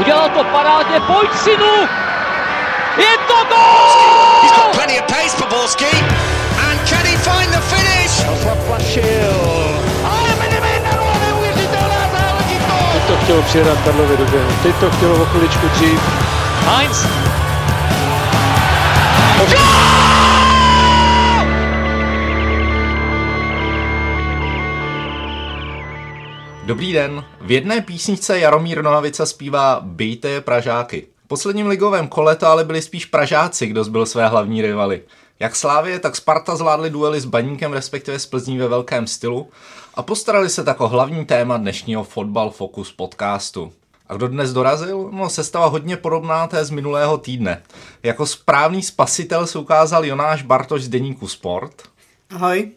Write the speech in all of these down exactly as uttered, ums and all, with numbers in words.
Udělal to parádně, pojď synu! Je to gól! He's got plenty of pace for Borsky. And can he find the finish? Ale Benjamin neuvěřitelná záležitost! Teď to chtělo přijedat Karlově do běhu, teď to chtělo o chviličku dřív. Heinz! Dobrý den. V jedné písničce Jaromír Nohavica zpívá Bejte Pražáky. V posledním ligovém kole to ale byli spíš Pražáci, kdo zbyl své hlavní rivaly. Jak Slávie, tak Sparta zvládli duely s Baníkem, respektive s Plzní ve velkém stylu a postarali se tak o hlavní téma dnešního Fotbal Focus podcastu. A kdo dnes dorazil? No, sestava hodně podobná té z minulého týdne. Jako správný spasitel se ukázal Jonáš Bartoš z deníku Sport. Ahoj.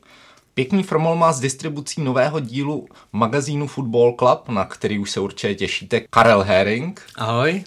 Pěkný formol má s distribucí nového dílu magazínu Football Club, na který už se určitě těšíte, Karel Häring. Ahoj.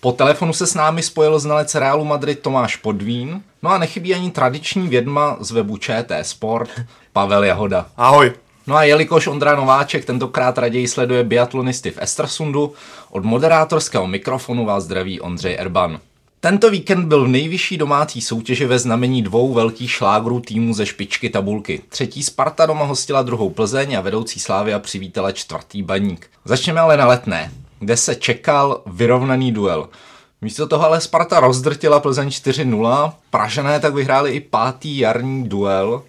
Po telefonu se s námi spojil znalec Realu Madrid Tomáš Podvín. No a nechybí ani tradiční vědma z webu Č T Sport, Pavel Jahoda. Ahoj. No a jelikož Ondra Nováček tentokrát raději sleduje biatlonisty v Estersundu, od moderátorského mikrofonu vás zdraví Ondřej Erban. Tento víkend byl v nejvyšší domácí soutěži ve znamení dvou velkých šlágrů týmů ze špičky tabulky. Třetí Sparta doma hostila druhou Plzeň a vedoucí Slavia přivítala čtvrtý Baník. Začneme ale na Letné, kde se čekal vyrovnaný duel. Místo toho ale Sparta rozdrtila Plzeň čtyři nula, Pražané tak vyhráli i pátý jarní duel.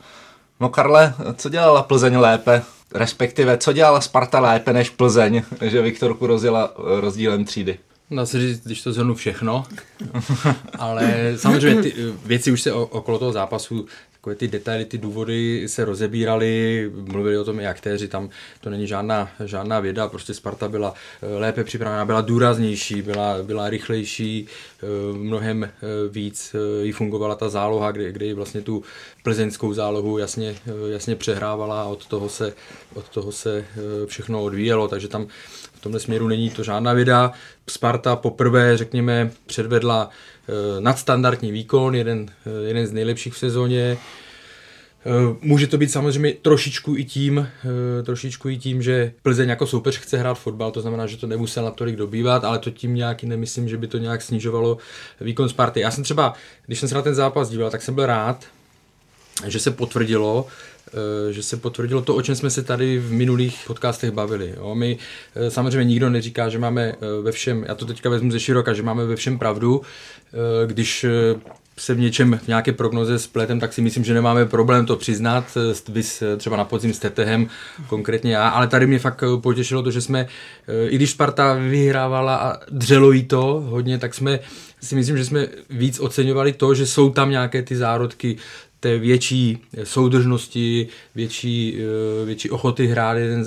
No Karle, co dělala Plzeň lépe? Respektive, co dělala Sparta lépe než Plzeň, že Viktorku rozjela rozdílem třídy? Dá se říct, když to zhrnu všechno, ale samozřejmě ty věci už se okolo toho zápasu, takové ty detaily, ty důvody se rozebíraly, mluvili o tom i aktéři, tam to není žádná, žádná věda, prostě Sparta byla lépe připravená, byla důraznější, byla, byla rychlejší, mnohem víc jí fungovala ta záloha, kde, kde jí vlastně tu plzeňskou zálohu jasně, jasně přehrávala a od toho se, od toho se všechno odvíjelo, takže tam v tomhle směru není to žádná věda. Sparta poprvé, řekněme, předvedla e, nadstandardní výkon, jeden, e, jeden z nejlepších v sezóně. E, může to být samozřejmě trošičku i tím, e, trošičku i tím, že Plzeň jako soupeř chce hrát fotbal, to znamená, že to nemusel natolik dobývat, ale to tím nějak nemyslím, že by to nějak snižovalo výkon Sparty. Já jsem třeba, když jsem se na ten zápas díval, tak jsem byl rád, že se potvrdilo, že se potvrdilo to, o čem jsme se tady v minulých podcastech bavili. Jo, my samozřejmě nikdo neříká, že máme ve všem, já to teďka vezmu ze široka, že máme ve všem pravdu, když se v něčem, v nějaké prognoze s pletem, tak si myslím, že nemáme problém to přiznat, třeba na podzim s Tetehem, konkrétně já, ale tady mě fakt potěšilo to, že jsme, i když Sparta vyhrávala a dřelo jí to hodně, tak jsme si myslím, že jsme víc oceňovali to, že jsou tam nějaké ty zárodky té větší soudržnosti, větší, větší ochoty hrát jeden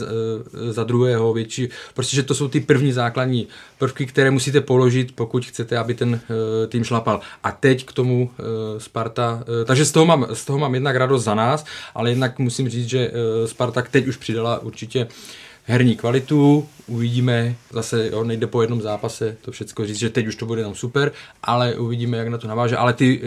za druhého, větší, prostě, že to jsou ty první základní prvky, které musíte položit, pokud chcete, aby ten tým šlapal. A teď k tomu Sparta, takže z toho mám, z toho mám jednak radost za nás, ale jednak musím říct, že Sparta teď už přidala určitě herní kvalitu, uvidíme, zase jo, nejde po jednom zápase to všecko říct, že teď už to bude jenom super, ale uvidíme, jak na to naváže, ale ty,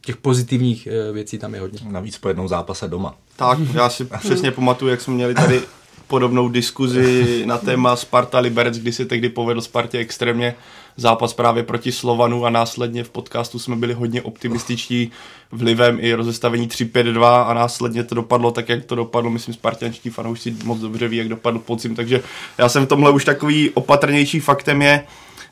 těch pozitivních věcí tam je hodně. Navíc po jednom zápase doma. Tak, já si přesně pamatuju, jak jsme měli tady podobnou diskuzi na téma Sparta Liberec, kdy se tehdy povedl Spartě extrémně zápas právě proti Slovanu a následně v podcastu jsme byli hodně optimističtí vlivem i rozestavení tři pět dva a následně to dopadlo tak, jak to dopadlo. Myslím, spartianští fanoušci moc dobře ví, jak dopadl podzim, takže já jsem v tomhle už takový opatrnější. Faktem je,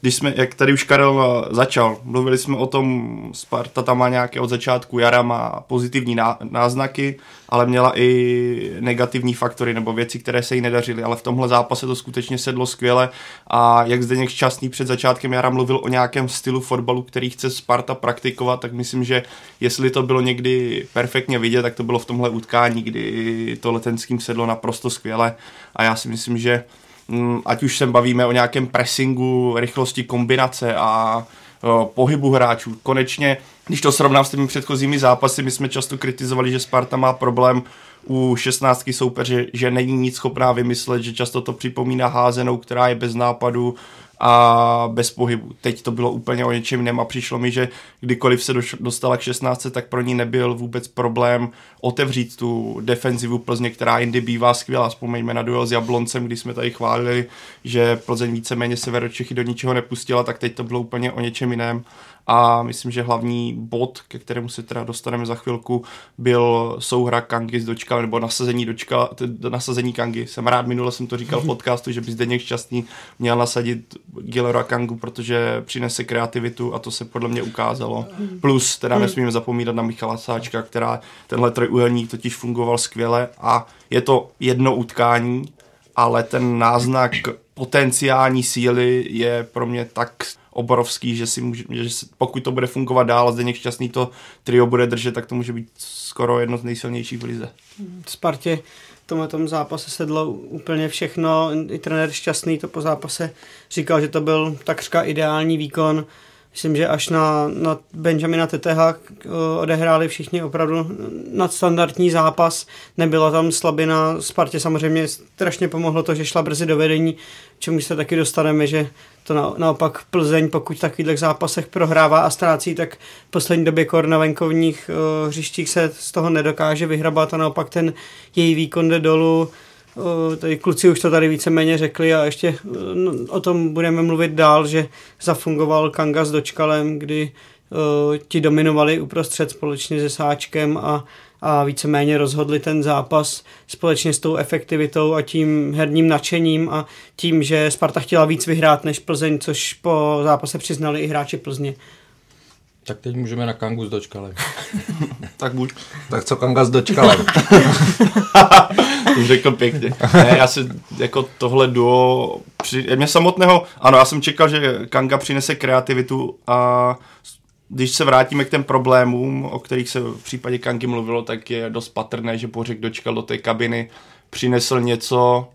když jsme, jak tady už Karel začal, mluvili jsme o tom, Sparta tam má nějaké od začátku jara, má pozitivní ná, náznaky, ale měla i negativní faktory nebo věci, které se jí nedařily, ale v tomhle zápase to skutečně sedlo skvěle a jak Zdeněk Šťastný před začátkem jara mluvil o nějakém stylu fotbalu, který chce Sparta praktikovat, tak myslím, že jestli to bylo někdy perfektně vidět, tak to bylo v tomhle utkání, kdy to letenským sedlo naprosto skvěle a já si myslím, že ať už se bavíme o nějakém pressingu, rychlosti kombinace a o, pohybu hráčů. Konečně, když to srovnám s těmi předchozími zápasy, my jsme často kritizovali, že Sparta má problém u šestnáctky soupeře, že není nic schopná vymyslet, že často to připomíná házenou, která je bez nápadu a bez pohybu. Teď to bylo úplně o něčem jiném a přišlo mi, že kdykoliv se dostala k šestnáctce, tak pro ní nebyl vůbec problém otevřít tu defenzivu Plzně, která jindy bývá skvělá. Vzpomeňme na duel s Jabloncem, kdy jsme tady chválili, že Plzeň víceméně Severočechy do ničeho nepustila, tak teď to bylo úplně o něčem jiném. A myslím, že hlavní bod, ke kterému se teda dostaneme za chvilku, byl souhra Kangy s Dočkal, nebo nasazení, dočka, nasazení Kangy. Jsem rád, minule jsem to říkal v podcastu, že by Zdeněk Šťastný měl nasadit Gilera Kangu, protože přinese kreativitu a to se podle mě ukázalo. Plus teda nesmíme zapomínat na Michala Sáčka, která tenhle trojúhelník totiž fungoval skvěle a je to jedno utkání, ale ten náznak potenciální síly je pro mě tak obrovský, že si může, že pokud to bude fungovat dál a Zdeněk Šťastný to trio bude držet, tak to může být skoro jedno z nejsilnějších v lize. Spartě v tomhle tom zápase sedlo úplně všechno. I trenér Šťastný to po zápase říkal, že to byl takřka ideální výkon. Myslím, že až na, na Benjamina Teteha odehráli všichni opravdu nadstandardní zápas. Nebyla tam slabina. Spartě samozřejmě strašně pomohlo to, že šla brzy do vedení, čemu se taky dostaneme, že to na, naopak Plzeň, pokud v takových zápasech prohrává a ztrácí, tak v poslední době kor na venkovních uh, hřištích se z toho nedokáže vyhrabat a naopak ten její výkon jde dolů. Tady kluci už to tady víceméně řekli a ještě no, o tom budeme mluvit dál, že zafungoval Kanga s Dočkalem, kdy uh, ti dominovali uprostřed společně se Sáčkem a, a víceméně rozhodli ten zápas společně s tou efektivitou a tím herním nadšením a tím, že Sparta chtěla víc vyhrát než Plzeň, což po zápase přiznali i hráči Plzně. Tak teď můžeme na Kangu s Dočkalem. Tak buď. Tak co Kanga s Dočkalem? Už řekl pěkně. Ne, já si jako tohle duo, při, mě samotného, ano, já jsem čekal, že Kanga přinese kreativitu a když se vrátíme k těm problémům, o kterých se v případě Kangy mluvilo, tak je dost patrné, že Bořek Dočkal do té kabiny, přinesl něco,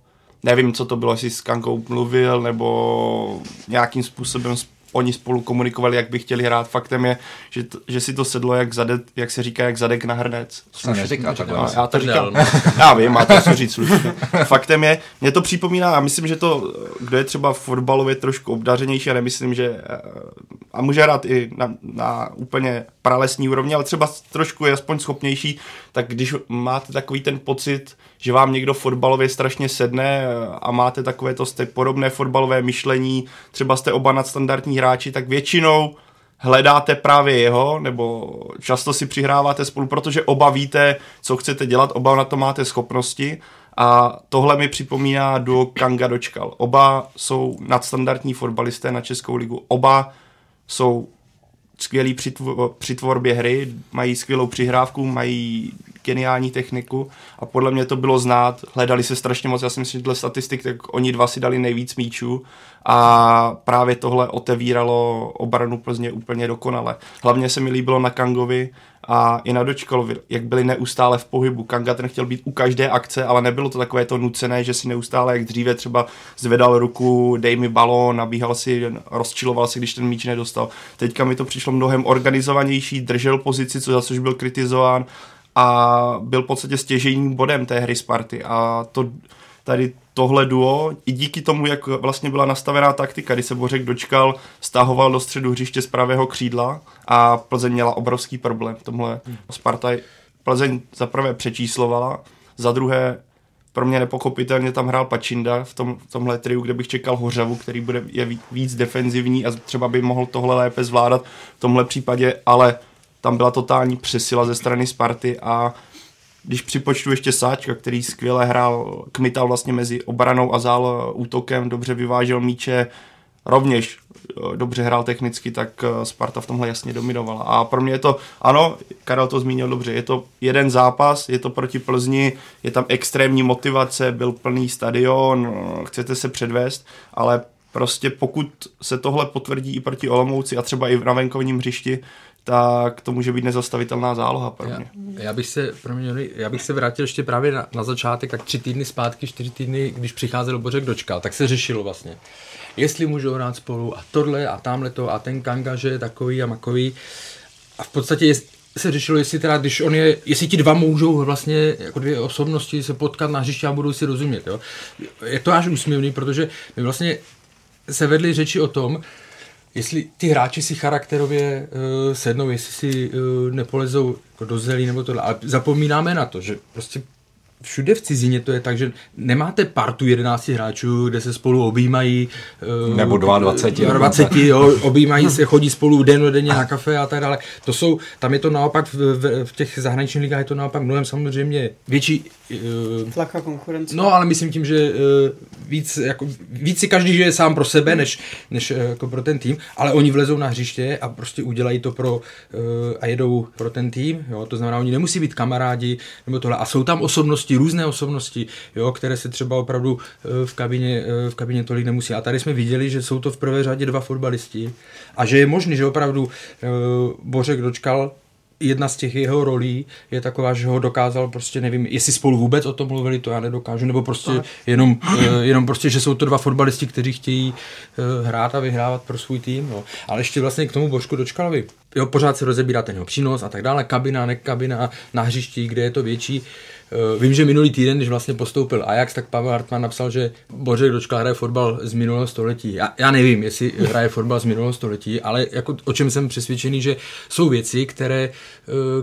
nevím, co to bylo, jestli s Kangou mluvil, nebo nějakým způsobem oni spolu komunikovali, jak by chtěli hrát. Faktem je, že, t- že si to sedlo, jak, zadek, jak se říká, jak zadek na hrnec. To neříká, tak no, já to říkám. Já vím, má to co říct slušně. Faktem je, mě to připomíná, a myslím, že to, kdo je třeba fotbalově trošku obdařenější, a nemyslím, že a může hrát i na, na úplně pralesní úrovni, ale třeba trošku je aspoň schopnější, tak když máte takový ten pocit, že vám někdo fotbalově strašně sedne a máte takové to, jste podobné fotbalové myšlení, třeba jste oba nadstandardní hráči, tak většinou hledáte právě jeho, nebo často si přihráváte spolu, protože oba víte, co chcete dělat, oba na to máte schopnosti a tohle mi připomíná duo Kanga Dočkal. Oba jsou nadstandardní fotbalisté na Českou ligu, oba jsou skvělí při, tvo- při tvorbě hry, mají skvělou přihrávku, mají geniální techniku a podle mě to bylo znát, hledali se strašně moc, já si myslím, že dle statistik, tak oni dva si dali nejvíc míčů a právě tohle otevíralo obranu Plzně úplně dokonale. Hlavně se mi líbilo na Kangovi a i na Dočkalovi, jak byli neustále v pohybu. Kanga ten chtěl být u každé akce, ale nebylo to takové to nucené, že si neustále, jak dříve třeba zvedal ruku, dej mi balón, nabíhal si, rozčiloval si, když ten míč nedostal. Teďka mi to přišlo mnohem organizovanější, držel pozici, co za což byl kritizován, a byl v podstatě stěžejním bodem té hry Sparty a to, tady tohle duo, i díky tomu, jak vlastně byla nastavená taktika, kdy se Bořek Dočkal, stahoval do středu hřiště z pravého křídla a Plzeň měla obrovský problém v tomhle. Sparta Plzeň za prvé přečíslovala, za druhé pro mě nepochopitelně tam hrál Pačinda v, tom, v tomhle triu, kde bych čekal Hořavu, který bude, je víc defenzivní a třeba by mohl tohle lépe zvládat v tomhle případě, ale tam byla totální přesila ze strany Sparty a když připočtu ještě Sáčka, který skvěle hrál, kmital vlastně mezi obranou a zál útokem, dobře vyvážel míče, rovněž dobře hrál technicky, tak Sparta v tomhle jasně dominovala. A pro mě je to, ano, Karel to zmínil dobře, je to jeden zápas, je to proti Plzni, je tam extrémní motivace, byl plný stadion, chcete se předvést, ale prostě pokud se tohle potvrdí i proti Olomouci a třeba i na venkovním hřišti, tak to může být nezastavitelná záloha pro mě. Já, já, bych, se, pro mě, já bych se vrátil ještě právě na, na začátek, tak tři týdny zpátky, čtyři týdny, když přicházel Bořek Dočkal, tak se řešilo vlastně, jestli můžou hrát spolu a tohle a tamhleto a ten Kanga, že je takový a makový. A v podstatě je, se řešilo, jestli teda, když on je, jestli ti dva můžou vlastně jako dvě osobnosti se potkat na hřiště a budou si rozumět. Jo? Je to až úsměvný, protože my vlastně se vedly řeči o tom, jestli ty hráči si charakterově uh, sednou, jestli si uh, nepolezou jako do zelí nebo tohle. Ale zapomínáme na to, že prostě všude v cizině to je tak, že nemáte partu jedenácti hráčů, kde se spolu objímají. Uh, nebo dvacet dva. dvacet, jo, objímají se, chodí spolu den denně na kafe a tak dále. To jsou, tam je to naopak, v, v, v těch zahraničních ligách je to naopak mnohem samozřejmě větší. Uh, Tlaka konkurence. No, ale myslím tím, že uh, víc, jako, víc si každý žije sám pro sebe, než, než uh, jako pro ten tým, ale oni vlezou na hřiště a prostě udělají to pro, uh, a jedou pro ten tým, jo, to znamená, oni nemusí být kamarádi, nebo tohle, a jsou tam osobnosti, různé osobnosti, jo, které se třeba opravdu v kabině, v kabině tolik nemusí. A tady jsme viděli, že jsou to v prvé řadě dva fotbalisti a že je možný, že opravdu Bořek Dočkal, jedna z těch jeho rolí je taková, že ho dokázal prostě, nevím, jestli spolu vůbec o tom mluvili, to já nedokážu, nebo prostě jenom, jenom prostě, že jsou to dva fotbalisti, kteří chtějí hrát a vyhrávat pro svůj tým. Jo. Ale ještě vlastně k tomu Bořku Dočkalovi. Jo, pořád se rozebírá ten jeho přínos a tak dále, kabina, nekabina, na hřišti, kde je to větší. Vím, že minulý týden, když vlastně postoupil Ajax, tak Pavel Hartmann napsal, že Bořek Dočkal hraje fotbal z minulého století. Já, já nevím, jestli hraje fotbal z minulého století, ale jako, o čem jsem přesvědčený, že jsou věci, které,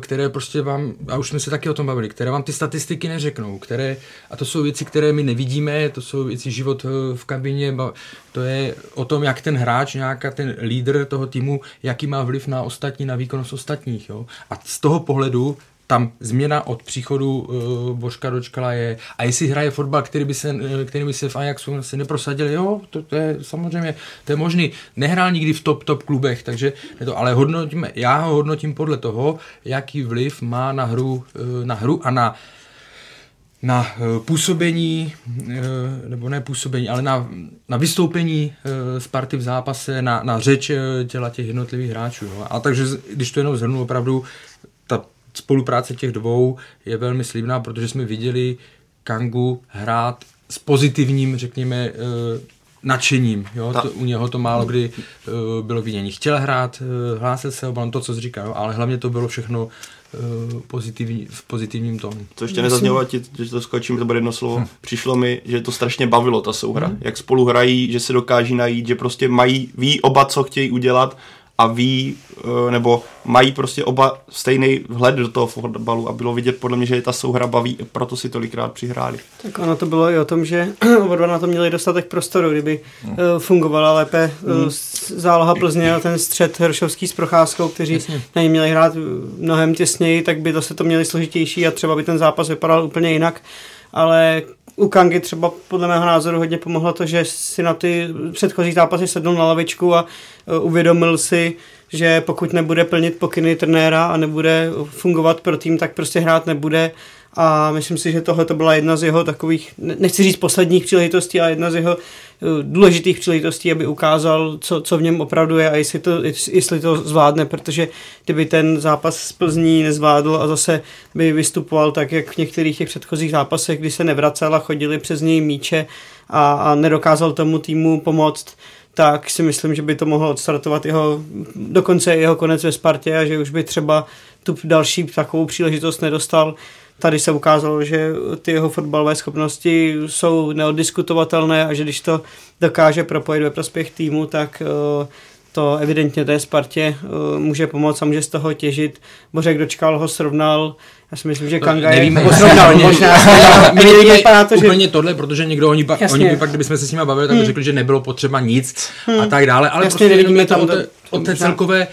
které prostě vám, a už jsme se taky o tom bavili, které vám ty statistiky neřeknou, které, a to jsou věci, které my nevidíme, to jsou věci život v kabině, to je o tom, jak ten hráč, nějaká ten lídr toho týmu, jaký má vliv na ostatní, na výkonnost ostatních. Jo? A z toho pohledu tam změna od příchodu uh, Bořka Dočkala je, a jestli hraje fotbal, který by se, který by se v Ajaxu se neprosadil, jo, to, to je samozřejmě, to je možný, nehrál nikdy v top, top klubech, takže je to, ale hodnotíme, já ho hodnotím podle toho, jaký vliv má na hru, na hru a na na působení, nebo ne působení, ale na, na vystoupení z party v zápase, na, na řeč těla těch jednotlivých hráčů. No. A takže, když to jenom zhrnu, opravdu ta spolupráce těch dvou je velmi slibná, protože jsme viděli Kangu hrát s pozitivním, řekněme, nadšením. Jo? To, u něho to málo kdy bylo vidění. Chtěl hrát, hlásil se, obal to, co jsi říkal, ale hlavně to bylo všechno pozitivní, v pozitivním tónu. To ještě nezaznělo, ti, že to skočím, to bude jedno slovo. Hm. Přišlo mi, že to strašně bavilo, ta souhra. Hm. Jak spolu hrají, že se dokáží najít, že prostě mají, ví oba, co chtějí udělat a ví, nebo mají prostě oba stejný vhled do toho fotbalu a bylo vidět podle mě, že je ta souhra baví, proto si tolikrát přihráli. Tak ono to bylo i o tom, že oba dva na to měli dostatek prostoru, kdyby no. fungovala lépe mm. záloha Plzně a ten střed Hršovský s Procházkou, kteří Jasně. na ní měli hrát mnohem těsněji, tak by to se to měli složitější a třeba by ten zápas vypadal úplně jinak, ale u Kangy třeba podle mého názoru hodně pomohlo to, že si na ty předchozí zápasy sednul na lavičku a uvědomil si, že pokud nebude plnit pokyny trenéra a nebude fungovat pro tým, tak prostě hrát nebude. A myslím si, že tohle to byla jedna z jeho takových, nechci říct posledních příležitostí, ale jedna z jeho důležitých příležitostí, aby ukázal, co, co v něm opravdu je a jestli to, jestli to zvládne, protože kdyby ten zápas z Plzní nezvládl a zase by vystupoval tak, jak v některých těch předchozích zápasech, kdy se nevracel a chodili přes něj míče a, a nedokázal tomu týmu pomoct, tak si myslím, že by to mohlo odstartovat jeho, dokonce jeho konec ve Spartě a že už by třeba tu další takovou příležitost nedostal. Tady se ukázalo, že ty jeho fotbalové schopnosti jsou neoddiskutovatelné a že když to dokáže propojit ve prospěch týmu, tak to evidentně té Spartě může pomoct a může z toho těžit. Bořek Dočkal ho srovnal. Já si myslím, že Kanga je posrovnal možná. Úplně tohle, protože někdo, oni, ba, oni by pak, kdybychom se s nima bavili, tak by řekli, že nebylo potřeba nic hmm. a tak dále. Ale jasně, prostě jenom je tam od té celkové,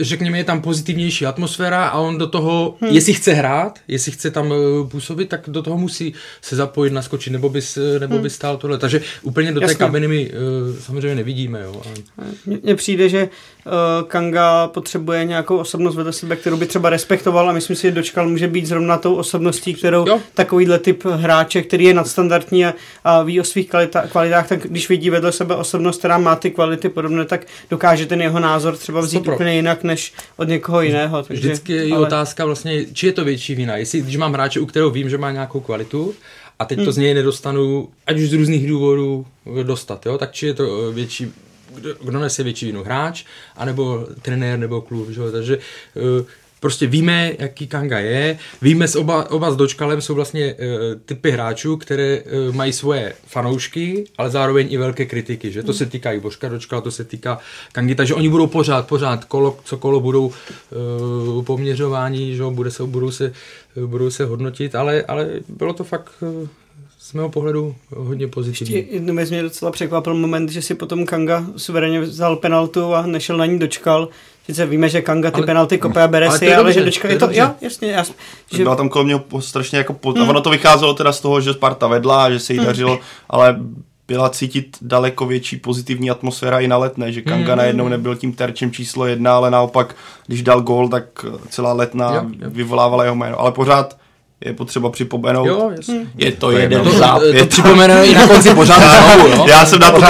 řekněme, je tam pozitivnější atmosféra a on do toho, hmm. jestli chce hrát, jestli chce tam působit, tak do toho musí se zapojit, naskočit, nebo bys, nebo hmm. by stál tohle. Takže úplně do Jasně. té kabiny my uh, samozřejmě nevidíme. Jo. Mně přijde, že uh, Kanga potřebuje nějakou osobnost vedle sebe, kterou by třeba respektoval a myslím si, že Dočkal může být zrovna tou osobností, kterou jo. takovýhle typ hráče, který je nadstandardní a, a ví o svých kvalita- kvalitách, tak když vidí vedle sebe osobnost, která má ty kvality podobné, tak dokáže ten jeho názor třeba vzít Stopro. úplně jinak, než od někoho jiného. Takže, vždycky je ale... otázka vlastně, či je to větší vina. Jestli, když mám hráče, u kterého vím, že má nějakou kvalitu a teď hmm. to z něj nedostanu, ať už z různých důvodů dostat, jo? Tak či je to větší, kdo nese větší vinu, hráč, anebo trenér, nebo klub, že? Takže Prostě víme, jaký Kanga je, víme s oba, oba s Dočkalem jsou vlastně uh, typy hráčů, které uh, mají svoje fanoušky, ale zároveň i velké kritiky, že? To se týká i Bořka Dočkala, to se týká Kangy, takže oni budou pořád, pořád, kolo, co kolo budou uh, poměřování, že? Bude se, budou, se, budou se hodnotit, ale, ale bylo to fakt... Uh, z mého pohledu hodně pozitivní. Jednou mě docela překvapil moment, že si potom Kanga suverénně vzal penaltu a nešel na ní Dočkal. Sice víme, že Kanga ty ale, penalty kope a bere ale si, ale že Dočkal... Je to, jo, jasně, jasně. Že... Byla tam kolem mě strašně jako... Pod... Hmm. Ono to vycházelo teda z toho, že Sparta vedla a že se jí hmm. dařilo, ale byla cítit daleko větší pozitivní atmosféra i na Letné, že Kanga hmm. najednou nebyl tím terčem číslo jedna, ale naopak, když dal gól, tak celá Letná jo, jo. vyvolávala jeho jméno. Ale pořád je potřeba připomenout. Jo, hm. Je to, to jeden je zápět. To, to připomeneme i na konci pořád znovu, no? Já jsem na to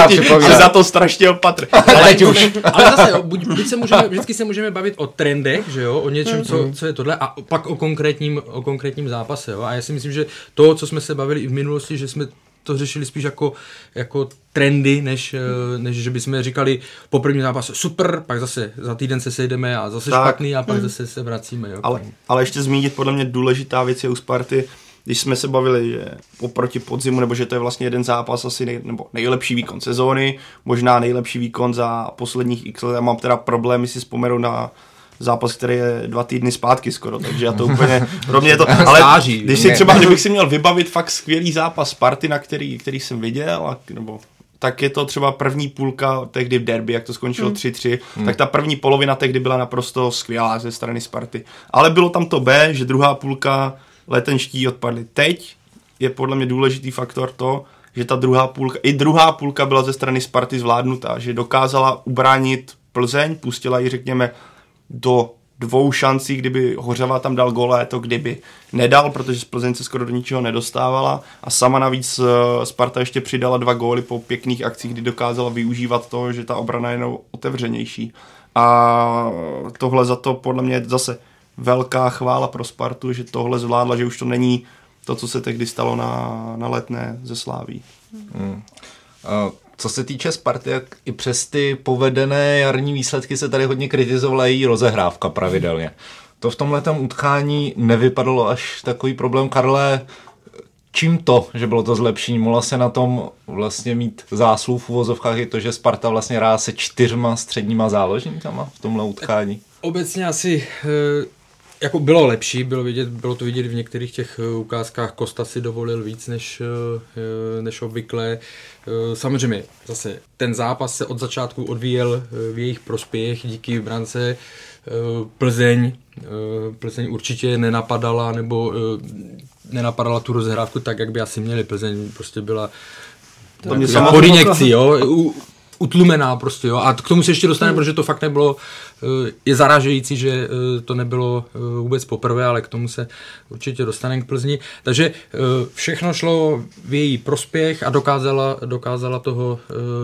za to strašně opatr. Ale, už. ale zase, jo, buď, buď se můžeme, vždycky se můžeme bavit o trendech, že jo, o něčem, co, co je tohle, a pak o konkrétním, o konkrétním zápase. Jo? A já si myslím, že to, co jsme se bavili i v minulosti, že jsme to řešili spíš jako, jako trendy, než, než že bychom říkali po prvním zápase super, pak zase za týden se sejdeme a zase tak. špatný a pak mm. zase se vracíme. Jo? Ale, ale ještě zmínit, podle mě důležitá věc je u Sparty, když jsme se bavili, že oproti podzimu, nebo že to je vlastně jeden zápas asi nej, nebo nejlepší výkon sezóny, možná nejlepší výkon za posledních x let. Já mám teda problémy si vzpomenout na zápas, který je dva týdny zpátky skoro, takže já to úplně, pro mě je to, ale stáří, když si třeba, kdybych si měl vybavit fakt skvělý zápas Sparty, na který, který jsem viděl, a, nebo, tak je to třeba první půlka tehdy v derby, jak to skončilo tři tři, mm. tak ta první polovina tehdy byla naprosto skvělá ze strany Sparty, ale bylo tam to B, že druhá půlka letenští odpadly. Teď je podle mě důležitý faktor to, že ta druhá půlka, i druhá půlka byla ze strany Sparty zvládnutá, že dokázala ubránit Plzeň, pustila ji řekněme do dvou šancí, kdyby Hořava tam dal góla, je to kdyby nedal, protože z Plzeň se skoro do ničeho nedostávala a sama navíc Sparta ještě přidala dva góly po pěkných akcích, kdy dokázala využívat to, že ta obrana je otevřenější. A tohle za to podle mě zase velká chvála pro Spartu, že tohle zvládla, že už to není to, co se tehdy stalo na, na Letné ze Sláví. Hmm. Uh. Co se týče Sparty, jak i přes ty povedené jarní výsledky se tady hodně kritizovala její rozehrávka pravidelně. To v tomhletem utkání nevypadalo až takový problém. Karle, čím to, že bylo to zlepšení? Mohla se na tom vlastně mít zásluh v uvozovkách i to, že Sparta vlastně hrála se čtyřma středníma záložníkama v tomhle utkání? Obecně asi... Jako bylo lepší, bylo, vidět, bylo to vidět v některých těch ukázkách. Kosta si dovolil víc než, než obvykle. Samozřejmě zase ten zápas se od začátku odvíjel v jejich prospěch díky brance. Plzeň, Plzeň určitě nenapadala nebo nenapadala tu rozehrávku tak, jak by asi měli. Plzeň prostě byla pod injekcí, jo. Utlumená prostě, jo, a k tomu se ještě dostane, protože to fakt nebylo, je zarážející, že to nebylo vůbec poprvé, ale k tomu se určitě dostane k Plzni, takže všechno šlo v její prospěch a dokázala, dokázala, toho,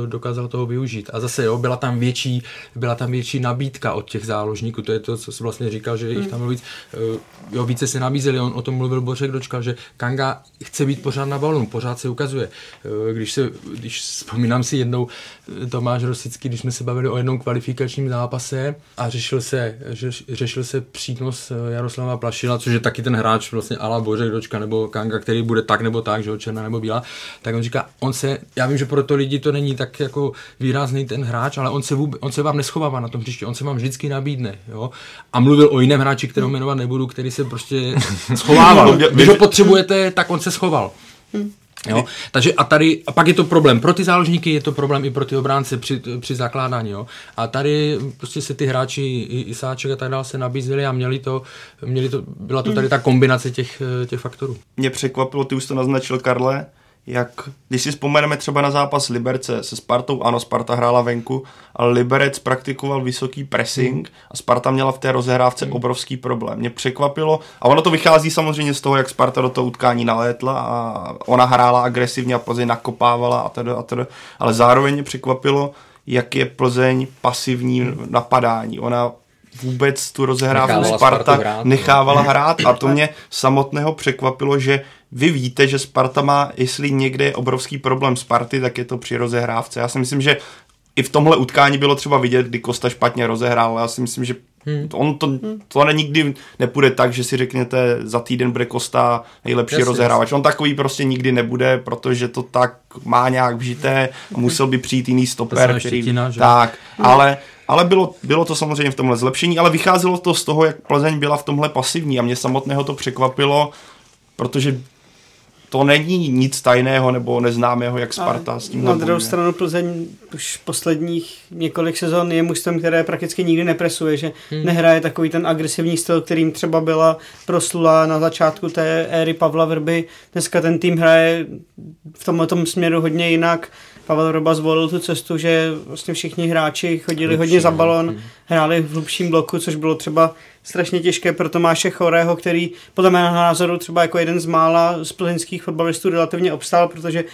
dokázala toho využít a zase jo, byla tam větší, byla tam větší nabídka od těch záložníků, to je to, co jsi vlastně říkal, že jich tam bylo víc, jo, více se nabízeli, on o tom mluvil Bořek Dočkal, že Kanga chce být pořád na balonu, pořád se ukazuje, když se, když vzpomínám si jednou Tomáš Rosický, když jsme se bavili o jednom kvalifikačním zápase a řešil se, řeš, řešil se přínos Jaroslava Plašila, což je taky ten hráč vlastně ala Bořek Dočka nebo Kanga, který bude tak nebo tak, že ho černá nebo bílá, tak on říká, on se, já vím, že pro to lidi to není tak jako výrazný ten hráč, ale on se, vůbec, on se vám neschovává na tom příště, on se vám vždycky nabídne, jo, a mluvil o jiném hráči, kterého jmenovat nebudu, který se prostě schovával, když ho potřebujete, tak on se schoval. Jo, takže a tady, a pak je to problém pro ty záložníky, je to problém i pro ty obránce při, při zakládání, jo. A tady prostě se ty hráči i, i Sáček a tak dále se nabízeli a měli to, měli to, byla to tady ta kombinace těch, těch faktorů. Mě překvapilo, ty už to naznačil, Karle, jak, když si vzpomeneme třeba na zápas Liberce se Spartou, ano, Sparta hrála venku, ale Liberec praktikoval vysoký pressing mm. a Sparta měla v té rozehrávce mm. obrovský problém. Mě překvapilo, a ono to vychází samozřejmě z toho, jak Sparta do toho utkání nalétla a ona hrála agresivně a Plzeň nakopávala a teda a teda, ale zároveň mě překvapilo, jak je Plzeň pasivní napadání. Ona vůbec tu rozehrávku Sparta hrát, nechávala ne? hrát a to mě samotného překvapilo, že vy víte, že Sparta má, jestli někde je obrovský problém Sparty, tak je to při rozehrávce. Já si myslím, že i v tomhle utkání bylo třeba vidět, kdy Kosta špatně rozehrál. Já si myslím, že Hmm. On to, to nikdy nepůjde tak, že si řeknete, za týden bude Kosta nejlepší yes, rozehrávač. Yes. On takový prostě nikdy nebude, protože to tak má nějak vžité. Musel by přijít jiný stoper, který... Štětina, tak, hmm. ale... Ale bylo, bylo to samozřejmě v tomhle zlepšení, ale vycházelo to z toho, jak Plzeň byla v tomhle pasivní a mě samotného to překvapilo, protože to není nic tajného nebo neznámého, jak Sparta a s tím. Na druhou stranu Plzeň už posledních několik sezon je mužstvem, které prakticky nikdy nepresuje, že hmm. nehraje takový ten agresivní styl, kterým třeba byla proslula na začátku té éry Pavla Vrby. Dneska ten tým hraje v tomhletom směru hodně jinak. Pavel Vrba zvolil tu cestu, že vlastně všichni hráči chodili Hlubší, hodně za balon, hm. hráli v hlubším bloku, což bylo třeba strašně těžké pro Tomáše Chorého, který podle mého názoru třeba jako jeden z mála z plzeňských fotbalistů relativně obstál, protože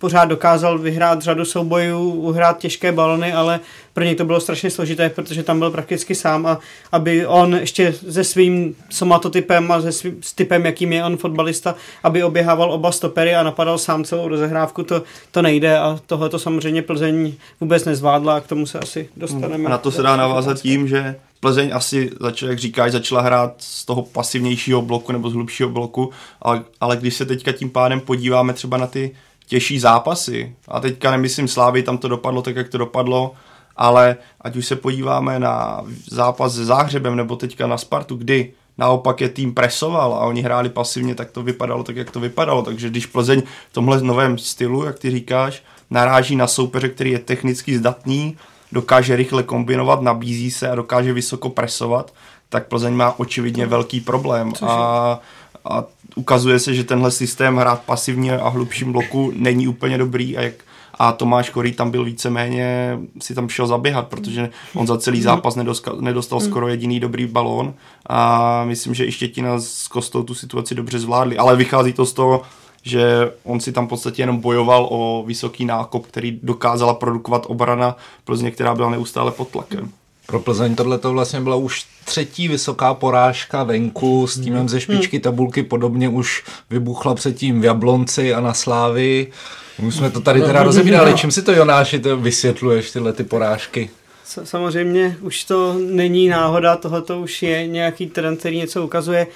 pořád dokázal vyhrát řadu soubojů, uhrát těžké balony, ale pro něj to bylo strašně složité, protože tam byl prakticky sám a aby on ještě se svým somatotypem a se svým typem, jakým je on fotbalista, aby oběhával oba stopery a napadal sám celou rozehrávku, to, to nejde a tohle to samozřejmě Plzeň vůbec nezvládla a k tomu se asi dostaneme. A na to se dá navázat tím, že Plzeň asi, jak říkáš, začala hrát z toho pasivnějšího bloku nebo z hlubšího bloku, ale, ale když se teďka tím pádem podíváme třeba na ty těžší zápasy. A teďka nemyslím Slávy, tam to dopadlo tak, jak to dopadlo, ale ať už se podíváme na zápas se Záhřebem nebo teďka na Spartu, kdy naopak je tým presoval a oni hráli pasivně, tak to vypadalo tak, jak to vypadalo. Takže když Plzeň v tomhle novém stylu, jak ty říkáš, naráží na soupeře, který je technicky zdatný, dokáže rychle kombinovat, nabízí se a dokáže vysoko presovat, tak Plzeň má očividně velký problém. A A ukazuje se, že tenhle systém hrát pasivně a hlubším bloku není úplně dobrý a, jak, a Tomáš Chorý tam byl víceméně, si tam šel zaběhat, protože on za celý zápas nedoska, nedostal skoro jediný dobrý balón a myslím, že i Štětina s Kostou tu situaci dobře zvládli, ale vychází to z toho, že on si tam v podstatě jenom bojoval o vysoký nákop, který dokázala produkovat obrana Plzně, která byla neustále pod tlakem. Pro Plzeň tohleto vlastně byla už třetí vysoká porážka venku s týmem ze špičky tabulky, podobně už vybuchla předtím v Jablonci a na Slávy. My jsme to tady teda rozebírali. Čím si to, Jonáši, vysvětluješ tyhle ty porážky? Samozřejmě už to není náhoda, tohleto už je nějaký trend, který něco ukazuje.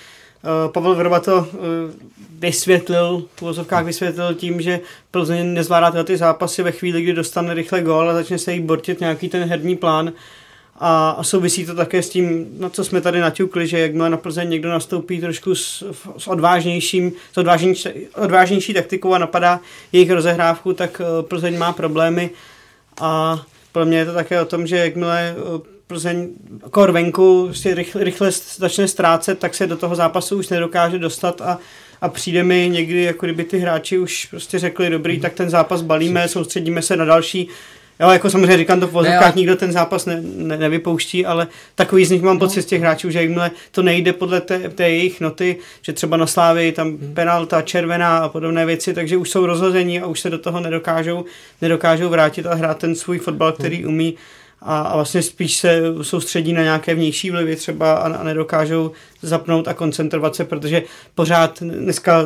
Pavel Vrba to vysvětlil, v uvozovkách vysvětlil tím, že Plzeň nezvládá ty zápasy ve chvíli, kdy dostane rychle gól a začne se jí bortit nějaký ten herní plán. A souvisí to také s tím, na co jsme tady naťukli, že jakmile na Plzeň někdo nastoupí trošku s, s, odvážnějším, s odvážnější, odvážnější taktikou a napadá jejich rozehrávku, tak Plzeň má problémy. A pro mě je to také o tom, že jakmile Plzeň kor venku si rychle, rychle začne ztrácet, tak se do toho zápasu už nedokáže dostat a A přijde mi někdy, jako kdyby ty hráči už prostě řekli, dobrý, tak ten zápas balíme, soustředíme se na další. Jo, jako samozřejmě říkám to v pozorkách, nikdo ten zápas ne, ne, nevypouští, ale takový z nich mám pocit z těch hráčů, že jimhle to nejde podle té, té jejich noty, že třeba na Slávy tam penalta, červená a podobné věci, takže už jsou rozhození a už se do toho nedokážou, nedokážou vrátit a hrát ten svůj fotbal, který umí. A, a vlastně spíš se soustředí na nějaké vnější vlivy třeba a, a nedokážou zapnout a koncentrovat se, protože pořád dneska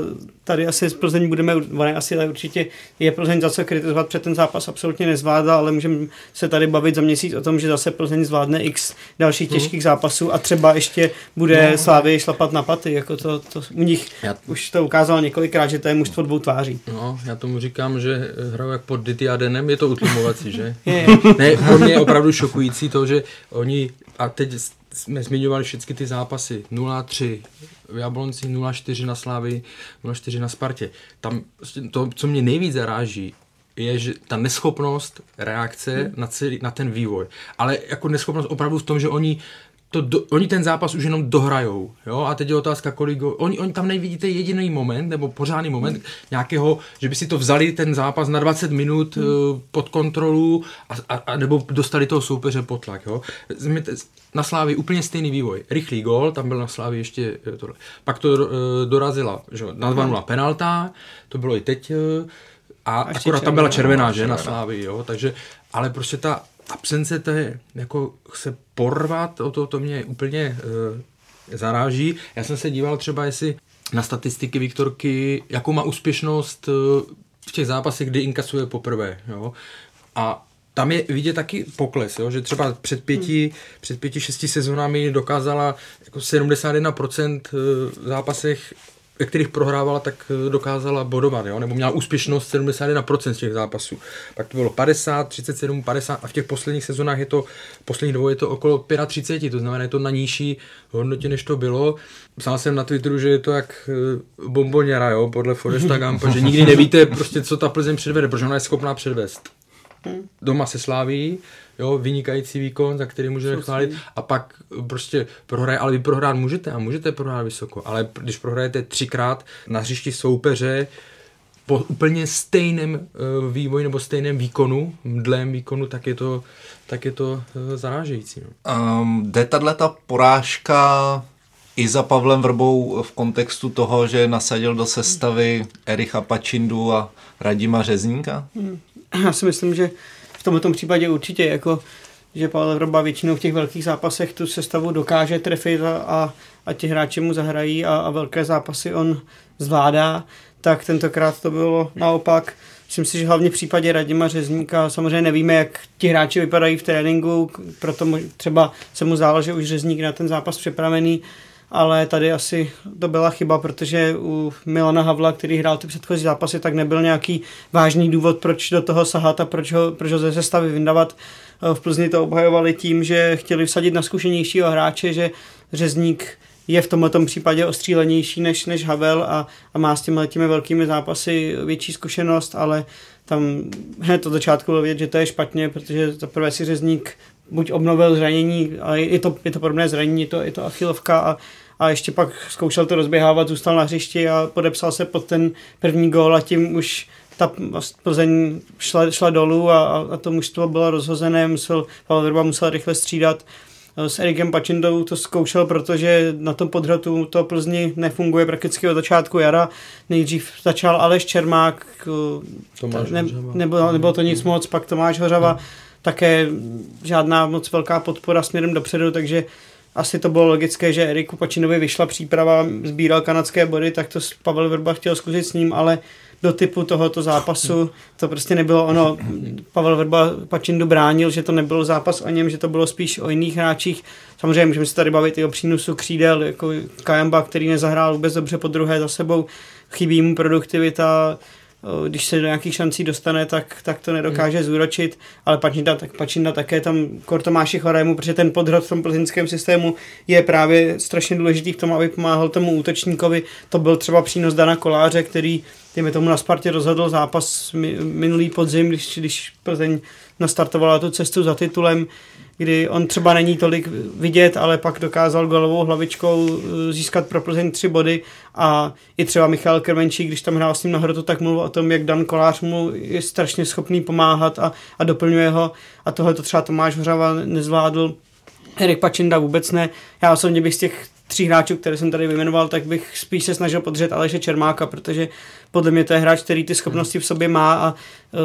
tady asi z Plzeň budeme, ne, asi ale určitě je Plzeň za co kritizovat, před ten zápas absolutně nezvládla, ale můžeme se tady bavit za měsíc o tom, že zase Plzeň zvládne x dalších těžkých zápasů a třeba ještě bude no. Slávy šlapat na paty, jako to, to u nich já... už to ukázalo několikrát, že to je mužstvo dvou tváří. No, já tomu říkám, že hraju jak pod Dityádenem, je to utlumovací, že? je. Ne, pro mě je opravdu šokující to, že oni, a teď jsme zmiňovali všechny ty zápasy, nula tři v Jablonci, nula čtyři na Slávy, nula čtyři na Spartě. Tam to, co mě nejvíc zaráží, je že ta neschopnost reakce hmm. na, celý, na ten vývoj. Ale jako neschopnost opravdu v tom, že oni, to do, oni ten zápas už jenom dohrajou. Jo? A teď je otázka, kolik... Go, oni, oni tam nevidíte jediný moment, nebo pořádný moment hmm. nějakého, že by si to vzali ten zápas na dvacet minut hmm. uh, pod kontrolu a, a, a nebo dostali toho soupeře pod tlak. Jo? Změte, na Slávy úplně stejný vývoj. Rychlý gól, tam byl na Slávy ještě tohle. Pak to uh, dorazila že, na dva nula penalta, to bylo i teď. Uh, a akorát červená, tam byla červená, že, červená. Na Slávy, jo, takže, ale prostě ta absence té, jako se porvat, o to, to mě úplně uh, zaráží. Já jsem se díval třeba, jestli na statistiky Viktorky, jakou má úspěšnost uh, v těch zápasech, kdy inkasuje poprvé, jo, a tam je vidět taky pokles, jo? Že třeba před pěti, hmm. před pěti, šesti sezónami dokázala jako sedmdesát jedna procent v zápasech, ve kterých prohrávala, tak dokázala bodovat, jo? Nebo měla úspěšnost sedmdesát jedna procent z těch zápasů. Tak to bylo padesát, třicet sedm, padesát a v těch posledních sezónách je to, posledních dvou je to okolo třicet pět, to znamená, je to na nižší hodnotě, než to bylo. Psal jsem na Twitteru, že je to jak bomboněra, jo? Podle Foresta Gampa, že nikdy nevíte prostě, co ta Plzeň předvede, protože ona je schopná předvést. Doma se slaví, jo, vynikající výkon, za který můžeme chválit, a pak prostě prohraje, ale vy prohrát můžete a můžete prohrát vysoko, ale když prohrajete třikrát na hřišti soupeře po úplně stejném vývoji nebo stejném výkonu, mdlém výkonu, tak je to, tak je to zarážející. No. Um, jde tato porážka i za Pavlem Vrbou v kontextu toho, že nasadil do sestavy Ericha Pačindu a Radima Řezníka? Hmm. Já si myslím, že v tomto případě určitě, jako, že Pavel Vrba většinou v těch velkých zápasech tu sestavu dokáže trefit a, a, a ti hráči mu zahrají a, a velké zápasy on zvládá, tak tentokrát to bylo naopak. Myslím si, že hlavně v případě Radima Řezníka samozřejmě nevíme, jak ti hráči vypadají v tréninku, proto třeba se mu zdálo, že už Řezník na ten zápas připravený, ale tady asi to byla chyba, protože u Milana Havla, který hrál ty předchozí zápasy, tak nebyl nějaký vážný důvod, proč do toho sahat a proč ho, proč ho ze sestavy vyndavat. V Plzni to obhajovali tím, že chtěli vsadit na zkušenějšího hráče, že Řezník je v tomto případě ostřílenější než, než Havel a, a má s těmi velkými zápasy větší zkušenost, ale tam hned od začátku bylo vidět, že to je špatně, protože zaprvé si Řezník buď obnovil zranění, ale je to, je to podobné zranění, je to, je to achilovka a, a ještě pak zkoušel to rozběhávat, zůstal na hřišti a podepsal se pod ten první gól a tím už ta Plzeň šla, šla dolů a, a to mužstvo bylo rozhozené, musel, Pavel Vrba musel rychle střídat. S Erikem Pačindou to zkoušel, protože na tom podhrotu to Plzni nefunguje prakticky od začátku jara. Nejdřív začal Aleš Čermák, ne, nebylo, nebylo to nic moc, pak Tomáš Hořava, také žádná moc velká podpora směrem dopředu, takže asi to bylo logické, že Eriku Pačinovi vyšla příprava, sbíral kanadské body, tak to Pavel Vrba chtěl zkusit s ním, ale do typu tohoto zápasu to prostě nebylo ono. Pavel Vrba Pačindu bránil, že to nebyl zápas o něm, že to bylo spíš o jiných hráčích. Samozřejmě můžeme se tady bavit i o přínosu křídel, jako Kajamba, který nezahrál vůbec dobře po druhé za sebou, chybí mu produktivita, když se do nějakých šancí dostane, tak, tak to nedokáže zúročit, ale Pačinda, tak Pačinda také tam kor Tomáši Chorému, protože ten podhrot v tom plzeňském systému je právě strašně důležitý k tomu, aby pomáhal tomu útočníkovi. To byl třeba přínos Dana Koláře, který těmi tomu na Spartě rozhodl zápas minulý podzim, když, když Plzeň nastartovala tu cestu za titulem, kdy on třeba není tolik vidět, ale pak dokázal golovou hlavičkou získat pro Plzeň tři body a i třeba Michal Krmenčík, když tam hrál s ním na hrotu, tak mluvil o tom, jak Dan Kolář mu je strašně schopný pomáhat a, a doplňuje ho a tohle to třeba Tomáš Hořava nezvládl, Erik Pačinda vůbec ne. Já osobně bych z těch tří hráčů, které jsem tady vyjmenoval, tak bych spíš se snažil podržet Aleše Čermáka, protože podle mě to je hráč, který ty schopnosti v sobě má a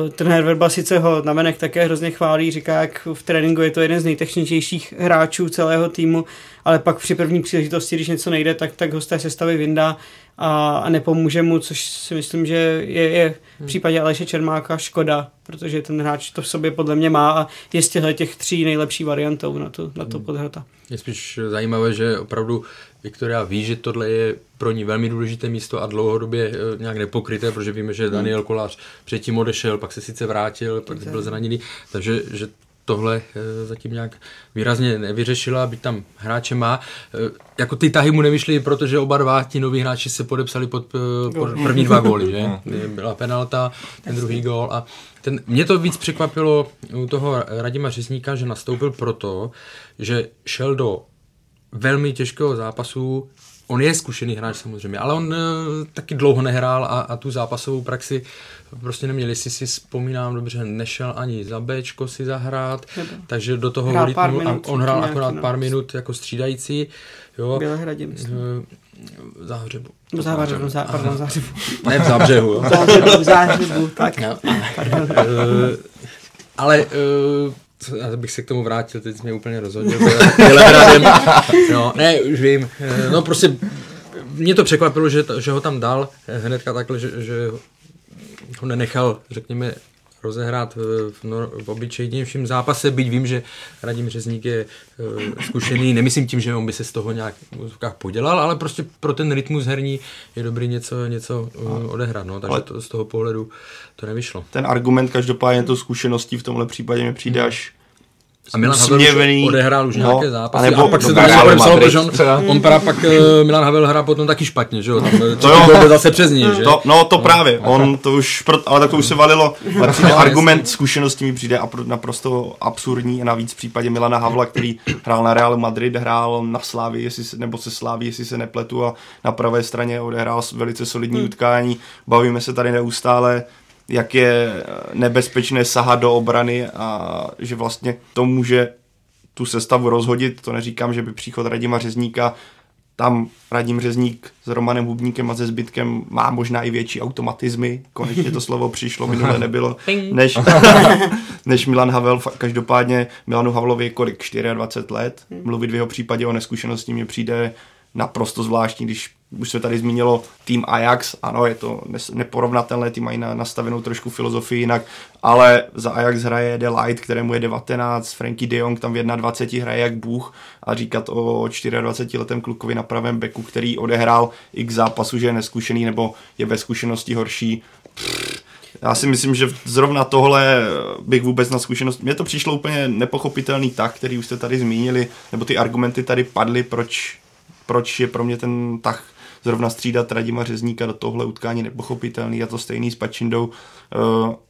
uh, trenér Verba sice ho navenek také hrozně chválí, říká, jak v tréninku je to jeden z nejtechničtějších hráčů celého týmu, ale pak při první příležitosti, když něco nejde, tak, tak ho z té sestavy vyndá a, a nepomůže mu, což si myslím, že je, je v případě Aleše Čermáka škoda, protože ten hráč to v sobě podle mě má a je z těch tří nejlepší variantou na to, na to podhrota. Je spíš zajímavé, že opravdu Viktoria ví, že tohle je pro ní velmi důležité místo a dlouhodobě nějak nepokryté, protože víme, že Daniel Kolář předtím odešel, pak se sice vrátil, pak byl zraněný, takže že tohle zatím nějak výrazně nevyřešila, byť tam hráče má. Jako ty tahy mu nevyšly, protože oba dva ti noví hráči se podepsali pod, pod první dva góly, že? Byla penalta, ten druhý gól a ten, mě to víc překvapilo u toho Radima Řezníka, že nastoupil proto, že šel do velmi těžkého zápasu. On je zkušený hráč samozřejmě, ale on e, taky dlouho nehrál a, a tu zápasovou praxi prostě neměl. Jestli si vzpomínám dobře, nešel ani za béčko si zahrát, Nebo. takže do toho rytmu, minut, on hrál akorát no. pár minut jako střídající. Jo. Bělehradě, myslím. V Záhřebu. V Záhřebu, pardon, v Záhřebu. Ne v Záhřebu, jo. V Záhřebu, v Záhřebu, tak. No. Pardon. E, ale... E, Já bych se k tomu vrátil, teď jsi mě úplně rozhodil. No, ne, už vím. No prostě mě to překvapilo, že, že ho tam dal hnedka takhle, že, že ho nenechal, řekněme, rozehrát v, v, v obyčejnějším zápase, byť vím, že Radim Řezník je e, zkušený, nemyslím tím, že on by se z toho nějak v podělal, ale prostě pro ten rytmus herní je dobrý něco, něco odehrát, no, takže to, z toho pohledu to nevyšlo. Ten argument každopádně to zkušeností v tomhle případě mi přijde až a Milan Havel už odehrál už no, nějaké zápasy nebo, a pak se to nepodepsalo, protože on, on pak uh, Milan Havel hrá potom taky špatně, že jo? Tam, to jo, bylo zase přes ní, že? To, no to no, právě, on tak. To už, ale tak to už se valilo, ale přijde argument zkušeností mi přijde naprosto absurdní a navíc v případě Milana Havla, který hrál na Real Madrid, hrál na Slávii, jestli se, nebo se Sláví, jestli se nepletu a na pravé straně odehrál velice solidní hmm. utkání, bavíme se tady neustále, jak je nebezpečné sahat do obrany a že vlastně to může tu sestavu rozhodit. To neříkám, že by příchod Radima Řezníka, tam Radim Řezník s Romanem Hubníkem a se zbytkem má možná i větší automatizmy, konečně to slovo přišlo, minule nebylo, než, než Milan Havel. Každopádně Milanu Havlovi je kolik? dvacet čtyři let. Mluvit v jeho případě o neskušenosti mě přijde naprosto zvláštní, když už se tady zmínilo tým Ajax, ano, je to neporovnatelné, ty mají na, nastavenou trošku filozofii jinak, ale za Ajax hraje De Light, kterému je devatenáct, Frankie de Jong tam v dvacet jedna hraje jak bůh a říkat o dvacetičtyřletém klukovi na pravém beku, který odehrál i k zápasu, že je neskušený nebo je bez zkušenosti horší. Já si myslím, že zrovna tohle bych vůbec na zkušenost, mně to přišlo úplně nepochopitelný tak, který už jste tady zmínili, nebo ty argumenty tady padly, proč proč je pro mě ten tah zrovna střídat Radima Řezníka do tohle utkání nepochopitelný a to stejný s Pačindou.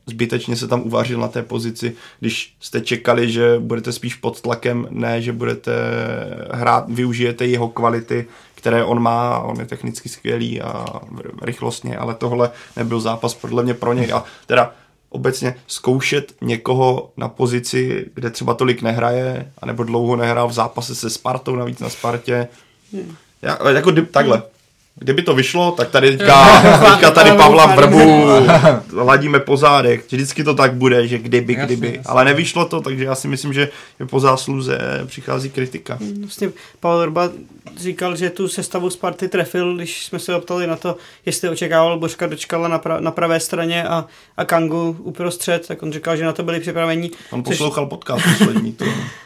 Zbytečně se tam uvařil na té pozici, když jste čekali, že budete spíš pod tlakem, ne, že budete hrát, využijete jeho kvality, které on má, on je technicky skvělý a rychlostně, ale tohle nebyl zápas podle mě pro něj. A teda obecně zkoušet někoho na pozici, kde třeba tolik nehraje, anebo dlouho nehrál v zápase se Spartou, navíc na Spartě, Hmm. Já, jako kdy, takhle, hmm. kdyby to vyšlo, tak tady teďka tady Pavla Vrbu ladíme po zádech, vždycky to tak bude, že kdyby, jasně, kdyby, jasně. Ale nevyšlo to, takže já si myslím, že po zásluze přichází kritika. Vlastně Pavel Vrba říkal, že tu sestavu Sparty trefil, když jsme se optali na to, jestli očekával Bořka Dočkala na, pra, na pravé straně a, a Kangu uprostřed, tak on říkal, že na to byli připraveni. On poslouchal což... podcast poslední to.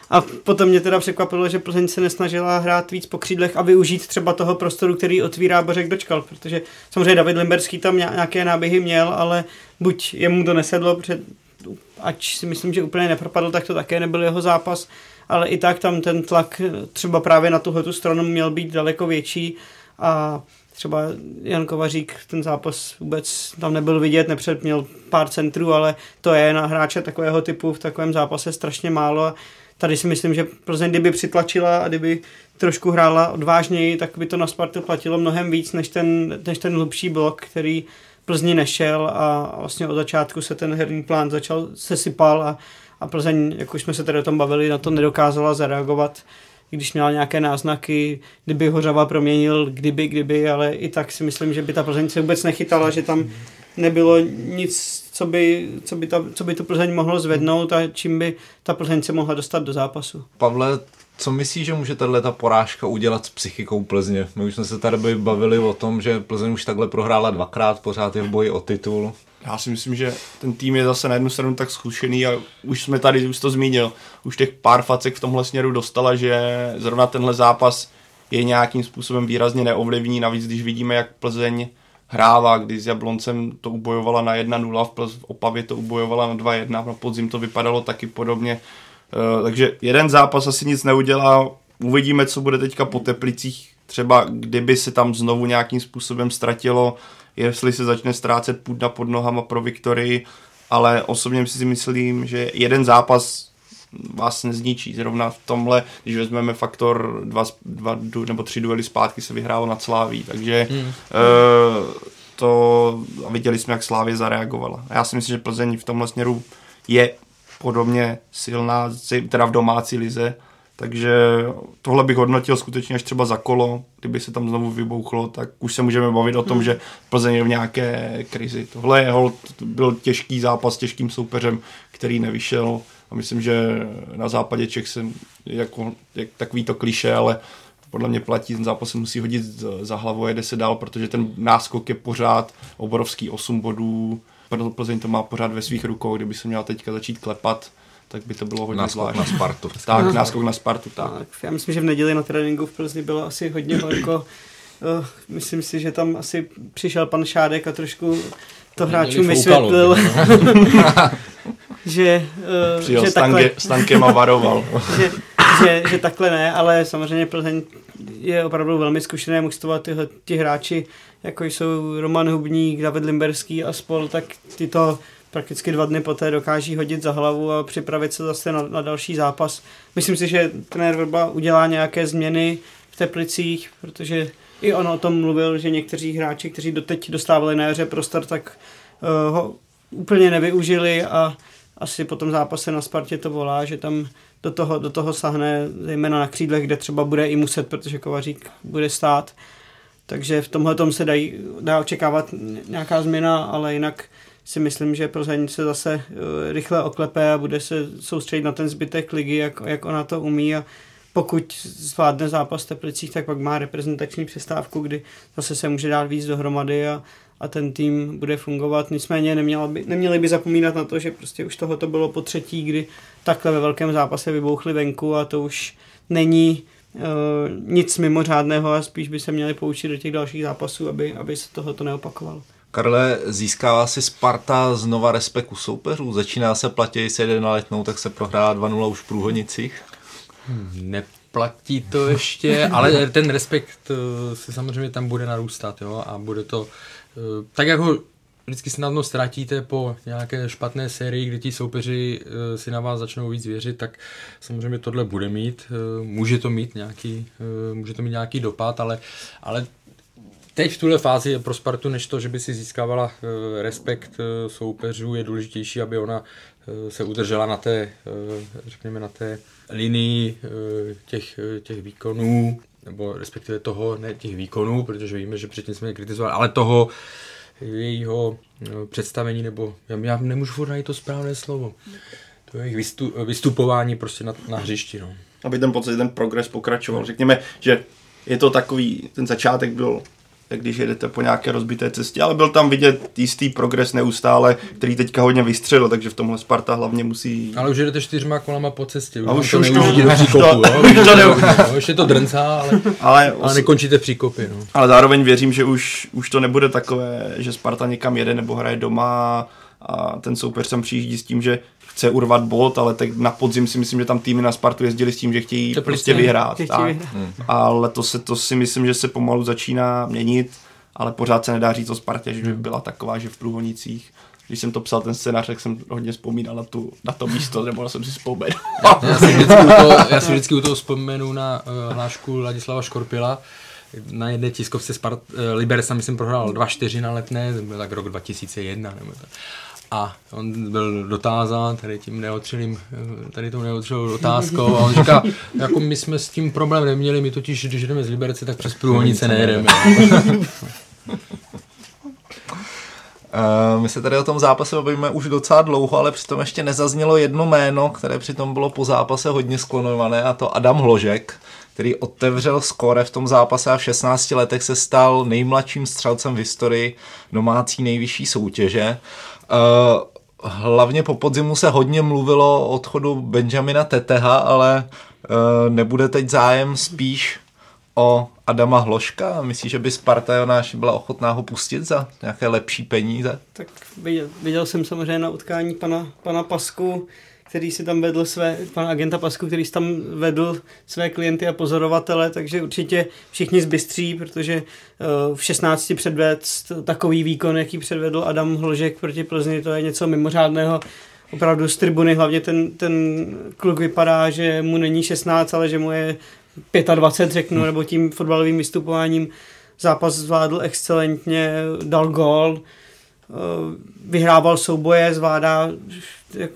A potom mě teda překvapilo, že Plzeň se nesnažila hrát víc po křídlech a využít třeba toho prostoru, který otvírá Bořek Dočkal, protože samozřejmě David Limberský tam nějaké náběhy měl, ale buď jemu to nesedlo, protože ač si myslím, že úplně nepropadl, tak to také nebyl jeho zápas, ale i tak tam ten tlak třeba právě na tuhletu stranu měl být daleko větší a třeba Jan Kovařík, ten zápas vůbec tam nebyl vidět, nepřed měl pár centrů, ale to je na hráče takového typu v takovém zápase strašně málo a tady si myslím, že Plzeň, kdyby přitlačila a kdyby trošku hrála odvážněji, tak by to na Spartu platilo mnohem víc, než ten, než ten hlubší blok, který Plzni nešel a vlastně od začátku se ten herní plán začal sesypal a, a Plzeň, jak už jsme se tady o tom bavili, na to nedokázala zareagovat, když měla nějaké náznaky, kdyby Hořava proměnil, kdyby, kdyby, ale i tak si myslím, že by ta Plzeň se vůbec nechytala, že tam nebylo nic, co by, co by, ta, co by tu Plzeň mohlo zvednout a čím by ta Plzeň se mohla dostat do zápasu. Pavle, co myslíš, že může tato porážka udělat s psychikou Plzně? My už jsme se tady bavili o tom, že Plzeň už takhle prohrála dvakrát, pořád je v boji o titul. Já si myslím, že ten tým je zase na jednu stranu tak zkušený a už jsme tady, už to zmínil, už těch pár facek v tomhle směru dostala, že zrovna tenhle zápas je nějakým způsobem výrazně neovlivní, navíc když vidíme, jak Plzeň hrává, když s Jabloncem to ubojovala na jedna nula, v Opavě to ubojovala na dva jedna, na podzim to vypadalo taky podobně. E, takže jeden zápas asi nic neudělá, uvidíme, co bude teďka po Teplicích, třeba kdyby se tam znovu nějakým způsobem ztratilo, jestli se začne ztrácet půda pod nohama pro Viktorii, ale osobně si myslím, že jeden zápas vás nezničí. Zrovna v tomhle, když vezmeme faktor dva, dva nebo tři duely zpátky, se vyhrálo nad Sláví, takže hmm. to a viděli jsme, jak Slávě zareagovala. Já si myslím, že Plzeň v tomhle směru je podobně silná, teda v domácí lize, takže tohle bych hodnotil skutečně až třeba za kolo, kdyby se tam znovu vybouchlo, tak už se můžeme bavit o tom, že Plzeň je v nějaké krizi. Tohle je, byl těžký zápas s těžkým soupeřem, který nevyšel. A myslím, že na západě Čech se jako, jak takový to klišé, ale podle mě platí, ten zápas se musí hodit za hlavu a jede se dál, protože ten náskok je pořád obrovský, osm bodů, Plzeň to má pořád ve svých rukou, kdyby se měla teďka začít klepat, tak by to bylo hodně náskok zvláštní. Náskok na Spartu. Tak, náskok na Spartu, tak. tak. Já myslím, že v neděli na tréninku v Plzni bylo asi hodně horko. Myslím si, že tam asi přišel pan Šádek a trošku to hráčům vysvětlil, že, přijel že takhle... s tankem a varoval. že, že, že takhle ne, ale samozřejmě Plzeň je opravdu velmi zkušené mužstvo, tyhle ti hráči, jako jsou Roman Hubník, David Limberský a spol, tak ty to prakticky dva dny poté dokáží hodit za hlavu a připravit se zase na, na další zápas. Myslím si, že trenér Vrba udělá nějaké změny v Teplicích, protože i on o tom mluvil, že někteří hráči, kteří doteď dostávali na jaře prostor, tak uh, ho úplně nevyužili a asi po tom zápase na Spartě to volá, že tam do toho, do toho sahne zejména na křídlech, kde třeba bude i muset, protože Kovařík bude stát. Takže v tomhletom se dají, dá očekávat nějaká změna, ale jinak si myslím, že Plzeň se zase rychle oklepe a bude se soustředit na ten zbytek ligy, jak, jak ona to umí, a pokud zvládne zápas v Teplicích, tak pak má reprezentační přestávku, kdy zase se může dát víc dohromady a, a ten tým bude fungovat. Nicméně neměla by, neměli by zapomínat na to, že prostě už tohoto bylo po třetí, kdy takhle ve velkém zápase vybouchli venku a to už není uh, nic mimořádného a spíš by se měli poučit do těch dalších zápasů, aby, aby se tohoto neopakovalo. Karle, získává si Sparta znova respekt u soupeřů? Začíná se platit se jede na Letnou, tak se prohrá dva nula už v Průhonicích? Hmm, neplatí to ještě, ale ten respekt uh, se samozřejmě tam bude narůstat, jo, a bude to, uh, tak jak ho vždycky snadno ztratíte po nějaké špatné sérii, kdy ti soupeři uh, si na vás začnou víc věřit, tak samozřejmě tohle bude mít, uh, může to mít nějaký, uh, může to mít nějaký dopad, ale, ale teď v tuhle fázi je pro Spartu, než to, že by si získávala uh, respekt uh, soupeřů, je důležitější, aby ona uh, se udržela na té, uh, řekněme, na té linii těch, těch výkonů, nebo respektive toho, ne těch výkonů, protože víme, že předtím jsme je kritizovali, ale toho jejího představení, nebo já, já nemůžu furt najít to správné slovo, to jejich vystup, vystupování prostě na, na hřišti. No. Aby ten pocit, ten progres pokračoval. Řekněme, že je to takový, ten začátek byl, když jedete po nějaké rozbité cestě, ale byl tam vidět jistý progres neustále, který teďka hodně vystřelil, takže v tomhle Sparta hlavně musí... Ale už jedete čtyřma kolama po cestě, už, už to neužíte do příkopu, ještě to drncá, ale, ale, ale nekončíte příkopy. No. Ale zároveň věřím, že už, už to nebude takové, že Sparta někam jede nebo hraje doma a ten soupeř tam přijíždí s tím, že chce urvat bod, ale tak na podzim si myslím, že tam týmy na Spartu jezdili s tím, že chtějí to prostě vyhrát. Ale to, se, to si myslím, že se pomalu začíná měnit, ale pořád se nedá říct o Spartě, že by byla taková, že v Průhonicích, když jsem to psal ten scénář, tak jsem hodně vzpomínal na, tu, na to místo, nebo jsem si vzpomenul. Já si vždycky u toho, já si vždycky u toho vzpomenu na uh, hlášku Ladislava Škorpila. Na jedné tiskovce Spart- uh, Liberec tam jsem prohrál dva čtyři na Letné, to byl tak rok dva tisíce jedna nebo tak. A on byl dotázán tady tím neotřelým, tady tou neotřelou otázkou a on říká, jako my jsme s tím problém neměli, my totiž, když jdeme z Liberce, tak přes Průhonice nejedeme. My se tady o tom zápase bavíme už docela dlouho, ale přitom ještě nezaznělo jedno jméno, které přitom bylo po zápase hodně sklonované, a to Adam Hložek, který otevřel skóre v tom zápase a v šestnácti letech se stal nejmladším střelcem v historii domácí nejvyšší soutěže. Uh, hlavně po podzimu se hodně mluvilo o odchodu Benjamina Teteha, ale uh, nebude teď zájem spíš o Adama Hložka? Myslíš, že by Sparta Jonáši byla ochotná ho pustit za nějaké lepší peníze? Tak viděl, viděl jsem samozřejmě na utkání pana, pana Pasku, který si tam vedl své, pana agenta Pasku, který si tam vedl své klienty a pozorovatele, takže určitě všichni zbystří, protože v šestnácti předvést takový výkon, jaký předvedl Adam Hložek proti Plzni, to je něco mimořádného. Opravdu z tribuny hlavně ten, ten kluk vypadá, že mu není šestnáct, ale že mu je dvacet pět, řeknu, nebo tím fotbalovým vystupováním. Zápas zvládl excelentně, dal gól, vyhrával souboje, zvládá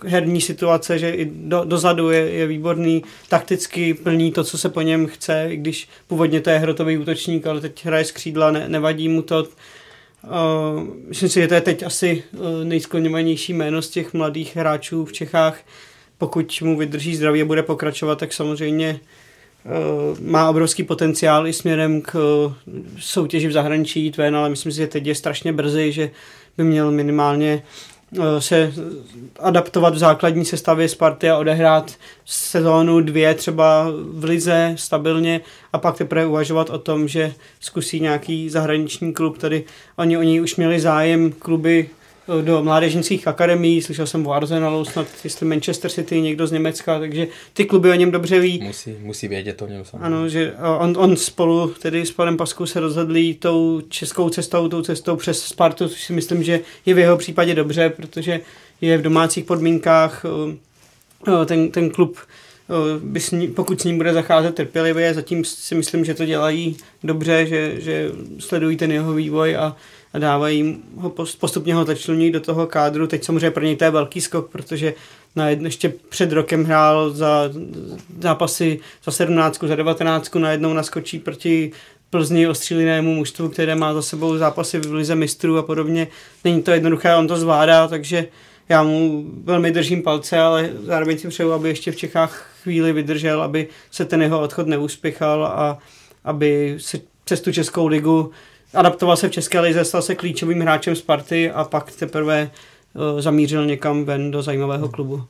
herní situace, že i do, dozadu je, je výborný, takticky plní to, co se po něm chce, i když původně to je hrotový útočník, ale teď hraje z křídla, ne, nevadí mu to. Uh, myslím si, že to je teď asi nejskloněvanější jméno z těch mladých hráčů v Čechách. Pokud mu vydrží zdraví a bude pokračovat, tak samozřejmě má obrovský potenciál i směrem k soutěži v zahraničí jít ven, ale myslím si, že teď je strašně brzy, že by měl minimálně se adaptovat v základní sestavě Sparty a odehrát sezónu dvě třeba v lize stabilně a pak teprve uvažovat o tom, že zkusí nějaký zahraniční klub. Tady oni, oni už měli zájem kluby do mládežnických akademií, slyšel jsem o Arsenalu, snad jestli Manchester City, někdo z Německa, takže ty kluby o něm dobře ví. Musí, musí vědět o něm samozřejmě. Ano, že on, on spolu, tedy s panem Paskou se rozhodlí tou českou cestou, tou cestou přes Spartu, což si myslím, že je v jeho případě dobře, protože je v domácích podmínkách, ten, ten klub, by s ní, pokud s ním bude zacházet trpělivě, zatím si myslím, že to dělají dobře, že, že sledují ten jeho vývoj a a dávají ho postupně ho začlenují do toho kádru. Teď samozřejmě pro něj to je velký skok, protože na jedno, ještě před rokem hrál za zápasy za sedmnáctku, za devatenáctku, najednou naskočí proti Plzni ostřílenému mužstvu, které má za sebou zápasy v lize mistrů a podobně. Není to jednoduché, on to zvládá, takže já mu velmi držím palce, ale zároveň si přeju, aby ještě v Čechách chvíli vydržel, aby se ten jeho odchod neuspěchal a aby se přes tu Českou ligu adaptoval se v České lize, stal se klíčovým hráčem Sparty a pak teprve zamířil někam ven do zajímavého klubu.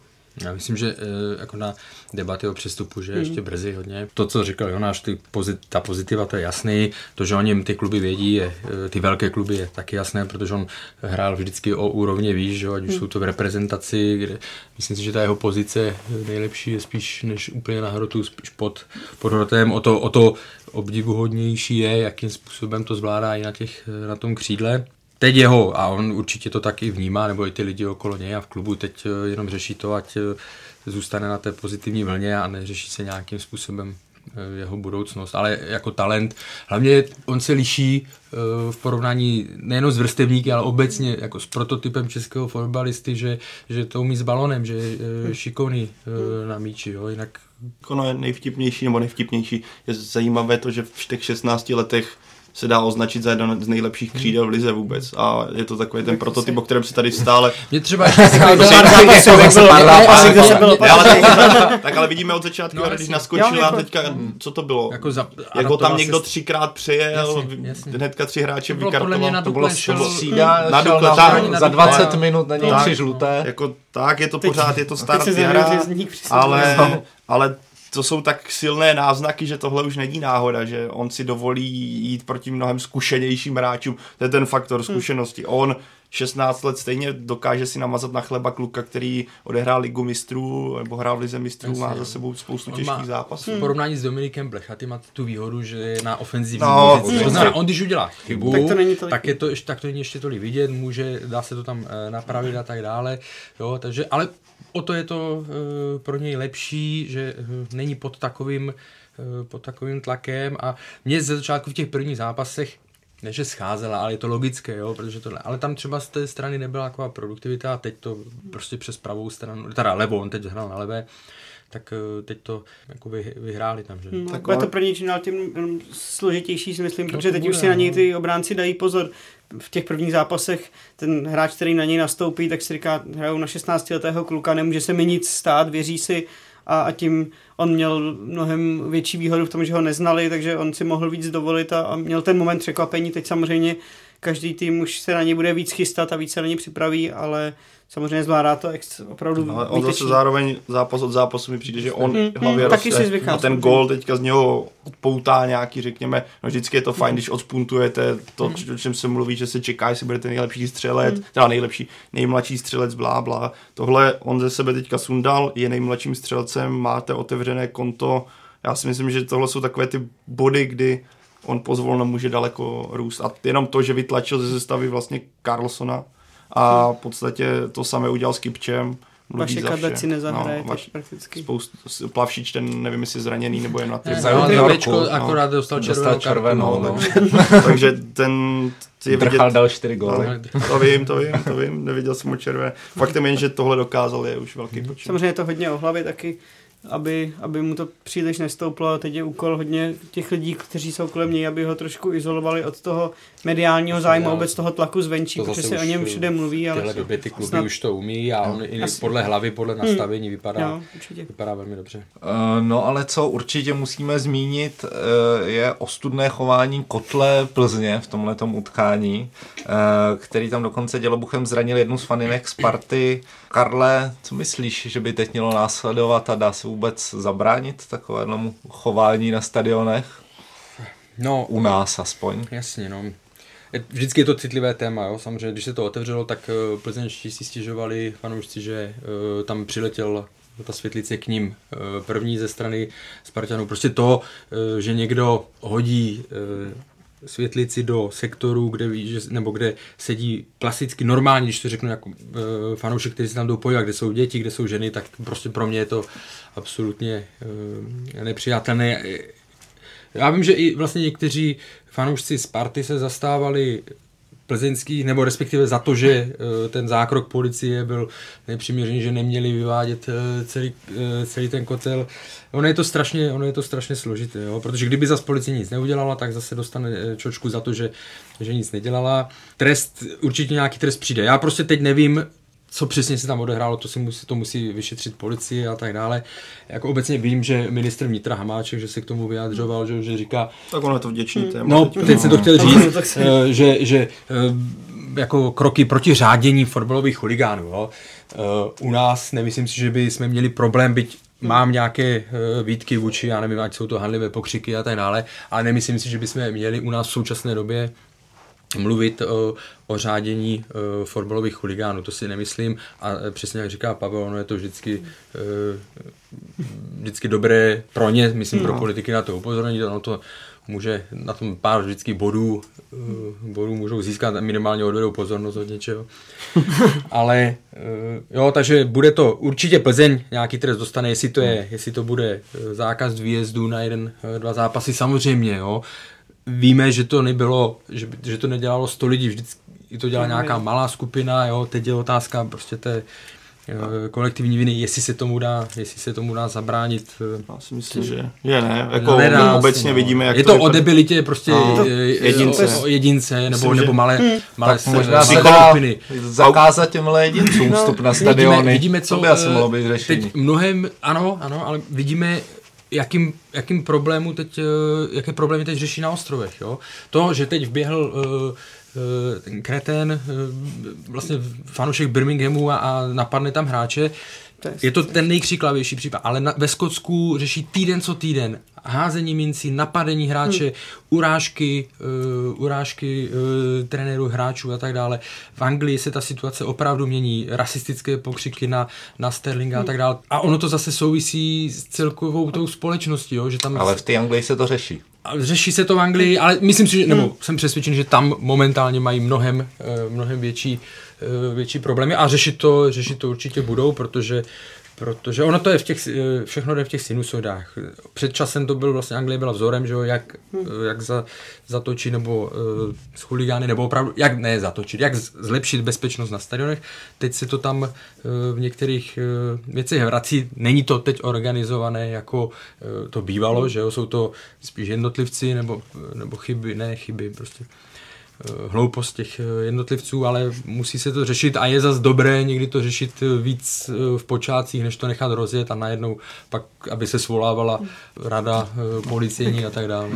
Já myslím, že jako na debaty o přestupu, že ještě brzy hodně. To, co říkal Jonáš, ty pozit, ta pozitiva, to je jasný. To, že o něm ty kluby vědí, je, ty velké kluby je taky jasné, protože on hrál vždycky o úrovně výš, že? Ať už jsou to v reprezentaci, kde myslím si, že ta jeho pozice nejlepší je spíš než úplně na hrotu, spíš pod, pod hrotem. O to, o to obdivuhodnější je, jakým způsobem to zvládá i na, těch, na tom křídle. Teď jeho, a on určitě to tak i vnímá, nebo i ty lidi okolo něj a v klubu teď jenom řeší to, ať zůstane na té pozitivní vlně a neřeší se nějakým způsobem jeho budoucnost, ale jako talent. Hlavně on se liší v porovnání nejenom s vrstevníky, ale obecně jako s prototypem českého fotbalisty, že, že to umí s balonem, že je šikovný na míči, jo, jinak... Ono je nejvtipnější nebo nejvtipnější. Je zajímavé to, že v těch šestnácti letech se dá označit za jeden z nejlepších křídel v lize vůbec a je to takový ten prototyp, o kterém se tady stále... Mě třeba ještě tak ale vidíme od začátku, no, když naskočil a teďka, co to bylo? Jako, za, jako tam, tam někdo třikrát přejel, hnedka tři hráče vykartoval, to bylo Sída, za dvacet minut na něj tři žluté. Tak je to pořád, je to stará hra, ale... To jsou tak silné náznaky, že tohle už není náhoda, že on si dovolí jít proti mnohem zkušenějším hráčům. To je ten faktor zkušenosti. On šestnáct let stejně dokáže si namazat na chleba kluka, který odehrál ligu mistrů nebo hrál v lize mistrů, má za sebou spoustu těžkých zápasů. V porovnání s Dominikem Blechatým má tu výhodu, že je na ofenzivní no, pozici. To znamená, on když udělá chybu, tak to není, tak je to, tak to není ještě tolik vidět, může, dá se to tam napravit a tak dále. Jo, takže, ale o to je to e, pro něj lepší, že e, není pod takovým, e, pod takovým tlakem a mě ze začátku v těch prvních zápasech ne, že scházela, ale je to logické, jo, protože tohle, ale tam třeba z té strany nebyla taková produktivita a teď to prostě přes pravou stranu, teda levou, on teď hrál na levé, tak e, teď to jako vy, vyhráli tam, že? Hmm, Taková... Bude to pro něj čím dál tím složitější, si myslím, no, protože teď bude, už si na něj ty obránci dají pozor. V těch prvních zápasech ten hráč, který na něj nastoupí, tak si říká, hrajou na šestnáctiletého kluka, nemůže se mi nic stát, věří si a, a tím on měl mnohem větší výhodu v tom, že ho neznali, takže on si mohl víc dovolit a, a měl ten moment překvapení. Teď samozřejmě každý tým už se na něj bude víc chystat a víc se na něj připraví, ale samozřejmě zvládá to ex, opravdu no, výtečně. On zase zároveň zápas od zápasu mi přijde, že on mm, hlavě mm, roste zvyká, a ten gól teďka z něho odpoutá nějaký, řekněme, no vždycky je to fajn, mm. když odpuntujete to, mm. o čem se mluví, že se čeká, jestli budete nejlepší střelec, mm. teda nejlepší, nejmladší střelec, blá, blá. Tohle on ze sebe teďka sundal, je nejmladším střelcem, máte otevřené konto. Já si myslím, že tohle jsou takové ty body, kdy on pozvolna může daleko růst. A jenom to, že vytlačil ze sestavy vlastně Carlsona a v podstatě to samé udělal s Kipčem. Vaše kadec si nezahraje no, prakticky. Spoustu, Plavšič, ten nevím, jestli zraněný nebo jen na ty. Zajel akorát dostal červenou červenou. No. No. Takže ten... Je vidět, drchal dal čtyři góly. To vím, to vím, to vím, neviděl jsem mu červené. Faktem jen, že tohle dokázal, je už velký počin. Samozřejmě je to hodně o hlavě taky. aby, aby mu to příliš nestouplo. Teď je úkol hodně těch lidí, kteří jsou kolem něj, aby ho trošku izolovali od toho mediálního zájmu, no, vůbec toho tlaku zvenčí, protože se o něm všude mluví. Ale tyhle době ty kluby snad už to umí a on i podle hlavy, podle nastavení hmm. vypadá, no, vypadá velmi dobře. Uh, no ale co určitě musíme zmínit, uh, je ostudné chování kotle Plzně v tomhletom utkání, uh, který tam dokonce dělobuchem zranil jednu z faninek Sparty. Karle, co myslíš, že by teď mělo následovat a dá se vůbec zabránit takovému chování na stadionech? No, u nás aspoň. Jasně, no. Vždycky je to citlivé téma, jo. Samozřejmě, když se to otevřelo, tak plzeňští si stěžovali fanoušci, že uh, tam přiletěl ta světlice k ním. Uh, první ze strany Spartanů. Prostě to, uh, že někdo hodí uh, světlici do sektoru, kde, nebo kde sedí klasicky normální, když to řeknu jako e, fanoušek, kteří se tam jdou podívat, kde jsou děti, kde jsou ženy, tak prostě pro mě je to absolutně e, nepřijatelné. Já vím, že i vlastně někteří fanoušci Sparty se zastávali plzeňských, nebo respektive za to, že e, ten zákrok policie byl nepřiměřený, že neměli vyvádět e, celý, e, celý ten kotel. Ono je to strašně, ono je to strašně složité, jo? Protože kdyby zas policie nic neudělala, tak zase dostane čočku za to, že, že nic nedělala. Trest, určitě nějaký trest přijde. Já prostě teď nevím, co přesně se tam odehrálo, to, si musí, to musí vyšetřit policie a tak dále. Jako obecně vím, že ministr vnitra Hamáček, že se k tomu vyjadřoval, že, že říká... Tak ono je to vděčný téma. No, teď, teď no. jsem to chtěl říct, no, se... že, že jako kroky proti řádění fotbalových chuligánů. Jo. U nás nemyslím si, že by jsme měli problém, byť mám nějaké výtky vůči, já nevím, ať jsou to handlivé pokřiky a tak dále, ale nemyslím si, že bychom měli u nás v současné době mluvit o, o řádění e, fotbalových chuligánů, to si nemyslím, a přesně jak říká Pavel, ono je to vždycky, e, vždycky dobré pro ně, myslím no. pro politiky na to upozornit, ono to může na tom pár vždycky bodů, e, bodů můžou získat, minimálně odvedou pozornost od něčeho, ale e, jo, takže bude to, určitě Plzeň nějaký trest dostane, jestli to je, jestli to bude zákaz výjezdu na jeden, dva zápasy, samozřejmě, jo. Víme, že to nebylo, že, že to nedělalo sto lidí, vždycky to dělá nějaká malá skupina, jo, teď je otázka prostě té e, kolektivní viny, jestli se tomu dá, jestli se tomu dá zabránit. Já si myslím, že je ne, jako nedá, obecně no. vidíme, jak je to, to o debilitě prostě no, jedince, o, o jedince nebo, myslím, nebo malé, že... malé skupiny. Zakázat těmhle jedincům no, vstup na stadiony, vidíme, vidíme, co, to by asi mohlo být řešení. Teď mnohem, ano, ano, ale vidíme, jakým, jakým problému teď, jaké problémy teď řeší na ostrovech, jo? To, že teď vběhl uh, ten kretén, uh, vlastně fanoušek Birminghamu a, a napadne tam hráče, je to ten nejkřiklavější případ, ale na, ve Skotsku řeší týden co týden házení mincí, napadení hráče, hmm. urážky, uh, urážky uh, trenérů, hráčů a tak dále. V Anglii se ta situace opravdu mění, rasistické pokřiky na, na Sterlinga hmm. a tak dále. A ono to zase souvisí s celkovou tou společností. Jo, že tam ale v té Anglii se to řeší. Řeší se to v Anglii, ale myslím si, že, nebo hmm. jsem přesvědčen, že tam momentálně mají mnohem, mnohem větší, větší problémy a řešit to, řešit to určitě budou, protože, protože ono to je v těch, všechno jde v těch sinusodách. Před časem to byl vlastně, Anglie byla vzorem, že jo, jak, jak za, zatočit nebo z chuligány, nebo opravdu, jak ne zatočit, jak zlepšit bezpečnost na stadionech. Teď se to tam v některých věcech vrací. Není to teď organizované, jako to bývalo, že jo, jsou to spíš jednotlivci nebo, nebo chyby, ne chyby, prostě hloupost těch jednotlivců, ale musí se to řešit a je zas dobré někdy to řešit víc v počátcích, než to nechat rozjet a najednou pak, aby se svolávala rada policejní a tak dále.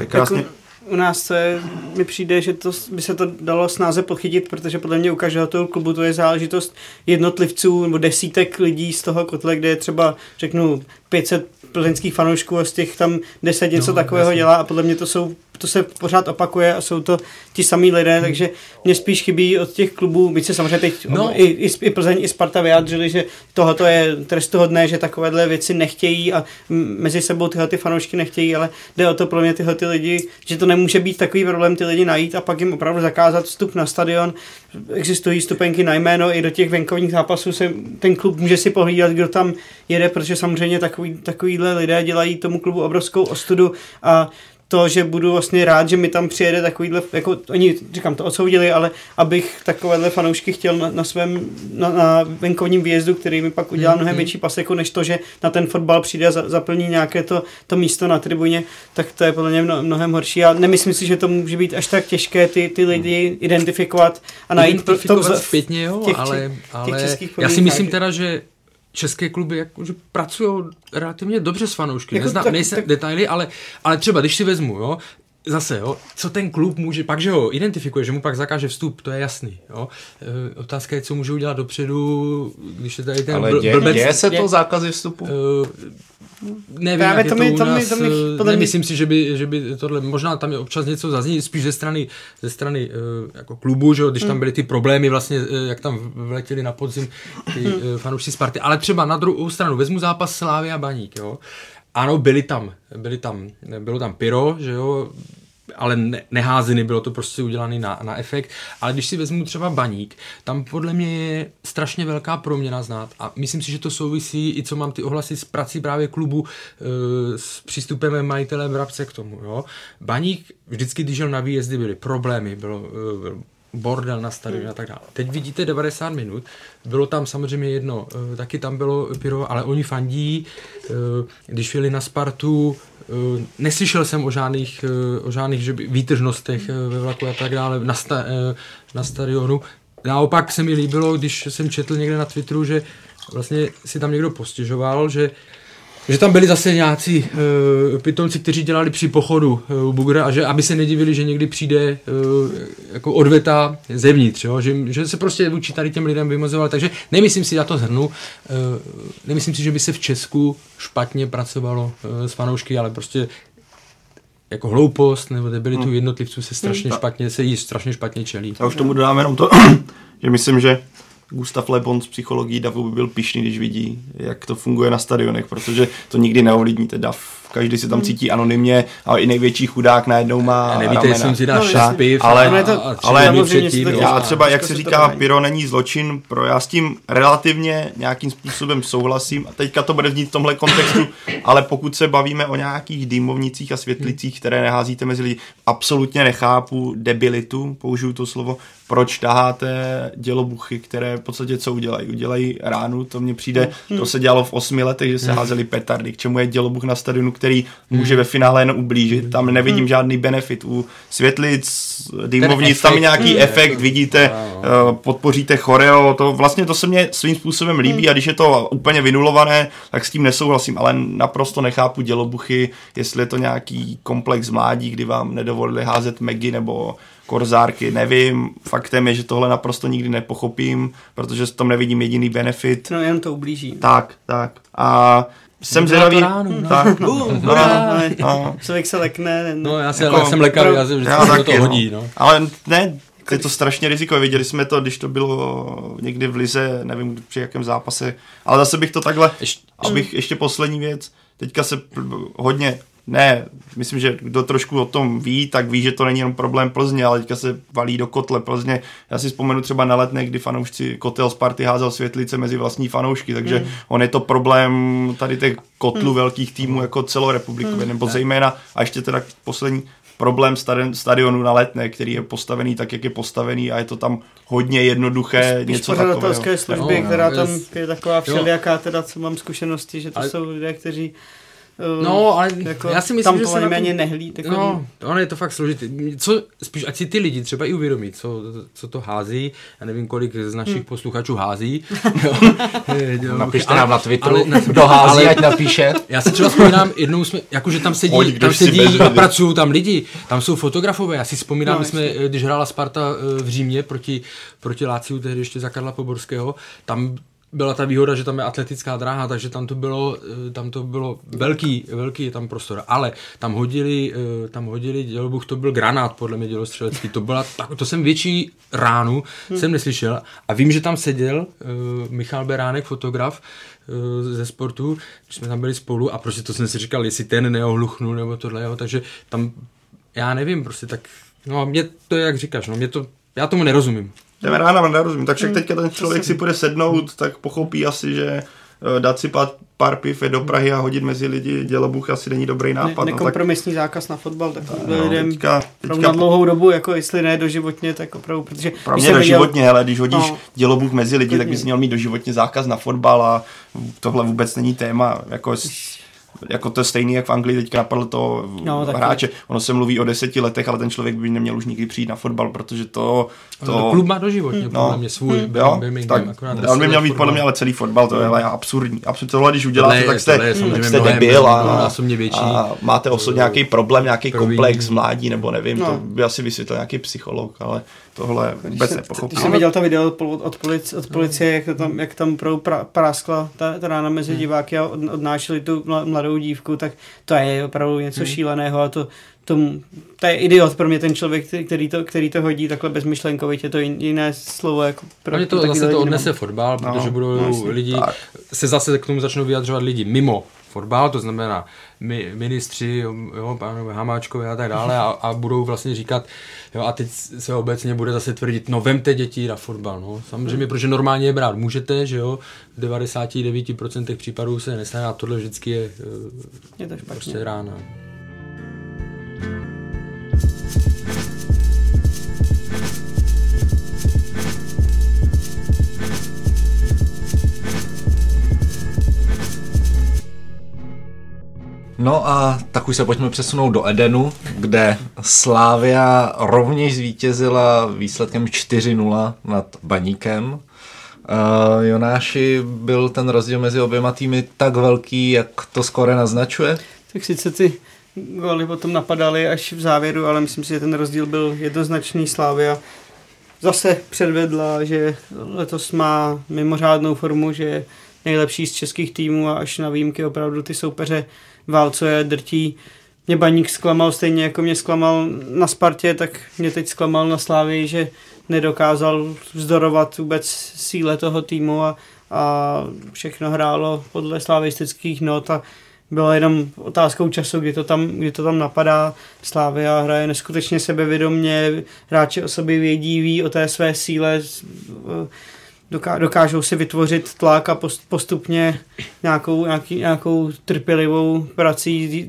U nás je, mi přijde, že to, by se to dalo snáze pochytit, protože podle mě u každého toho klubu to je záležitost jednotlivců nebo desítek lidí z toho kotle, kde je třeba, řeknu, pět set plzeňských fanoušků a z těch tam deset něco no, takového jasný. Dělá a podle mě to jsou to se pořád opakuje a jsou to ti samí lidé, takže mě spíš chybí od těch klubů, byť se samozřejmě teď no. i, i, i Plzeň, i Sparta vyjádřili, že tohoto je trestuhodné, že takovéhle věci nechtějí a mezi sebou tyhle ty fanoušky nechtějí, ale jde o to pro mě tyhle ty lidi, že to nemůže být takový problém ty lidi najít a pak jim opravdu zakázat vstup na stadion. Existují stupenky na jméno, i do těch venkovních zápasů se ten klub může si pohlídat, kdo tam jede, protože samozřejmě takový, takovýhle lidé dělají tomu klubu obrovskou ostudu a to, že budu vlastně rád, že mi tam přijede takovýhle, jako oni, říkám, to odsoudili, ale abych takovéhle fanoušky chtěl na, na svém, na, na venkovním výjezdu, který mi pak udělá mnohem větší paseku, než to, že na ten fotbal přijde a za, zaplní nějaké to, to místo na tribuně, tak to je podle mě mno, mnohem horší. Já nemyslím si, že to může být až tak těžké ty, ty lidi identifikovat a najít identifikovat to v, zpětně, jo, těch, ale, ale těch českých podmínkách. Já si myslím teda, že české kluby jakože pracují relativně dobře s fanoušky. Jako, Neznám tak... detaily, ale, ale třeba když si vezmu, jo, zase, jo, co ten klub může, pak že ho identifikuje, že mu pak zakáže vstup, to je jasný. Jo. E, otázka je, co může udělat dopředu, když je tady ten ale bl- blbec. Děje se to zákazy vstupu? E, Nevím, právě jak to mi, to mi, to mi, nemyslím si, že by, že by tohle, možná tam je občas něco zazní, spíš ze strany, ze strany jako klubu, že jo, když tam byly ty problémy vlastně, jak tam vletěli na podzim ty fanoušci Sparty, ale třeba na druhou stranu, vezmu zápas Slávy a Baník, jo, ano, byli tam, byli tam, bylo tam pyro, že jo, ale ne, neházeny, bylo to prostě udělané na, na efekt, ale když si vezmu třeba Baník, tam podle mě je strašně velká proměna znát a myslím si, že to souvisí i co mám ty ohlasy s prací právě klubu e, s přístupem majitele Brabce k tomu, jo. Baník vždycky, když jel na výjezdy, byly problémy, bylo, bylo bordel na stadionu a tak dále. Teď vidíte devadesát minut, bylo tam samozřejmě jedno, e, taky tam bylo pyro, ale oni fandí, e, když jeli na Spartu, Uh, neslyšel jsem o žádných, uh, o žádných že by, výtržnostech uh, ve vlaku a tak dále na, sta, uh, na stadionu. Naopak se mi líbilo, když jsem četl někde na Twitteru, že vlastně si tam někdo postěžoval, že, že tam byli zase nějací uh, pitomci, kteří dělali při pochodu u uh, Bugra a že aby se nedivili, že někdy přijde uh, jako odveta zevnitř, jo? Že, že se prostě vůči tady těm lidem vymozoval. Takže nemyslím si, já to zhrnu, uh, nemyslím si, že by se v Česku špatně pracovalo uh, s fanoušky, ale prostě jako hloupost nebo debilitu jednotlivců se strašně špatně, se jí strašně špatně čelí. Já už tomu dodám jenom to, že myslím, že Gustav Le Bon z psychologií davu by byl pyšný, když vidí, jak to funguje na stadionech, protože to nikdy neovlivníte dav. Každý se tam cítí anonymně, ale i největší chudák najednou má ramena. Nevíte, jestli jsem si dá šát piv, ale já třeba, jak se říká, pyro není zločin, pro já s tím relativně nějakým způsobem souhlasím a teďka to bude vnít v tomhle kontextu, ale pokud se bavíme o nějakých dýmovnicích a světlicích, které neházíte mezi lidi, absolutně nechápu debilitu, použiju to slovo, proč taháte dělobuchy, které v podstatě co udělají? Udělají ránu, to mně přijde, to se dělalo v osmi letech, že se házeli petardy, k čemu je dělobuch na stadionu, který může ve finále jen ublížit. Tam nevidím hmm. žádný benefit. U světlic, dýmovnic, tam nějaký hmm. efekt, vidíte, podpoříte choreo, to vlastně to se mně svým způsobem líbí a když je to úplně vynulované, tak s tím nesouhlasím, ale naprosto nechápu dělobuchy, jestli je to nějaký komplex mládí, kdy vám nedovolili házet megy nebo korzárky, nevím. Faktem je, že tohle naprosto nikdy nepochopím, protože s tom nevidím jediný benefit. No jen to ublíží. Tak, tak. A jsem zvědavý. Tak. Bum, no, no. Člověk se lekne. No, no já, se, jako, já jsem lékař, já jsem, že já se taky, do toho hodí. No. No. Ale ne, je to strašně rizikové. Viděli jsme to, když to bylo někdy v lize, nevím při jakém zápase, ale zase bych to takhle, ještě, abych ještě poslední věc, teďka se hodně Ne, myslím, že kdo trošku o tom ví, tak ví, že to není jenom problém Plzně, ale teďka se valí do kotle Plzně. Já si vzpomenu třeba na Letné, kdy fanoušci kotel Sparty házel světlice mezi vlastní fanoušky, takže mm. on je to problém tady těch kotlů mm. velkých týmů jako celorepublikově, mm. nebo zejména, a ještě teda poslední problém stadionu na Letné, který je postavený tak, jak je postavený a je to tam hodně jednoduché, Spíš něco takového. Spíš pořadatelské služby, no, která no, tam yes. je taková všelijaká, teda co mám zkušenosti, že to ale... jsou lidé, kteří No, ale jako já si myslím, že se na méně nehlí. Takový... No, ono je to fakt složitý. Co, spíš ať si ty lidi třeba i uvědomí, co, co to hází. Já nevím, kolik z našich hmm. posluchačů hází. Napište ale, nám na Twitteru, kdo hází, ať napíše. Já si třeba vzpomínám, jednou jsme, jakože tam sedí, Oj, tam sedí a pracují tam lidi. Tam jsou fotografové. Já si vzpomínám, no, my jsme, když hrála Sparta v Římě proti, proti Láciu, tehdy ještě za Karla Poborského, tam byla ta výhoda, že tam je atletická dráha, takže tam to bylo, tam to bylo velký, velký tam prostor, ale tam hodili, tam hodili dělobuch, to byl granát, podle mě dělostřelecký, to byla, to jsem větší ránu, hmm. jsem neslyšel a vím, že tam seděl Michal Beránek, fotograf ze sportu, když jsme tam byli spolu a prostě to jsem si říkal, jestli ten neohluchnul nebo tohle, jo, takže tam, já nevím, prostě tak, no mě to jak říkáš, no mě to, já tomu nerozumím. Jdeme rána, nerozumím, takže teďka ten člověk si půjde sednout, tak pochopí asi, že dát si pár, pár piv do Prahy a hodit mezi lidi dělabuch asi není dobrý nápad. Ne, nekompromisní no, tak... zákaz na fotbal, tak no, lidem teďka, teďka... na dlouhou dobu, jako jestli ne doživotně, tak opravdu, protože... Pro mě doživotně, viděl... hele, když hodíš no, dělabuch mezi lidi, tak bys měl mít doživotně zákaz na fotbal a tohle vůbec není téma, jako... Jako to je stejný, jak v Anglii teď napadl to no, hráče. Ono se mluví o deseti letech, ale ten člověk by neměl už nikdy přijít na fotbal, protože to... to... Klub má doživotně, podle no, mě svůj. Mm, jo, tak, on by měl mít podle mě ale celý fotbal, to je ale absurdní. absurdní. Tohle, když uděláte, tak jste, jste debil a, a máte osobně nějaký problém, nějaký komplex mládí, nebo nevím, no. To by asi vysvětlil nějaký psycholog, ale... Tohle vůbec nepochopil. Když jsem viděl to video od, polic, od policie, jak, to tam, jak tam práskla ta, ta rána mezi diváky a od, odnášeli tu mladou dívku, tak to je opravdu něco hmm. šíleného a to, to, to je idiot pro mě ten člověk, který to, který to hodí takhle bezmyšlenkovitě, to je jiné slovo. Jako pro, mě to pro zase to odnese nemám. Fotbal, protože no, budou no, lidi, tak. se zase k tomu začnou vyjadřovat lidi mimo fotbal, to znamená mi, ministři, jo, pánové Hamáčkové a tak dále a, a budou vlastně říkat, jo, a teď se obecně bude zase tvrdit, no vemte děti na fotbal, no, samozřejmě, protože normálně je brát můžete, že jo, v devadesát devět procent případů se nestane a tohle vždycky je, je to prostě rána. No a tak už se pojďme přesunout do Edenu, kde Slavia rovněž zvítězila výsledkem čtyři nula nad Baníkem. Uh, Jonáši, byl ten rozdíl mezi oběma týmy tak velký, jak to skóre naznačuje? Tak sice ty góly potom napadaly až v závěru, ale myslím si, že ten rozdíl byl jednoznačný. Slavia zase předvedla, že letos má mimořádnou formu, že nejlepší z českých týmů a až na výjimky opravdu ty soupeře válcuje, drtí. Mě Baník zklamal stejně jako mě zklamal na Spartě, tak mě teď zklamal na Slavii, že nedokázal vzdorovat vůbec síle toho týmu a, a všechno hrálo podle slavistických not a bylo jenom otázkou času, kdy to tam, kdy to tam napadá. Slavia hraje neskutečně sebevědomně, hráči o sobě vědí, ví o té své síle, dokážou si vytvořit tlak a postupně nějakou, nějaký, nějakou trpělivou prací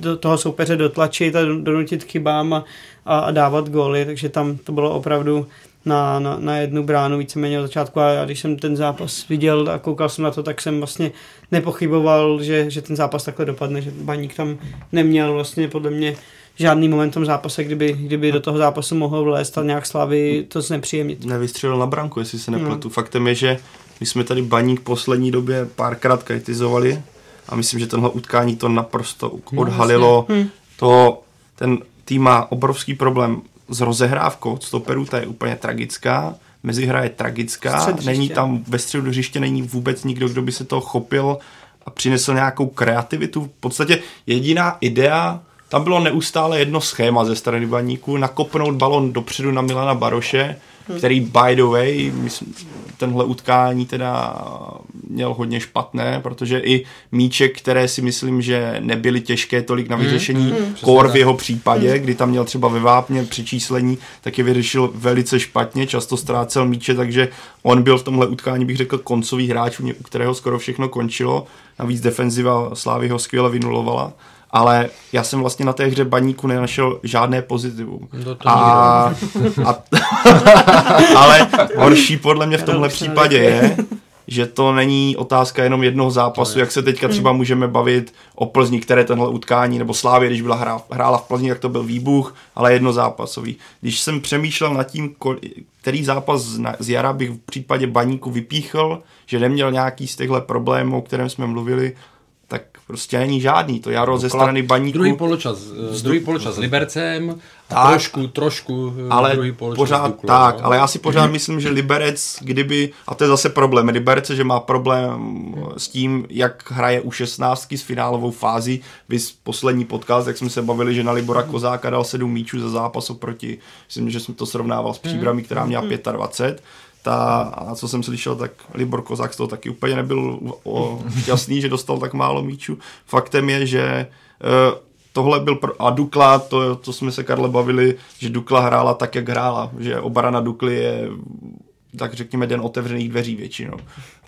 do toho soupeře dotlačit a donutit k chybám a, a dávat góly, takže tam to bylo opravdu na, na, na jednu bránu víceméně od začátku a když jsem ten zápas viděl a koukal jsem na to, tak jsem vlastně nepochyboval, že, že ten zápas takhle dopadne, že Baník tam neměl vlastně podle mě žádný moment v tom zápase, kdyby, kdyby do toho zápasu mohl vlézt a nějak Slavy to znepříjemnit. Nevystřelil na branku, jestli se nepletu. No. Faktem je, že my jsme tady Baník poslední době párkrát kritizovali a myslím, že tohle utkání to naprosto odhalilo. No, to, ten tým má obrovský problém s rozehrávkou od stoperů, ta je úplně tragická. Mezihra je tragická, není tam ve středu hřiště není vůbec nikdo, kdo by se toho chopil a přinesl nějakou kreativitu. V podstatě jediná idea. Tam bylo neustále jedno schéma ze strany Baníku, nakopnout balon dopředu na Milana Baroše, který by the way, tenhle utkání teda měl hodně špatné, protože i míček, které si myslím, že nebyly těžké tolik na vyřešení, mm, mm, kor v jeho případě, kdy tam měl třeba ve vápně při číslení, tak je vyřešil velice špatně, často ztrácel míče, takže on byl v tomhle utkání, bych řekl, koncový hráč, u kterého skoro všechno končilo, navíc defenziva Slávy ho skvěle vynulovala. Ale já jsem vlastně na té hře Baníku nenašel žádné pozitivum. A, a, ale horší podle mě v tomhle případě je, že to není otázka jenom jednoho zápasu, jak se teďka třeba můžeme bavit o Plzni, které tenhle utkání, nebo Slávě, když byla hra, hrála v Plzni, jak to byl výbuch, ale jednozápasový. Když jsem přemýšlel nad tím, který zápas z jara bych v případě Baníku vypíchl, že neměl nějaký z těchto problémů, o kterém jsme mluvili, tak prostě není žádný, to jaro ze strany Baníku. Druhý poločas, druhý poločas s Libercem, tak, trošku, trošku ale druhý poločas pořád, Duklu, tak, no? Ale já si pořád myslím, že Liberec, kdyby, a to je zase problém Liberce, že má problém s tím, jak hraje U šestnáct s finálovou fází, vys poslední podcast, jak jsme se bavili, že na Libora Kozáka dal sedm míčů za zápas oproti, myslím, že jsem to srovnával s Příbrami, která měla dvacet pět. Ta, a co jsem slyšel, tak Libor Kozák z toho taky úplně nebyl o, jasný, že dostal tak málo míčů. Faktem je, že e, tohle byl... Pro, a Dukla, to, to jsme se, Karle, bavili, že Dukla hrála tak, jak hrála. Že obrana Dukly je, tak řekněme, den otevřených dveří většinou.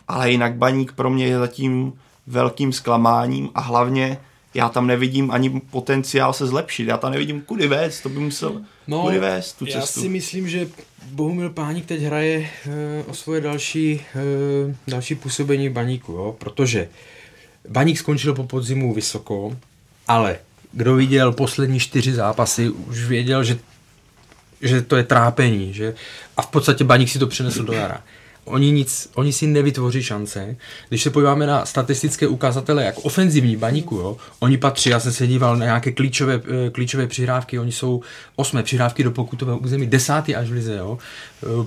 ale jinak Baník pro mě je zatím velkým zklamáním a hlavně já tam nevidím ani potenciál se zlepšit. Já tam nevidím kudy vést, to by musel no, kudy vést tu já cestu. Já si myslím, že Bohumil Páník teď hraje e, o svoje další, e, další působení v Baníku, jo? Protože Baník skončil po podzimu vysoko, ale kdo viděl poslední čtyři zápasy, už věděl, že, že to je trápení. Že? A v podstatě Baník si to přinesl do jara. Oni, nic, oni si nevytvoří šance. Když se podíváme na statistické ukazatele, jako ofenzivní Baníku, jo, oni patří, já jsem se díval na nějaké klíčové, klíčové přihrávky, oni jsou osmé přihrávky do pokutového území, desátý až v lize, jo.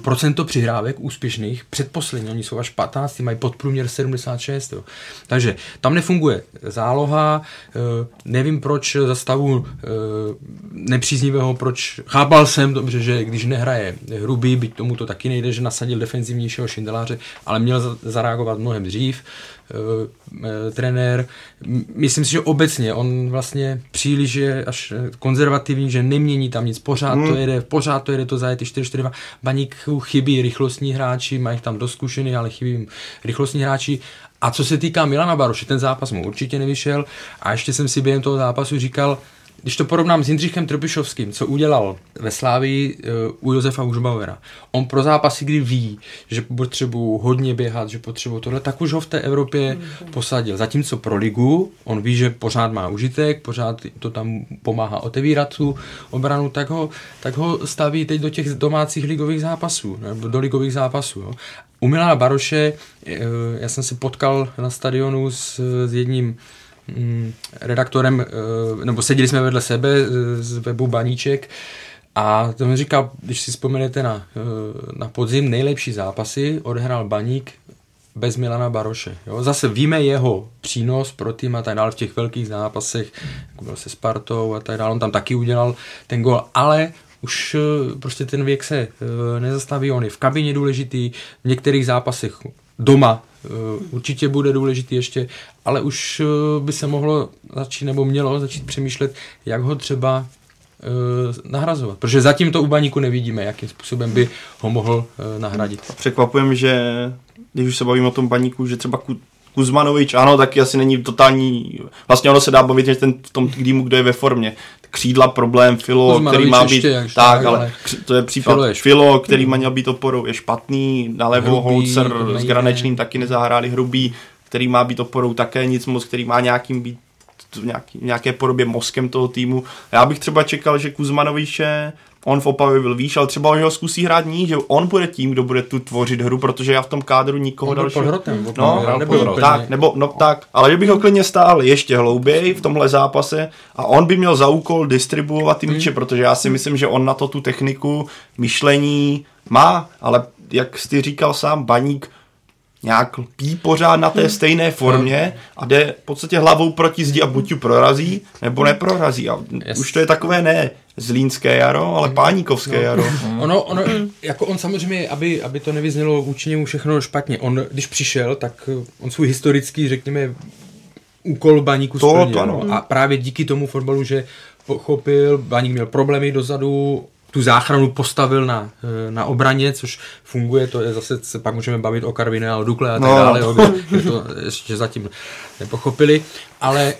Procento přihrávek úspěšných, předposlední, oni jsou až patnáctý, mají podprůměr sedmdesát šest, jo. Takže tam nefunguje záloha, nevím proč za stavu nepříznivého, proč chápal jsem dobře, že když nehraje Hrubý, byť tomu to taky nejde, že nasadil defenzivnějšího Šindeláře, ale měl zareagovat mnohem dřív e, trenér. Myslím si, že obecně on vlastně příliš je až konzervativní, že nemění tam nic, pořád mm. to jede, pořád to jede, to zajety čtyři čtyři dva. Baníku chybí rychlostní hráči, mají tam doskušený, ale chybí jim rychlostní hráči. A co se týká Milana Baroše, ten zápas mu určitě nevyšel a ještě jsem si během toho zápasu říkal, když to porovnám s Jindřichem Trpišovským, co udělal ve Slávii u Josefa Huřbauera. On pro zápasy, kdy ví, že potřebuju hodně běhat, že potřebuju tohle, tak už ho v té Evropě posadil. Zatímco pro ligu, on ví, že pořád má užitek, pořád to tam pomáhá otevírat tu obranu, tak ho, tak ho staví teď do těch domácích ligových zápasů, nebo do ligových zápasů. Jo. U Milana Baroše, já jsem se potkal na stadionu s, s jedním redaktorem, nebo seděli jsme vedle sebe z webu Baníček a to mi říká, když si vzpomenete na, na podzim, nejlepší zápasy odehrál Baník bez Milana Baroše. Jo? Zase víme jeho přínos pro tým a tak dále v těch velkých zápasech, jako byl se Spartou a tak dále, on tam taky udělal ten gol, ale už prostě ten věk se nezastaví, on je v kabině důležitý, v některých zápasech doma určitě bude důležitý ještě, ale už by se mohlo začít nebo mělo začít přemýšlet, jak ho třeba uh, nahrazovat. Protože zatím to u Baníku nevidíme, jakým způsobem by ho mohl uh, nahradit. Překvapujem, že když už se bavíme o tom Baníku, že třeba ku, Kuzmanovič, ano, taky asi není totální, vlastně ono se dá bavit, že ten v tom týmu, kdo je ve formě. Křídla problém, Filo, Kuzmanovič který má být tak, tak, ale to je případ Filo, je Filo který má měl být oporou, je špatný, nalevo Holzer s Granečným taky nezahráli, Hrubý, který má být oporou také nic moc, který má nějakým být v nějaký, nějaké podobě mozkem toho týmu. Já bych třeba čekal, že Kuzmanoviče on v Opavě byl výš, ale třeba ho zkusí hrát níž, že on bude tím, kdo bude tu tvořit hru, protože já v tom kádru nikoho dalšího. Hrotem, no, no nebyl nebyl tak, nebo no tak, ale že bych ho klidně stál ještě hlouběji v tomhle zápase a on by měl za úkol distribuovat ty míče, hmm. protože já si myslím, že on na to tu techniku, myšlení má, ale jak jsi říkal sám, Baník nějak pí pořád na té stejné formě a jde v podstatě hlavou proti zdi a buď ju prorazí, nebo neprorazí. A už to je takové ne zlínské jaro, ale páníkovské no. jaro. Ono, ono, jako on samozřejmě, aby, aby to nevyznělo vůči němu všechno špatně. On, když přišel, tak on svůj historický, řekněme, úkol Baníku splnil. No. A právě díky tomu fotbalu, že pochopil, Baník měl problémy dozadu, tu záchranu postavil na, na obraně, což funguje, to je zase, se pak můžeme bavit o Carvineal, Dukle a tak no. dále, že to ještě zatím nepochopili, ale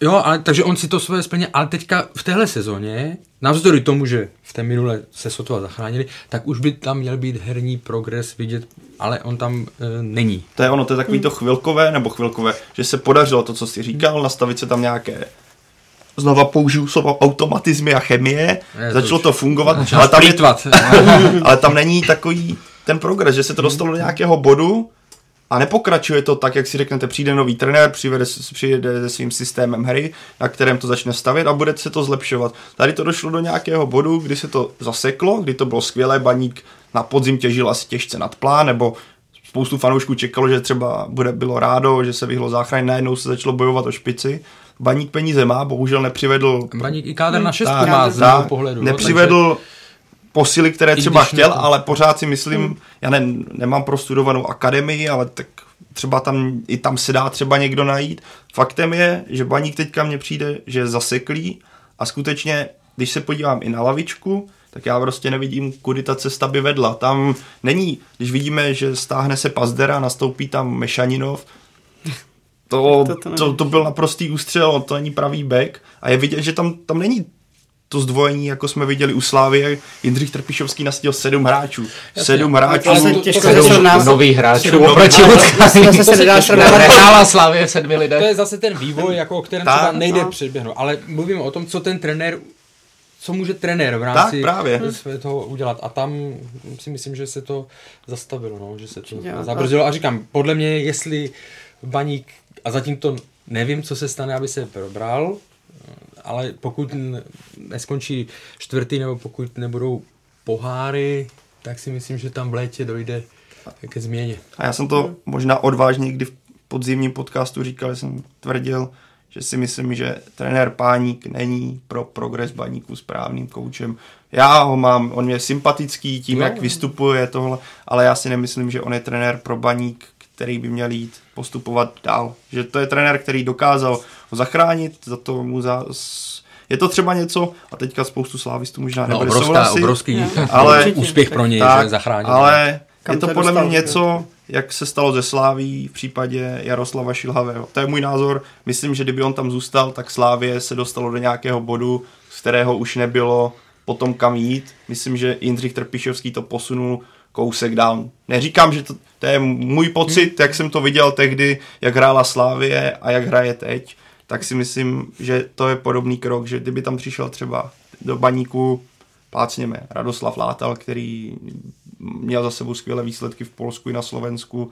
jo, ale, takže on si to svoje splně, ale teďka v téhle sezóně, navzdory tomu, že v té minulé se sotva zachránili, tak už by tam měl být herní progres vidět, ale on tam e, není. To je ono, to je takový to chvilkové, nebo chvilkové, že se podařilo to, co jsi říkal, nastavit se tam nějaké znova použiju slova automatizmy a chemie, je, začalo to, to fungovat, ale tam, je, ale tam není takový ten progres, že se to dostalo do nějakého bodu a nepokračuje to tak, jak si řeknete, přijde nový trenér, přijede, přijede se svým systémem hry, na kterém to začne stavět a bude se to zlepšovat. Tady to došlo do nějakého bodu, kdy se to zaseklo, kdy to bylo skvělé, Baník na podzim těžil asi těžce nad plán, nebo spoustu fanoušků čekalo, že třeba bude, bylo rádo, že se vyhlo záchraně, najednou se začalo bojovat o špici. Baník peníze má, bohužel nepřivedl... Baník i kádr na šestku má z mého pohledu. Nepřivedl takže... posily, které třeba chtěl, to... ale pořád si myslím, hmm. já ne, nemám prostudovanou akademii, ale tak třeba tam, i tam se dá třeba někdo najít. Faktem je, že Baník teďka mně přijde, že je zaseklý a skutečně, když se podívám i na lavičku, tak já prostě nevidím, kudy ta cesta by vedla. Tam není, když vidíme, že stáhne se Pazdera, nastoupí tam Mešaninov, to, to, to, to, to byl naprostý ústřel, to není pravý back a je vidět, že tam, tam není to zdvojení, jako jsme viděli u Slávy, Jindřich Trpišovský nasadil sedm hráčů. Sedm hráčů. Nových hráčů. Oproti Slávě sedmi lidé. To je zase ten vývoj, jako, o kterém se nejde předběhnout. Ale mluvíme o tom, co ten trenér, co může trenér v rámci toho udělat. A tam si myslím, že se to zastavilo, no, že se to zabrzdilo. A říkám, podle mě, jestli Baník, a zatím to nevím, co se stane, aby se probral, ale pokud neskončí čtvrtý nebo pokud nebudou poháry, tak si myslím, že tam v létě dojde ke změně. A já jsem to možná odvážně někdy v podzimním podcastu říkal, jsem tvrdil, že si myslím, že trenér Páník není pro progres Baníku správným koučem. Já ho mám, on je sympatický tím, no, jak vystupuje tohle, ale já si nemyslím, že on je trenér pro Baník, který by měl jít postupovat dál. Že to je trenér, který dokázal ho zachránit, za to mu za... je to třeba něco, a teďka spoustu slávistů možná nebude no, souhlasit. Obrovský ale, úspěch pro něj, tak, že zachránil. Ale je to podle mě něco, jak se stalo ze Sláví v případě Jaroslava Šilhavého. To je můj názor. Myslím, že kdyby on tam zůstal, tak Slávě se dostalo do nějakého bodu, z kterého už nebylo potom kam jít. Myslím, že Jindřich Trpišovský to posunul kousek dál. Neříkám, že to, to je můj pocit, jak jsem to viděl tehdy, jak hrála Slavie a jak hraje teď, tak si myslím, že to je podobný krok, že kdyby tam přišel třeba do Baníku, plácněme, Radoslav Látal, který měl za sebou skvělé výsledky v Polsku i na Slovensku,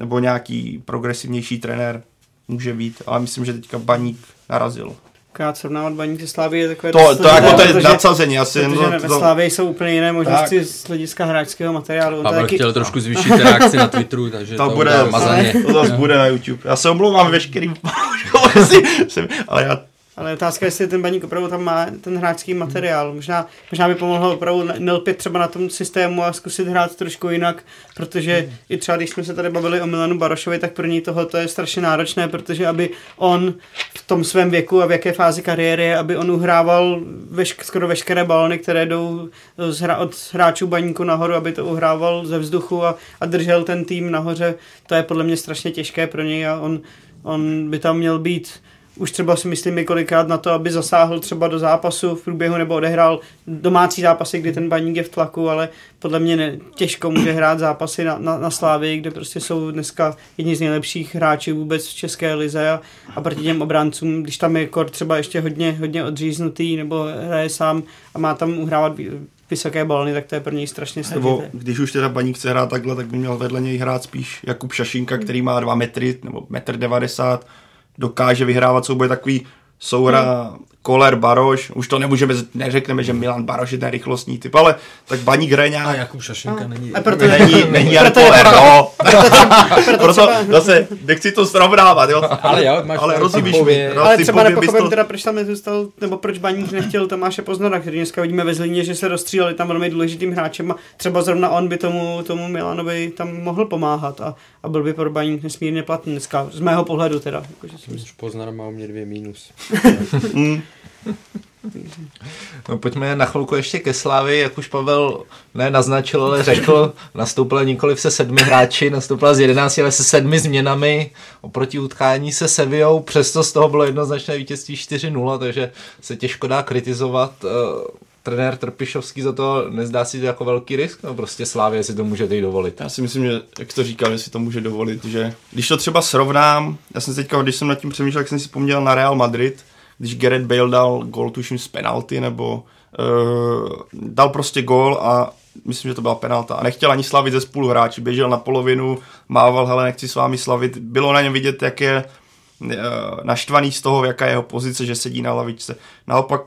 nebo nějaký progresivnější trenér, může být, ale myslím, že teďka Baník narazil. Krát srovnávat Baník se Sláví je takové... To, to jako to je nadsazení asi. Protože ve Slávě jsou úplně jiné možnosti tak. Z hlediska hráčského materiálu. Pavel taky... chtěl trošku zvýšit reakci na Twitteru, takže to, to bude mazaně. To zase bude na YouTube. Já se omlouvám veškerým... ale já... Ale otázka, jestli ten Baník opravdu tam má ten hráčský materiál. Možná, možná by pomohlo opravdu nelpět třeba na tom systému a zkusit hrát trošku jinak, protože mm. i třeba když jsme se tady bavili o Milanu Barošovi, tak pro něj tohoto je strašně náročné, protože aby on v tom svém věku a v jaké fázi kariéry, aby on uhrával vešk- skoro veškeré balony, které jdou z hra- od hráčů Baníku nahoru, aby to uhrával ze vzduchu a, a držel ten tým nahoře, to je podle mě strašně těžké pro něj a on, on by tam měl být. Už třeba si myslím několikrát na to, aby zasáhl třeba do zápasu v průběhu nebo odehrál domácí zápasy, kdy ten Baník je v tlaku, ale podle mě ne, těžko může hrát zápasy na, na, na Slávii, kde prostě jsou dneska jedni z nejlepších hráčů vůbec v české lize a, a proti těm obráncům, když tam je kor třeba ještě hodně, hodně odříznutý nebo hraje sám a má tam uhrávat vysoké balony, tak to je pro něj strašně složité. Když už teda Baník chce hrát takhle, tak by měl vedle něj hrát spíš Jakub Šašinka, který má dva metry nebo metr devadesát, dokáže vyhrávat souboje, takový Soura, hmm. Koller, Baroš, už to nemůžeme, neřekneme, že Milan Baroš je ten rychlostní typ, ale tak Baník hraje nějak... A Jakub Šašenka a, není... A proto... Není, není Jan Koller, no. Proto zase nechci to srovnávat, jo. Ale jo, máš... Ale rozumíš mi. Ale třeba nepochopím teda, proč tam nezůstal, nebo proč Baník nechtěl Tomáše Poznora, který dneska vidíme ve Zlíně, že se rozstříleli tam velmi důležitým hráčem a třeba zrovna on by tomu, tomu Milanovi tam mohl pomáhat a, a byl by pro Baník nesmírně platný dneska, z mého pohledu teda. Poznar má u mě dvě mínus. No pojďme na chvilku ještě ke Slavii, jak už Pavel ne naznačil, ale řekl, nastoupila nikoliv se sedmi hráči, nastoupila z jedenácti, ale se sedmi změnami oproti utkání se Sevillou, přesto z toho bylo jednoznačné vítězství čtyři nula, takže se těžko dá kritizovat. Trenér Trpišovský za to nezdá si to jako velký risk, no prostě Slavie si to může teď dovolit. Já si myslím, že, jak to říkám, že si to může dovolit, že když to třeba srovnám, já jsem teďka, když jsem nad tím přemýšlel, tak jsem si vzpomněl na Real Madrid, když Gareth Bale dal gól, tuším z penalty, nebo uh, dal prostě gól a myslím, že to byla penalta. A nechtěl ani slavit ze spoluhráči, běžel na polovinu, mával, hele, nechci s vámi slavit. Bylo na něm vidět, jak je uh, naštvaný z toho, jaká je jeho pozice, že sedí na lavičce. Naopak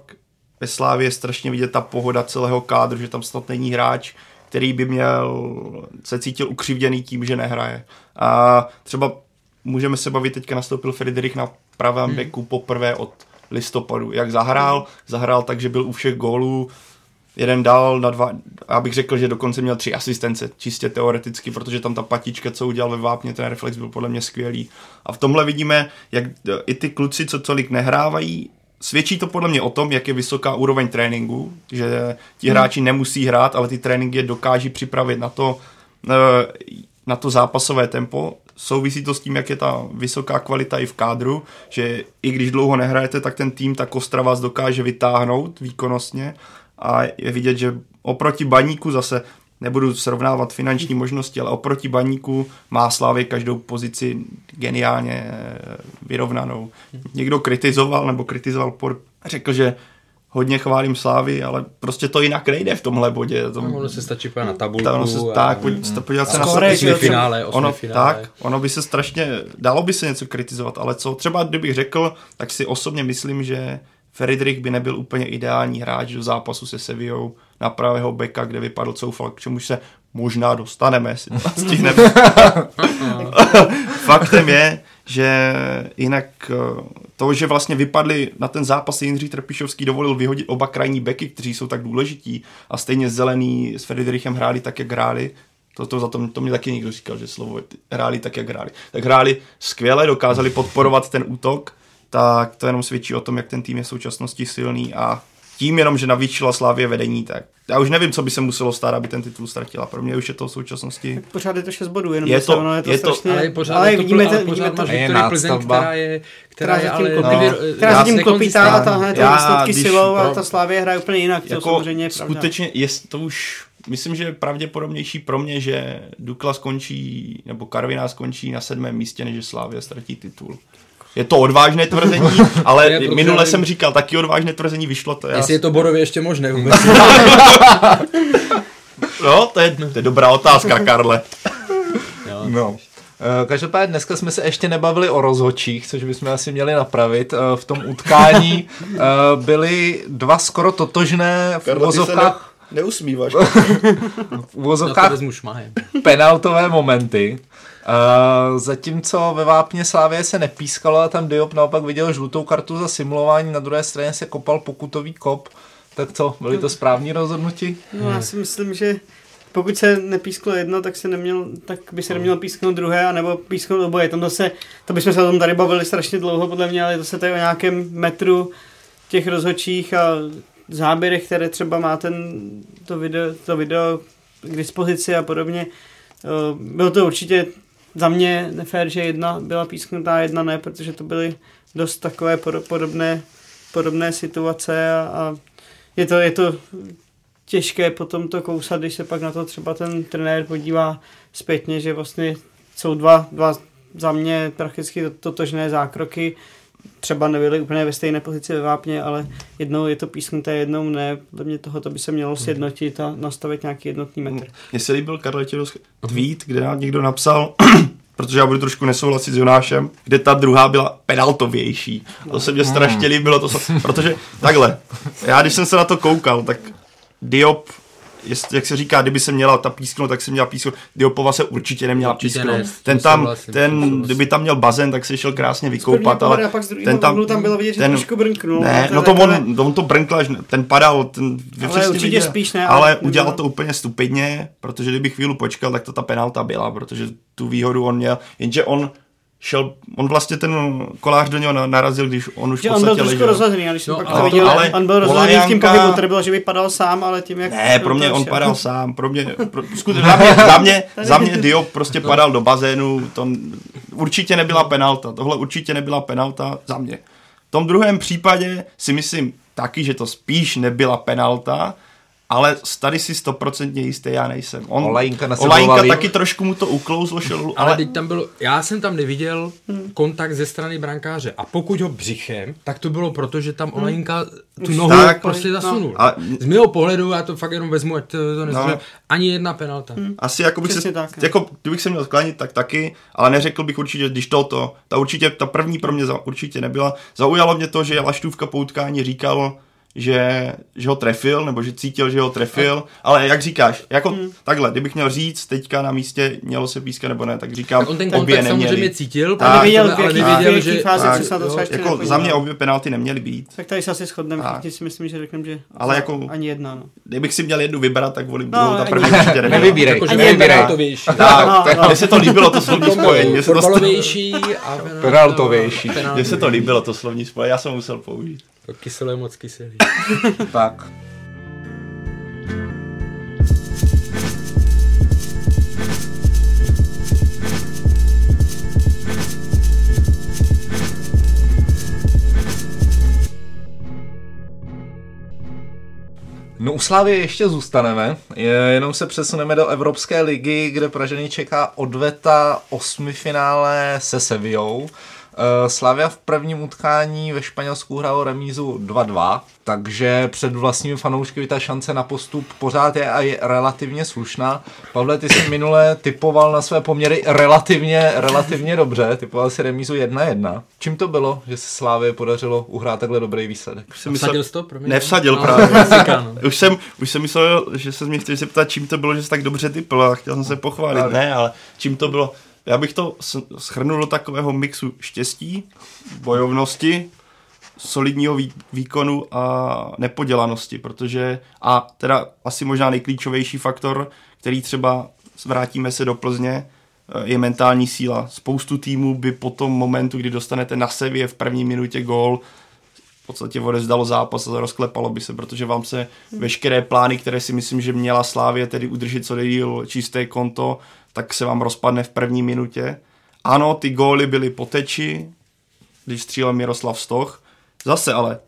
ve Slávii je strašně vidět ta pohoda celého kádru, že tam snad není hráč, který by měl se cítil ukřivděný tím, že nehraje. A třeba můžeme se bavit, teďka nastoupil Friedrich na pravém beku poprvé od listopadu. Jak zahrál? Zahrál tak, že byl u všech gólů. Jeden dal na dva, já bych řekl, že dokonce měl tři asistence, čistě teoreticky, protože tam ta patička, co udělal ve Vápně, ten reflex byl podle mě skvělý. A v tomhle vidíme, jak i ty kluci, co tolik nehrávají, Svědčí to podle mě o tom, jak je vysoká úroveň tréninku, že ti hráči nemusí hrát, ale ty tréninky dokáží připravit na to, na to zápasové tempo. Souvisí to s tím, jak je ta vysoká kvalita i v kádru, že i když dlouho nehrajete, tak ten tým, ta kostra vás dokáže vytáhnout výkonnostně a je vidět, že oproti Baníku zase nebudu srovnávat finanční možnosti, ale oproti Baníku má Slávě každou pozici geniálně vyrovnanou. Někdo kritizoval, nebo kritizoval, řekl, že hodně chválím Slávy, ale prostě to jinak nejde v tomhle bodě. Tom, ono se stačí podívat na tabulku. Ta, ono se, a, tak, podívat se, podívat se na osmi finále. Ono, tak, ono by se strašně, dalo by se něco kritizovat, ale co třeba kdybych řekl, tak si osobně myslím, že Friedrich by nebyl úplně ideální hráč do zápasu se Sevillou na pravého beka, kde vypadl Soufal, k čemuž se možná dostaneme, si stihneme. Faktem je, že jinak to, že vlastně vypadli na ten zápas, Jindřich Trpišovský dovolil vyhodit oba krajní beky, kteří jsou tak důležití, a stejně Zelený s Friedrichem hráli tak, jak hráli. To, to, to, to mě taky někdo říkal, že slovo hráli tak, jak hráli. Tak hráli skvěle, dokázali podporovat ten útok, tak to jenom svědčí o tom, jak ten tým je v současnosti silný, a tím jenom, že navýšila Slavie vedení, tak já už nevím, co by se muselo stát, aby ten titul ztratila. Pro mě už je to v současnosti. Pořád je to šest bodů, jenom je to, ono je to, je to strašně. Ale pořád, ale vidíme, to, ale vidíme to, že to Plzeň, která je, která je ale která s tím kopítá a tahle ty výsledky silou, a ta Slavie hraje úplně jinak, to samozřejmě je pravda. Skutečně je to už, myslím, že je pravděpodobnější pro mě, že Dukla skončí nebo Karviná skončí na sedmém místě, než že Slavie ztratí titul. Je to odvážné tvrzení, ale je, minule jsem říkal, taky odvážné tvrzení, vyšlo to. Jestli je to bodově ještě možné vůbec. No, to je, to je dobrá otázka, Karle. No. Každopádně dneska jsme se ještě nebavili o rozhodčích, což bychom asi měli napravit. V tom utkání byly dva skoro totožné v uvozovkách... Neusmíváš. V uvozovkách penaltové momenty. Uh, zatímco ve vápně Slávie se nepískalo a tam Diop naopak viděl žlutou kartu za simulování, na druhé straně se kopal pokutový kop, tak co, byly to správní rozhodnutí? No já si myslím, že pokud se nepísklo jedno, tak, se neměl, tak by se nemělo písknout druhé, anebo písknout oboje. Tam zase, to bychom se o tom tady bavili strašně dlouho podle mě, ale to se tady o nějakém metru těch rozhodčích a záběrech, které třeba má ten, to, video, to video k dispozici a podobně. Uh, bylo to určitě za mě nefér, že jedna byla písknutá, jedna ne, protože to byly dost takové podobné, podobné situace a, a je to, je to těžké potom to kousat, když se pak na to třeba ten trenér podívá zpětně, že vlastně jsou dva, dva za mě prakticky totožné zákroky, třeba nebyly úplně ve stejné pozici ve vápně, ale jednou je to písknuté, jednou ne. Podle mě tohoto by se mělo sjednotit a nastavit nějaký jednotný metr. Mně se líbil, Karle, tweet, kde nám někdo napsal, protože já budu trošku nesouhlasit s Jonášem, kde ta druhá byla penaltovější. A to se mě strašně líbilo, to, protože takhle, já když jsem se na to koukal, tak Diop, jak se říká, kdyby se měla ta písknout, tak se měla písknout. Diopova se určitě neměla určitě písknout. Ne, ten tam, vlastně, ten, kdyby tam měl bazén, tak se šel krásně vykoupat, ale a pak z ten tam, tam bylo vidět, že ten, trošku brnknul. Ne, no to on, on to brnkl, až ten padal, ten ale určitě viděl, spíš ne. Ale nebylo. Udělal to úplně stupidně, protože kdyby chvíli počkal, tak to ta penalta byla, protože tu výhodu on měl, jenže on šel, on vlastně ten Kolář do něho narazil, když on už v podstatě ležel. On byl trošku rozlazený, když jsem no, pak to viděl, ale on byl rozlazený Olajinka, v tím pohybu, který bylo, že by padal sám, ale tím jak... Ne, pro mě on šel. Padal sám, pro mě, pro, skutečně, za mě, za mě, za mě Diop prostě no. Padal do bazénu, to určitě nebyla penalta, tohle určitě nebyla penalta za mě. V tom druhém případě si myslím taky, že to spíš nebyla penalta, ale tady si stoprocentně jistý já nejsem. On, Olajinka, Olajinka taky trošku mu to uklouzlo, šel, ale... ale teď tam bylo, já jsem tam neviděl hmm. kontakt ze strany brankáře a pokud ho břichem, tak to bylo proto, že tam Olajinka hmm. tu nohu tak, prostě zasunul. No. A... Z mého pohledu, já to fakt jenom vezmu, ať to nezdržím, no. Ani jedna penalta. Hmm. Asi jako bych se, tak, jako, kdybych se měl sklanit, tak taky, ale neřekl bych určitě, když toto, ta určitě, ta první pro mě za, určitě nebyla. Zaujalo mě to, že Laštůvka po utkání říkal, Že, že ho trefil, nebo že cítil, že ho trefil, ale jak říkáš, jako hmm. takhle, kdybych měl říct, teďka na místě mělo se pískat nebo ne, tak říkám, tak on ten obě neměli. Samozřejmě cítil, tak, ale věděl, ale věděl, že fáze, tak, jo, jako za mě obě penalty neměly být. Tak tady se asi shodneme, když si myslím, že řekneme, že ale jako, ani jedna. No. Kdybych si měl jednu vybrat, tak volím druhou, no, ta první určitě neměla. Nevybírej, nevybírej. Mně se to líbilo, to slovní spojení. Fotbalovější a penaltovější. Mně se to líbilo, to slovní spojení, já jsem musel použít. To kyselé moc kyselý. Tak. No u Slavie ještě zůstaneme, jenom se přesuneme do Evropské ligy, kde Pražany čeká odveta osmi finále se Sevillou. Slavia v prvním utkání ve Španělsku hrálo remízu dva dva, takže před vlastními fanoušky ta šance na postup pořád je a je relativně slušná. Pavle, ty jsi minule typoval na své poměry relativně, relativně dobře, typoval si remízu jedna jedna. Čím to bylo, že se Slavii podařilo uhrát takhle dobrý výsledek? Už jsem myslel... Vsadil to? Promiň. Nevsadil no, právě. už, jsem, už jsem myslel, že se mě chtěl zeptat, čím to bylo, že jsi tak dobře typil a chtěl jsem se pochválit. Právě. Ne, ale čím to bylo? Já bych to shrnul do takového mixu štěstí, bojovnosti, solidního výkonu a nepodělanosti, protože a teda asi možná nejklíčovější faktor, který třeba vrátíme se do Plzně, je mentální síla. Spoustu týmů by po tom momentu, kdy dostanete na Sevě v první minutě gól, v podstatě odevzdalo zápas a rozklepalo by se, protože vám se veškeré plány, které si myslím, že měla Slavie, tedy udržet co nejdýl čisté konto, tak se vám rozpadne v první minutě. Ano, ty góly byly po teči, když střílel Miroslav Stoch. Zase ale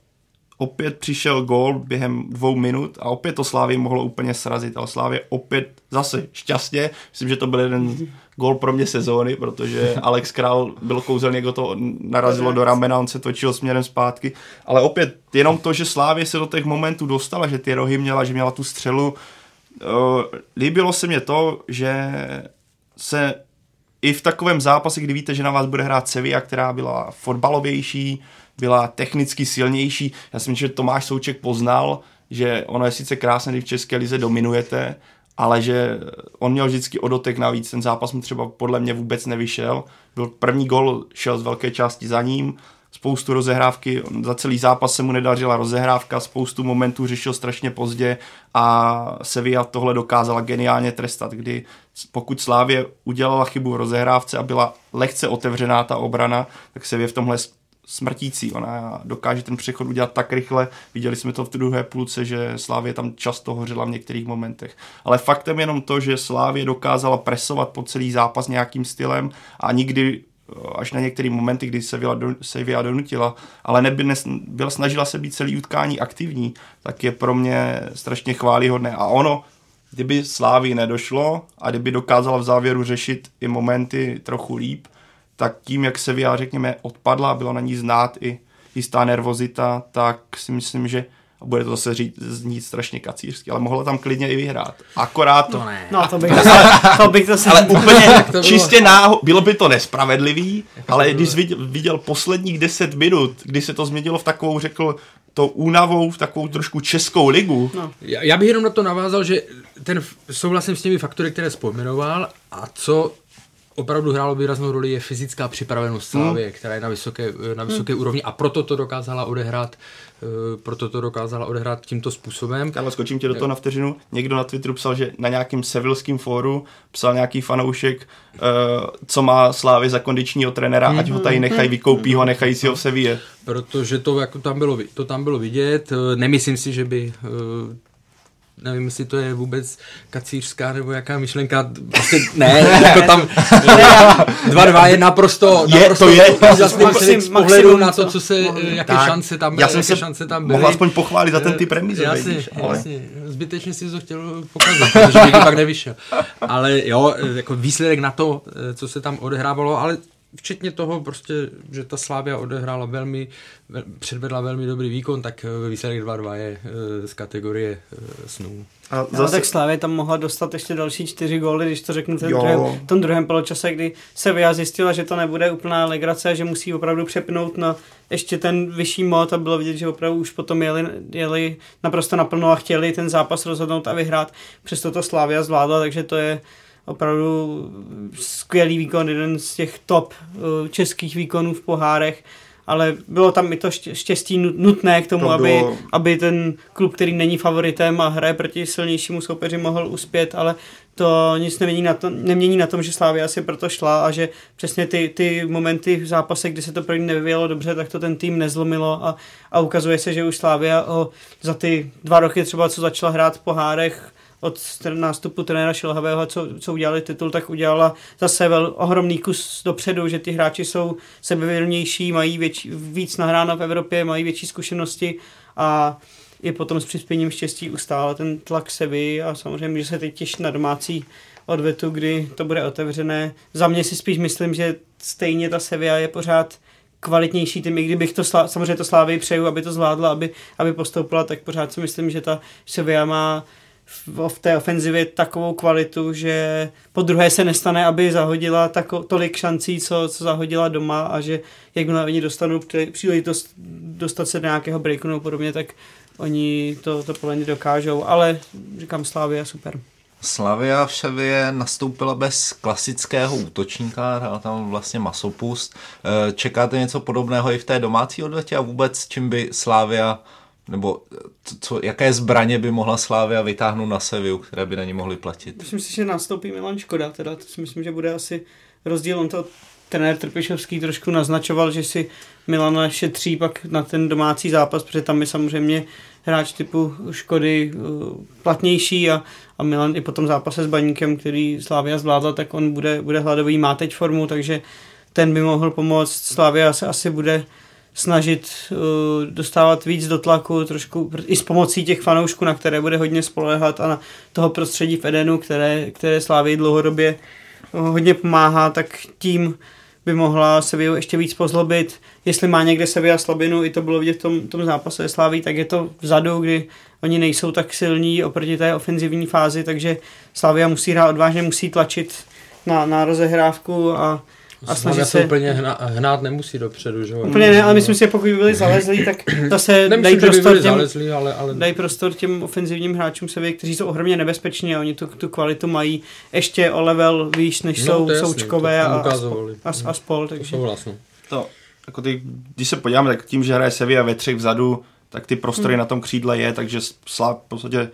opět přišel gól během dvou minut a opět to Slavii mohlo úplně srazit. A Slavie opět zase šťastně, myslím, že to byl jeden gól pro mě sezóny, protože Alex Král byl kouzelný, jako to narazilo do ramena, on se točil směrem zpátky. Ale opět jenom to, že Slavie se do těch momentů dostala, že ty rohy měla, že měla tu střelu, Uh, líbilo se mě to, že se i v takovém zápase, kdy víte, že na vás bude hrát Sevilla, která byla fotbalovější, byla technicky silnější. Já si myslím, že Tomáš Souček poznal, že ono je sice krásné, když v české lize dominujete, ale že on měl vždycky o dotek navíc. Ten zápas mu třeba podle mě vůbec nevyšel. Byl první gol, šel z velké části za ním. Spoustu rozehrávky, za celý zápas se mu nedařila rozehrávka, spoustu momentů řešil strašně pozdě a Sevilla tohle dokázala geniálně trestat, kdy pokud Slavie udělala chybu v rozehrávce a byla lehce otevřená ta obrana, tak Sevilla v tomhle smrtící, ona dokáže ten přechod udělat tak rychle, viděli jsme to v druhé půlce, že Slavie tam často hořela v některých momentech, ale faktem jenom to, že Slavie dokázala presovat po celý zápas nějakým stylem a nikdy až na některé momenty, kdy Sevilla donutila, ale neby, ne, byla, snažila se být celý utkání aktivní, tak je pro mě strašně chválihodné. A ono, kdyby Slavii nedošlo a kdyby dokázala v závěru řešit i momenty trochu líp, tak tím, jak Sevilla, řekněme, odpadla, byla na ní znát i jistá nervozita, tak si myslím, že a bude to zase říct, znít strašně kacířsky, ale mohla tam klidně i vyhrát. Akorát to... No, ne. no to bych to, to, bych to ale úplně to čistě náhodou, bylo by to nespravedlivý, to ale když viděl, viděl posledních deset minut, kdy se to změnilo v takovou, řekl, to únavou, v takovou trošku českou ligu. No. Já, já bych jenom na to navázal, že ten souhlasím s těmi faktory, které vzpomenoval a co opravdu hrálo výraznou roli je fyzická připravenost Slavie, hmm. která je na vysoké, na vysoké hmm. úrovni a proto to dokázala odehrát proto to dokázala odehrát tímto způsobem. Karlo, skočím tě do toho na vteřinu. Někdo na Twitteru psal, že na nějakém sevilském fóru psal nějaký fanoušek, uh, co má Slávy za kondičního trenéra, ať ho tady nechají, vykoupí ho, nechají si ho v Seville. Protože to, jako tam bylo, to tam bylo vidět. Nemyslím si, že by... Uh, nevím, jestli to je vůbec kacířská nebo jaká myšlenka, prostě ne, ne jako tam dva dva je naprosto, je, naprosto to je, z pohledu na to, co se, mohli, jaké tak, šance tam byly, jaké se šance tam byly. Mohl aspoň pochválit za ten typ remíze. Jasně, vejdíš, ale... jasně, zbytečně si to chtěl pokazat, protože někdy pak nevyšel. Ale jo, jako výsledek na to, co se tam odehrávalo, ale včetně toho prostě, že ta Slavia odehrála velmi, vel, předvedla velmi dobrý výkon, tak výsledek dva dva je e, z kategorie e, snů. A zase... tak Slavia tam mohla dostat ještě další čtyři góly, když to řeknu ten druhém, v tom druhém poločase, kdy Sevilla zjistila, že to nebude úplná legrace, že musí opravdu přepnout na ještě ten vyšší mod a bylo vidět, že opravdu už potom jeli, jeli naprosto naplno a chtěli ten zápas rozhodnout a vyhrát. Přesto to Slavia zvládla, takže to je opravdu skvělý výkon, jeden z těch top českých výkonů v pohárech ale bylo tam i to štěstí nutné k tomu, to bylo... aby, aby ten klub, který není favoritem a hraje proti silnějšímu soupeři, mohl uspět, ale to nic nemění na, to, nemění na tom, že Slavia asi proto šla a že přesně ty, ty momenty v zápase, kdy se to pro ně nevyvíjelo dobře, tak to ten tým nezlomilo a, a ukazuje se, že už Slavia ho za ty dva roky třeba, co začala hrát v pohárech, od nástupu trenéra Šilhavého, co, co udělali titul, tak udělala zase vel, ohromný kus dopředu, že ty hráči jsou sebevědomější, mají větší, víc nahráno v Evropě, mají větší zkušenosti a i potom s přispěním štěstí ustála ten tlak Sevy a samozřejmě, že se teď těší na domácí odvetu, kdy to bude otevřené. Za mě si spíš myslím, že stejně ta Sevilla je pořád kvalitnější tým, i kdybych to slá, samozřejmě to Slávii přeju, aby to zvládla, aby, aby postoupila, tak pořád si myslím, že ta Sevilla má v té ofenzivě takovou kvalitu, že po druhé se nestane, aby zahodila tako, tolik šancí, co, co zahodila doma a že jakmile oni dostanou příležitost dostat se do nějakého breaku nebo podobně, tak oni to, to podle mě dokážou, ale říkám Slavia super. Slavia v Seville nastoupila bez klasického útočníka, hrála tam vlastně masopust. Čekáte něco podobného i v té domácí odvetě a vůbec čím by Slavia nebo co, jaké zbraně by mohla Slavia vytáhnout na Sevillu, které by na ní mohly platit? Myslím si, že nastoupí Milan Škoda, teda to si myslím, že bude asi rozdíl, on to trenér Trpišovský trošku naznačoval, že si Milana šetří pak na ten domácí zápas, protože tam je samozřejmě hráč typu Škody platnější a, a Milan i po tom zápase s Baníkem, který Slavia zvládla, tak on bude, bude hladový, má teď formu, takže ten by mohl pomoct. Slavia se asi bude snažit uh, dostávat víc do tlaku, trošku i s pomocí těch fanoušků, na které bude hodně spoléhat a na toho prostředí v Edenu, které, které Slavii dlouhodobě uh, hodně pomáhá, tak tím by mohla Sevillu ještě víc pozlobit. Jestli má někde Sevilla slabinu, i to bylo vidět v tom, tom zápase Slavii, tak je to vzadu, kdy oni nejsou tak silní oproti té ofenzivní fázi, takže Slavia musí hrát odvážně, musí tlačit na, na rozehrávku a A snaží se úplně hna, hnát nemusí dopředu, že jo? Úplně ne, ale myslím si, že pokud by byli zalezlí, tak zase dají prostor, by těm, zalezlí, ale, ale... dají prostor těm ofenzivním hráčům Sevy, kteří jsou ohromně nebezpeční a oni tu, tu kvalitu mají ještě o level výš, než no, jsou jasný, Součkové a, a, a spol. Takže... To to, jako ty, když se podíváme, tak tím, že hraje Sevilla ve třech vzadu, tak ty prostory hmm. na tom křídle je, takže v podstatě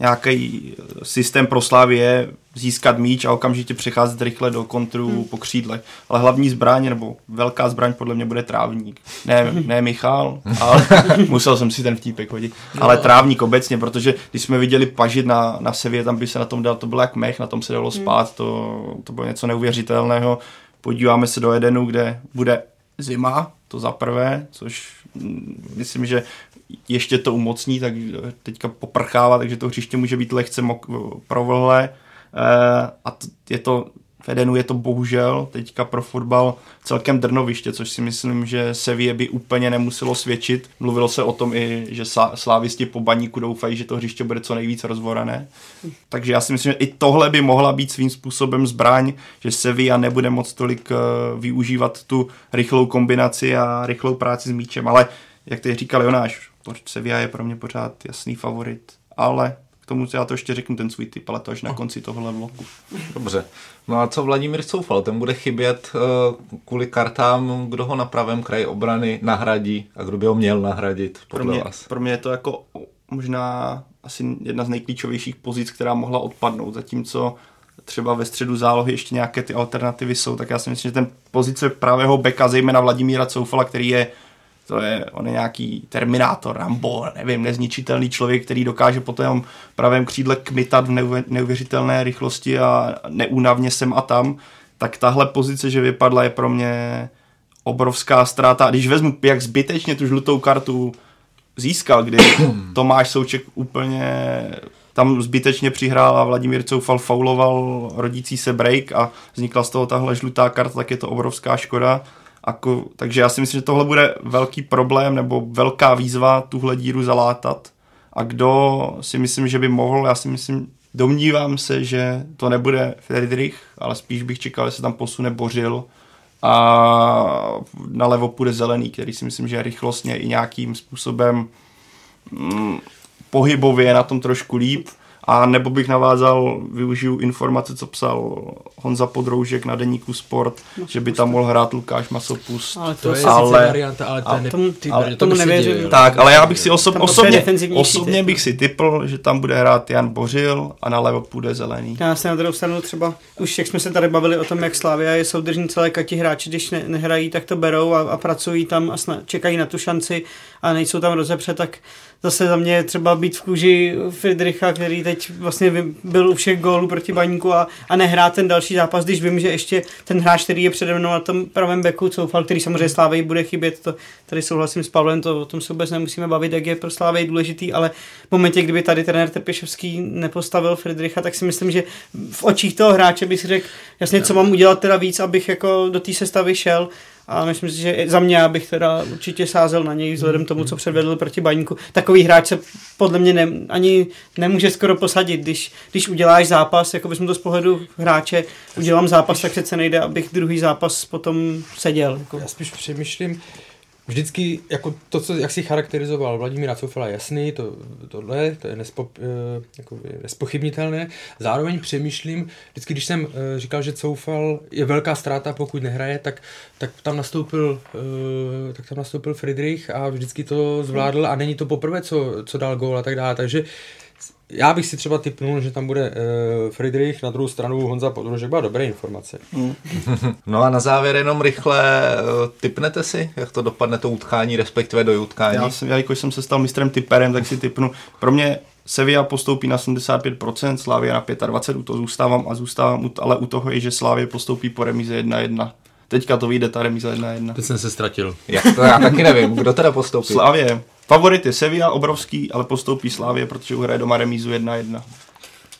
nějaký systém pro Slavii je získat míč a okamžitě přecházet rychle do kontru hmm. po křídle. Ale hlavní zbraň, nebo velká zbraň podle mě bude trávník. Ne, ne Michal, ale musel jsem si ten vtípek hodit. Ale trávník obecně, protože když jsme viděli pažit na, na Sevě, tam by se na tom dal, to bylo jak mech, na tom se dalo spát, to, to bylo něco neuvěřitelného. Podíváme se do Edenu, kde bude zima, to za prvé, což myslím, že ještě to umocní, tak teďka poprchává, takže to hřiště může být lehce mok- provlhlé e, a t- je to v Edenu je to bohužel teďka pro fotbal celkem drnoviště, což si myslím, že Sevilla by úplně nemuselo svědčit. Mluvilo se o tom i, že sá- slávisti po Baníku doufají, že to hřiště bude co nejvíc rozvorané. Takže já si myslím, že i tohle by mohla být svým způsobem zbraň, že Sevilla nebude moc tolik uh, využívat tu rychlou kombinaci a rychlou práci s míčem, ale jak teď říkal Jonáš, Sevilla je pro mě pořád jasný favorit, ale k tomu já to ještě řeknu ten svůj tip, ale to až na konci tohohle bloku. Dobře. No a co Vladimír Soufal? Ten bude chybět kvůli kartám, kdo ho na pravém kraji obrany nahradí a kdo by ho měl nahradit podle pro mě, vás? Pro mě je to jako možná asi jedna z nejklíčovějších pozic, která mohla odpadnout, zatímco třeba ve středu zálohy ještě nějaké ty alternativy jsou, tak já si myslím, že ten pozice pravého beka, zejména Vladimíra Soufala, který je To je, on je nějaký terminátor, Rambo, nevím, nezničitelný člověk, který dokáže po tom pravém křídle kmitat v neuvěřitelné rychlosti a neúnavně sem a tam, tak tahle pozice, že vypadla, je pro mě obrovská ztráta. Když vezmu, jak zbytečně tu žlutou kartu získal, kdy Tomáš Souček úplně tam zbytečně přihrál a Vladimír Soufal fauloval rodící se break a vznikla z toho tahle žlutá karta, tak je to obrovská škoda. Ako, takže já si myslím, že tohle bude velký problém nebo velká výzva tuhle díru zalátat. A kdo si myslím, že by mohl, já si myslím, domnívám se, že to nebude Friedrich, ale spíš bych čekal, že se tam posune Bořil a nalevo půjde Zelený, který si myslím, že rychlostně i nějakým způsobem mm, pohybově na tom trošku líp. A nebo bych navázal, využiju informace, co psal Honza Podroužek na deníku Sport, no, že by tam mohl hrát Lukáš Masopust. Ale to je ale, varianta, ale, ale, tomu, ty, ale tomu nevěřím. Tak, ale já bych si osob, osobně, osobně bych si tipl, že tam bude hrát Jan Bořil a nalevo půjde Zelený. Já se na druhou stranu třeba, už jak jsme se tady bavili o tom, jak Slavia je soudržní celé, a ti hráči, když ne, nehrají, tak to berou a, a pracují tam a sna, čekají na tu šanci a nejsou tam rozepře, tak zase za mě třeba být v kůži Friedricha, který teď vlastně byl u všech gólů proti Baníku a, a nehrát ten další zápas, když vím, že ještě ten hráč, který je přede mnou na tom pravém beku, Soufal, který samozřejmě Slávy bude chybět, to, tady souhlasím s Pavlem, to o tom se vůbec nemusíme bavit, jak je pro Slávy důležitý, ale v momentě, kdyby tady trenér Trpišovský nepostavil Friedricha, tak si myslím, že v očích toho hráče bych si řekl, jasně, co mám udělat teda víc, abych jako do té sestavy šel. A myslím si, že za mě bych teda určitě sázel na něj vzhledem tomu, co předvedl proti Baníku. Takový hráč se podle mě ne, ani nemůže skoro posadit. Když, když uděláš zápas, jako bychom to z pohledu hráče, udělám zápas, tak přece nejde, abych druhý zápas potom seděl. Jako. Já spíš přemýšlím, vždycky jako to, co, jak si charakterizoval Vladimíra Soufala, jasný, to, tohle, to je nespo, jako nespochybnitelné. Zároveň přemýšlím, vždycky, když jsem říkal, že Soufal je velká ztráta, pokud nehraje, tak, tak, tam nastoupil, tak tam nastoupil Friedrich a vždycky to zvládl a není to poprvé, co, co dal gól a tak dále. Takže já bych si třeba tipnul, že tam bude uh, Friedrich, na druhou stranu Honza Podružek, byla dobré informace. Mm. No a na závěr jenom rychle uh, tipnete si, jak to dopadne to utkání, respektive do utkání. Já jsem, jakož jsem se stal mistrem tiperem, tak si tipnu. Pro mě Sevilla postoupí na sedmdesát pět procent, Slavia na dvacet pět procent, u toho zůstávám a zůstávám, ale u toho i, že Slavia postoupí po remíze jedna jedna. Teďka to vyjde ta remíza jedna jedna. Teď jsem se ztratil. Já, to já taky nevím, kdo teda postoupí. Slavie. Favorit je Sevilla, obrovský, ale postoupí Slavie, protože uhraje doma remízu jedna jedna.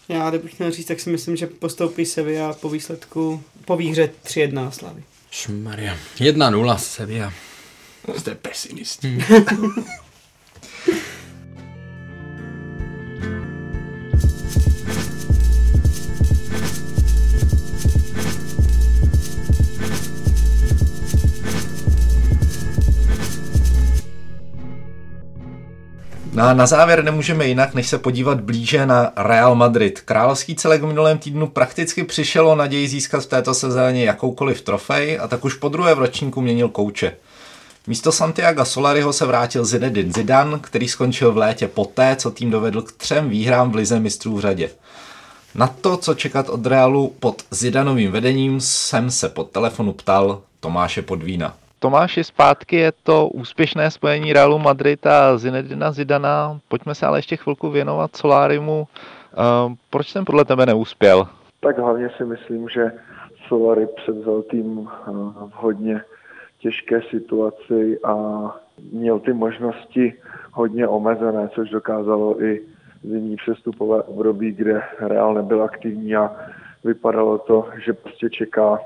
Já, kdybych měl říct, tak si myslím, že postoupí Sevilla po výsledku, po výhře tři jedna Slavie. Šmaria. jedna nula Sevilla. Jste pesimistní. No na závěr nemůžeme jinak, než se podívat blíže na Real Madrid. Královský celek v minulém týdnu prakticky přišel o naději získat v této sezóně jakoukoliv trofej a tak už po druhé v ročníku měnil kouče. Místo Santiaga Solariho se vrátil Zinedine Zidane, který skončil v létě poté, co tým dovedl k třem výhrám v lize mistrů v řadě. Na to, co čekat od Realu pod Zidanovým vedením, jsem se po telefonu ptal Tomáše Podvína. Tomáši, zpátky, je to úspěšné spojení Realu Madrid a Zinedina Zidana. Pojďme se ale ještě chvilku věnovat Solarimu. Ehm, proč jsem podle tebe neuspěl? Tak hlavně si myslím, že Solari převzal tým v hodně těžké situaci a měl ty možnosti hodně omezené, což dokázalo i zimní přestupové období, kde Real nebyl aktivní a vypadalo to, že prostě čeká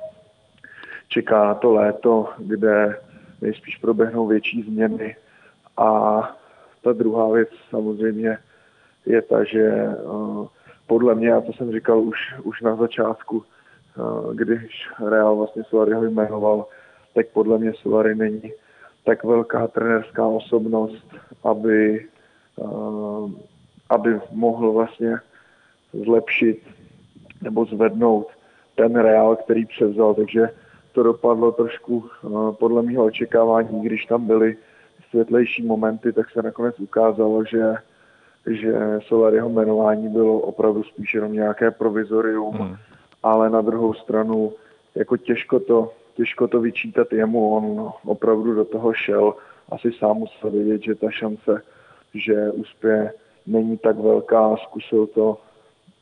Čeká na to léto, kde nejspíš proběhnou větší změny. A ta druhá věc samozřejmě je ta, že uh, podle mě, a to jsem říkal už, už na začátku, uh, když Real vlastně Solariho jmenoval, tak podle mě Solari není tak velká trenérská osobnost, aby, uh, aby mohl vlastně zlepšit nebo zvednout ten Real, který převzal. Takže to dopadlo trošku podle mého očekávání, když tam byly světlejší momenty, tak se nakonec ukázalo, že, že Solariho jmenování bylo opravdu spíš jenom nějaké provizorium, hmm. ale na druhou stranu jako těžko to, těžko to vyčítat jemu, on opravdu do toho šel, asi sám musel vědět, že ta šance, že uspěje, není tak velká, zkusil to,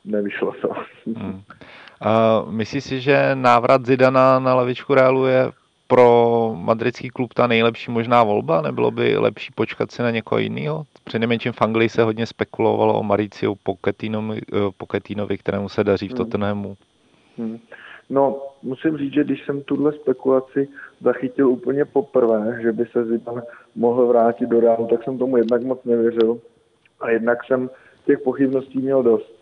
nevyšlo to. Hmm. Uh, myslíš si, že návrat Zidana na lavičku Realu je pro madridský klub ta nejlepší možná volba? Nebylo by lepší počkat si na někoho jiného? Přinejmenším v Anglii se hodně spekulovalo o Mauricio Pochettinovi, kterému se daří v Tottenhamu. Hmm. Hmm. No, musím říct, že když jsem tuhle spekulaci zachytil úplně poprvé, že by se Zidane mohl vrátit do Realu, tak jsem tomu jednak moc nevěřil a jednak jsem těch pochybností měl dost.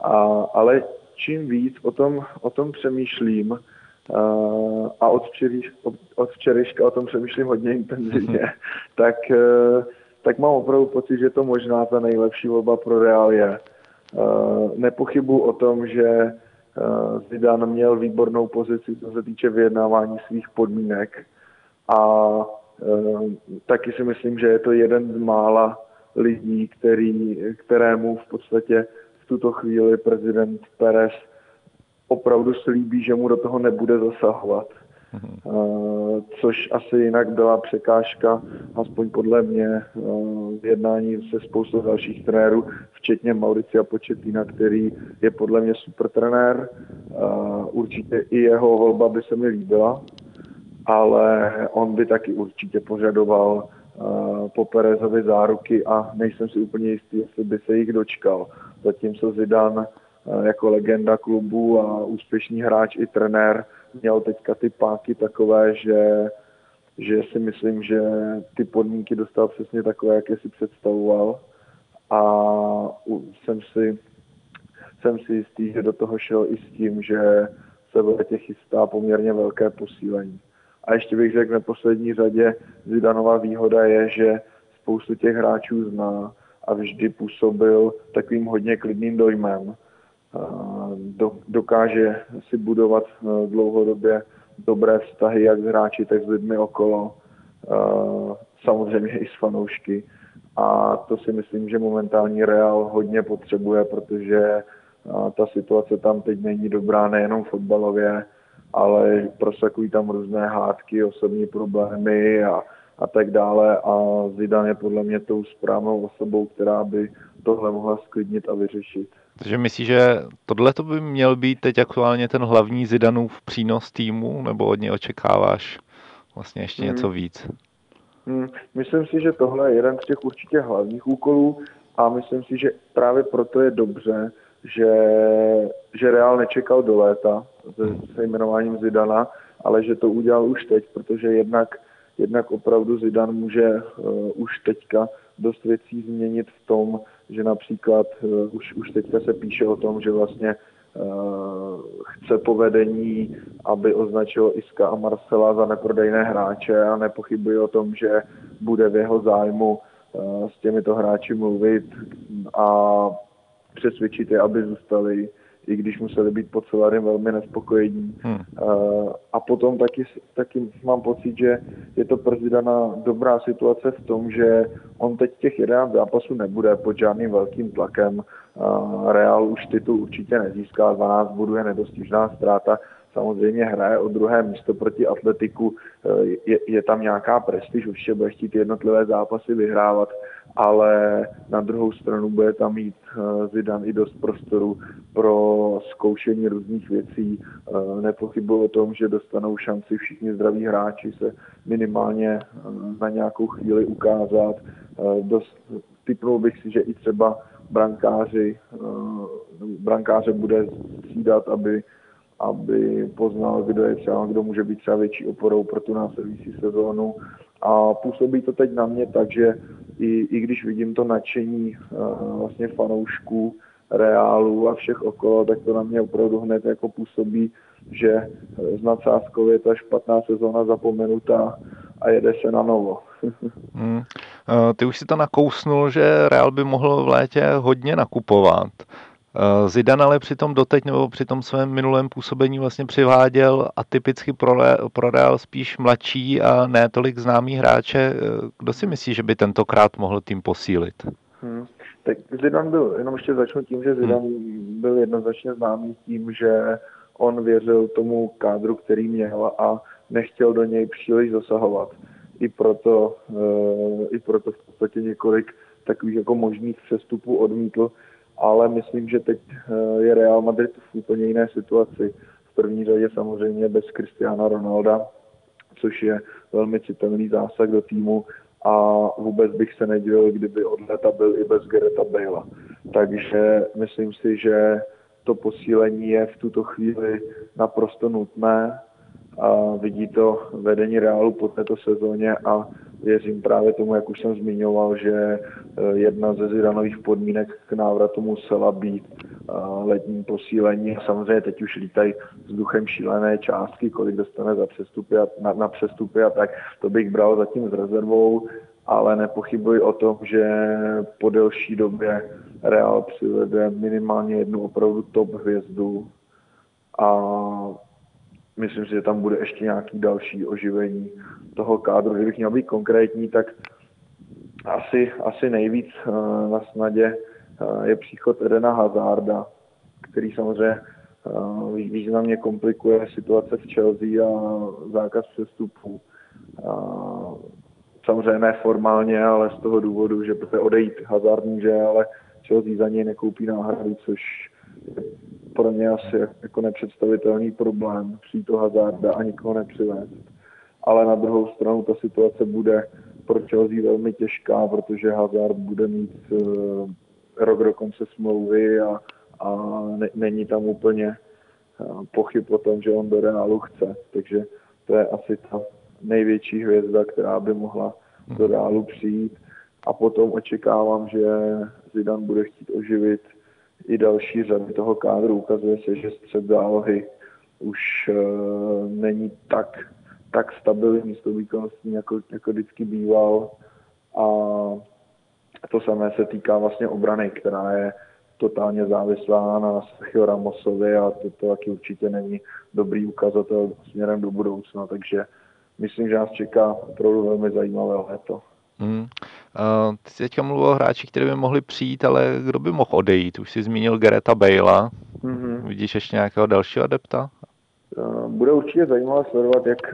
A, ale čím víc o tom, o tom přemýšlím uh, a od, včery, od, od včerejška o tom přemýšlím hodně intenzivně, tak, uh, tak mám opravdu pocit, že to možná ta nejlepší volba pro Real je. Nepochybuji o tom, že Zidane měl výbornou pozici, co se týče vyjednávání svých podmínek, a taky si myslím, že je to jeden z mála lidí, který, kterému v podstatě v tuto chvíli prezident Pérez opravdu slíbí, že mu do toho nebude zasahovat. Což asi jinak byla překážka, aspoň podle mě, v jednání se spoustou dalších trenérů, včetně Mauricia Pochettina, který je podle mě super trenér. Určitě i jeho volba by se mi líbila, ale on by taky určitě požadoval po Pérezovi záruky a nejsem si úplně jistý, jestli by se jich dočkal. Zatímco Zidane jako legenda klubu a úspěšný hráč i trenér měl teďka ty páky takové, že, že si myslím, že ty podmínky dostal přesně takové, jak je si představoval, a jsem si, jsem si jistý, že do toho šel i s tím, že se v létě chystá poměrně velké posílení. A ještě bych řekl, v neposlední řadě Zidanova výhoda je, že spoustu těch hráčů zná a vždy působil takovým hodně klidným dojmem. Dokáže si budovat dlouhodobě dobré vztahy jak s hráči, tak s lidmi okolo, samozřejmě i s fanoušky. A to si myslím, že momentální Real hodně potřebuje, protože ta situace tam teď není dobrá nejenom fotbalově, ale prosakují tam různé hádky, osobní problémy a, a tak dále. A Zidane je podle mě tou správnou osobou, která by tohle mohla sklidnit a vyřešit. Takže myslíš, že tohle to by měl být teď aktuálně ten hlavní Zidanův přínos týmu, nebo od něj očekáváš vlastně ještě hmm. něco víc? Hmm. Myslím si, že tohle je jeden z těch určitě hlavních úkolů a myslím si, že právě proto je dobře, že, že Real nečekal do léta se jmenováním Zidana, ale že to udělal už teď, protože jednak, jednak opravdu Zidane může uh, už teďka dost věcí změnit v tom, že například uh, už, už teďka se píše o tom, že vlastně uh, chce povedení, aby označilo Iska a Marcela za neprodejné hráče, a nepochybuje o tom, že bude v jeho zájmu uh, s těmito hráči mluvit a přesvědčit je, aby zůstali, i když museli být pod Solarem velmi nespokojení. Hmm. Uh, a potom taky, taky mám pocit, že je to pro Zidana dobrá situace v tom, že on teď těch jedenáct zápasů nebude pod žádným velkým tlakem. Uh, Real už titul určitě nezíská, dvanáct bodů je nedostižná ztráta. Samozřejmě hraje o druhé místo proti Atletiku, je, je tam nějaká prestiž, určitě bude chtít jednotlivé zápasy vyhrávat, ale na druhou stranu bude tam mít Zidane i dost prostoru pro zkoušení různých věcí. Nepochybuji o tom, že dostanou šanci všichni zdraví hráči se minimálně na nějakou chvíli ukázat. Dost, typnul bych si, že i třeba brankáři, brankáře bude střídat, aby aby poznal, kdo je třeba, kdo může být třeba větší oporou pro tu následující sezónu. A působí to teď na mě tak, že i, i když vidím to nadšení uh, vlastně fanoušků Reálu a všech okolo, tak to na mě opravdu hned jako působí, že z nadsázkou je ta špatná sezóna zapomenutá a jede se na novo. hmm. Ty už si to nakousnul, že Real by mohl v létě hodně nakupovat. Zidane ale přitom doteď nebo při tom svém minulém působení vlastně přiváděl atypicky pro Real spíš mladší a ne tolik známý hráče. Kdo si myslí, že by tentokrát mohl tým posílit? Hmm. Tak Zidane byl, jenom ještě začnu tím, že Zidane hmm. byl jednoznačně známý tím, že on věřil tomu kádru, který měl, a nechtěl do něj příliš zasahovat. I proto, i proto v podstatě několik takových jako možných přestupů odmítl. Ale myslím, že teď je Real Madrid v úplně jiné situaci. V první řadě samozřejmě bez Cristiana Ronalda, což je velmi citelný zásah do týmu, a vůbec bych se nedivil, kdyby od léta byl i bez Garetha Balea. Takže myslím si, že to posílení je v tuto chvíli naprosto nutné a vidí to vedení Realu po této sezóně a věřím právě tomu, jak už jsem zmiňoval, že jedna ze Zidanových podmínek k návratu musela být letní posílení. Samozřejmě teď už lítají vzduchem šílené částky, kolik dostane za přestupy a, na, na přestupy a tak. To bych bral zatím s rezervou, ale nepochybuji o tom, že po delší době Real přivede minimálně jednu opravdu top hvězdu a myslím si, že tam bude ještě nějaký další oživení toho kádru. Kdybych měl být konkrétní, tak asi, asi nejvíc na snadě je příchod Edena Hazarda, který samozřejmě významně komplikuje situace v Chelsea a zákaz přestupů. Samozřejmě ne formálně, ale z toho důvodu, že protože odejít Hazard může, ale Chelsea za něj nekoupí náhradu, což je pro mě asi jako nepředstavitelný problém, přijít o Hazarda a nikoho nepřivést. Ale na druhou stranu ta situace bude pro Chelsea velmi těžká, protože Hazard bude mít uh, rok do konce smlouvy a, a ne, není tam úplně uh, pochyb o tom, že on do Realu chce. Takže to je asi ta největší hvězda, která by mohla do Realu přijít. A potom očekávám, že Zidane bude chtít oživit i další řady toho kádru. Ukazuje se, že střed zálohy už uh, není tak tak stabilní s tou výkonností, jako, jako vždycky býval. A to samé se týká vlastně obrany, která je totálně závislá na Sergio Ramosovi a to, to taky určitě není dobrý ukazatel směrem do budoucna. Takže myslím, že nás čeká opravdu velmi zajímavé léto. Hmm. Ty jsi teďka mluvil o hráči, kteří by mohli přijít, ale kdo by mohl odejít? Už jsi zmínil Garetha Balea. Mm-hmm. Vidíš ještě nějakého dalšího adepta? Bude určitě zajímavé sledovat, jak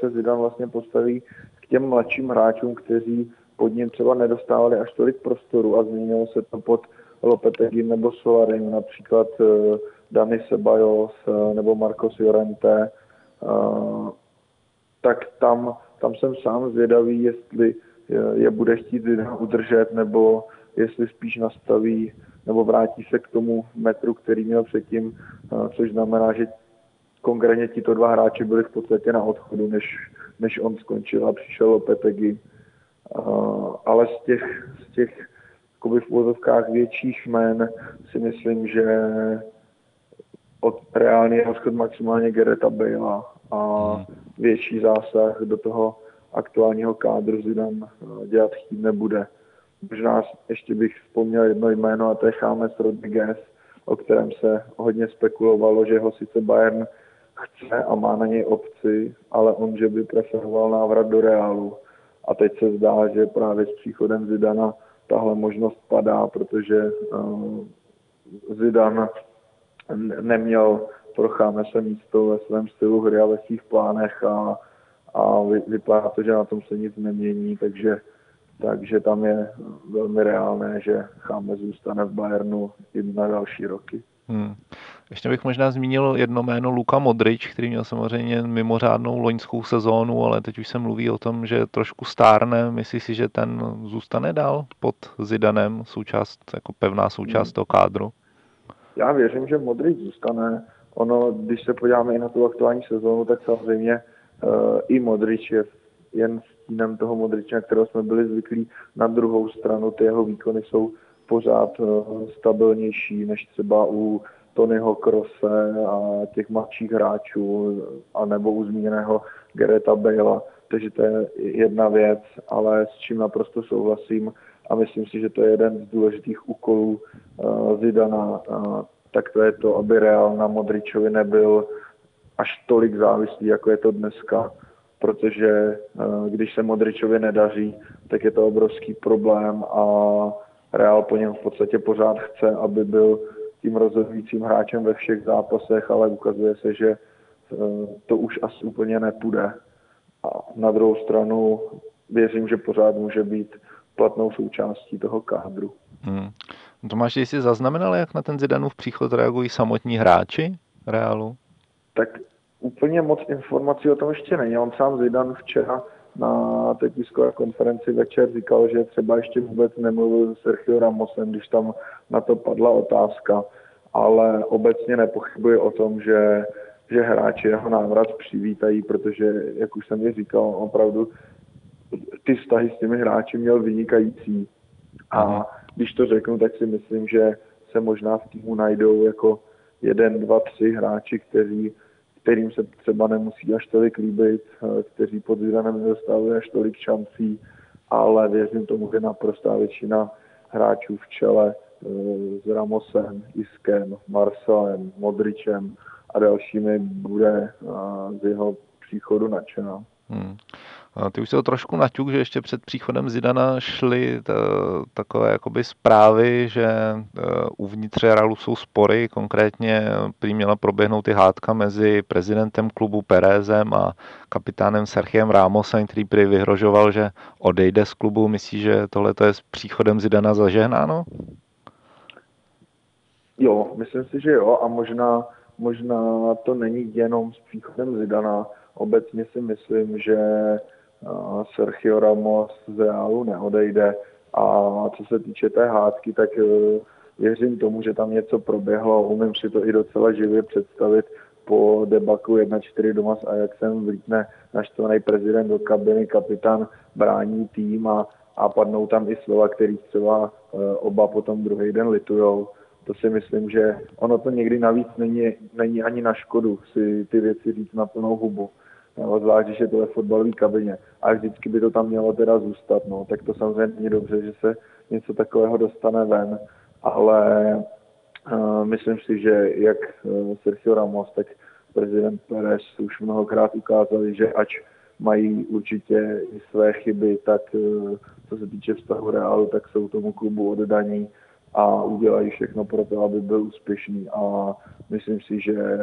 se Zidane vlastně postaví k těm mladším hráčům, kteří pod ním třeba nedostávali až tolik prostoru a změnilo se to pod Lopetegui nebo Solarim, například Dani Ceballos nebo Marcos Llorente. Tak tam, tam jsem sám zvědavý, jestli je bude chtít Zidane udržet, nebo jestli spíš nastaví nebo vrátí se k tomu metru, který měl předtím, což znamená, že konkrétně tito dva hráči byli v podstatě na odchodu, než, než on skončil a přišel Lopetegui. Uh, ale z těch, z těch jakoby v úvozovkách větších jmen si myslím, že od reálně odchod maximálně Garetha Balea a větší zásah do toho aktuálního kádru Zidane dělat chtít nebude. Možná ještě bych vzpomněl jedno jméno a to je James Rodriguez, o kterém se hodně spekulovalo, že ho sice Bayern chce a má na něj opci, ale on, že by preferoval návrat do Realu. A teď se zdá, že právě s příchodem Zidana tahle možnost padá, protože uh, Zidane neměl pro Jámese místo ve svém stylu hry a ve svých plánech a, a vypadá to, že na tom se nic nemění, takže, takže tam je velmi reálné, že Jámes zůstane v Bayernu i na další roky. Hmm. Ještě bych možná zmínil jedno jméno Luka Modrič, který měl samozřejmě mimořádnou loňskou sezónu, ale teď už se mluví o tom, že trošku stárne. Myslíš si, že ten zůstane dál pod Zidanem, součást, jako pevná součást hmm. toho kádru? Já věřím, že Modrič zůstane. Ono, když se podíváme i na tu aktuální sezónu, tak samozřejmě e, i Modrič je jen stínem toho Modriče, na kterého jsme byli zvyklí. Na druhou stranu ty jeho výkony jsou pořád stabilnější než třeba u Tonyho Kroose a těch mladších hráčů anebo u zmíněného Garetha Balea. Takže to je jedna věc, ale s čím naprosto souhlasím a myslím si, že to je jeden z důležitých úkolů uh, Zidana, uh, tak to je to, aby Real na Modričovi nebyl až tolik závislý, jako je to dneska. Protože uh, když se Modričovi nedaří, tak je to obrovský problém a Real po něm v podstatě pořád chce, aby byl tím rozhodujícím hráčem ve všech zápasech, ale ukazuje se, že to už asi úplně nepůjde. A na druhou stranu věřím, že pořád může být platnou součástí toho kádru. Hmm. Tomáš, ty jsi zaznamenal, jak na ten Zidanův příchod reagují samotní hráči Realu? Tak úplně moc informací o tom ještě není. On sám Zidane včera na té tiskové konferenci večer říkal, že třeba ještě vůbec nemluvil s Sergio Ramosem, když tam na to padla otázka, ale obecně nepochybuji o tom, že, že hráči jeho návrat přivítají, protože, jak už jsem ji říkal, opravdu ty vztahy s těmi hráči měl vynikající a když to řeknu, tak si myslím, že se možná v týmu najdou jako jeden, dva, tři hráči, kteří kterým se třeba nemusí až tolik líbit, kteří pod Zidanem nedostávají až tolik šancí, ale věřím tomu, že naprostá většina hráčů v čele s Ramosem, Iskem, Marcelem, Modričem a dalšími bude z jeho příchodu nadšená. Hmm. Ty už se to trošku naťuk, že ještě před příchodem Zidana šly t- takové jakoby zprávy, že t- uvnitř Realu jsou spory, konkrétně prý měla proběhnout i hádka mezi prezidentem klubu Pérezem a kapitánem Sergiem Ramosem, který prý vyhrožoval, že odejde z klubu. Myslíš, že tohle je s příchodem Zidana zažehnáno? Jo, myslím si, že jo, a možná, možná to není jenom s příchodem Zidana. Obecně si myslím, že Sergio Ramos z Realu neodejde, a co se týče té hádky, tak věřím tomu, že tam něco proběhlo. Umím si to i docela živě představit. Po debaku jedna čtyři doma s Ajaxem vlítne naštvaný prezident do kabiny, kapitán brání tým a, a padnou tam i slova, který třeba oba potom druhý den litujou. To si myslím, že ono to někdy navíc není, není ani na škodu si ty věci říct na plnou hubu. No, zvlášť, když je to ve fotbalové kabině. A vždycky by to tam mělo teda zůstat. No. Tak to samozřejmě je dobře, že se něco takového dostane ven. Ale uh, myslím si, že jak Sergio Ramos, tak prezident Pérez už mnohokrát ukázali, že ač mají určitě i své chyby, tak uh, co se týče vztahu Realu, tak jsou tomu klubu oddaní a udělají všechno pro to, aby byl úspěšný, a myslím si, že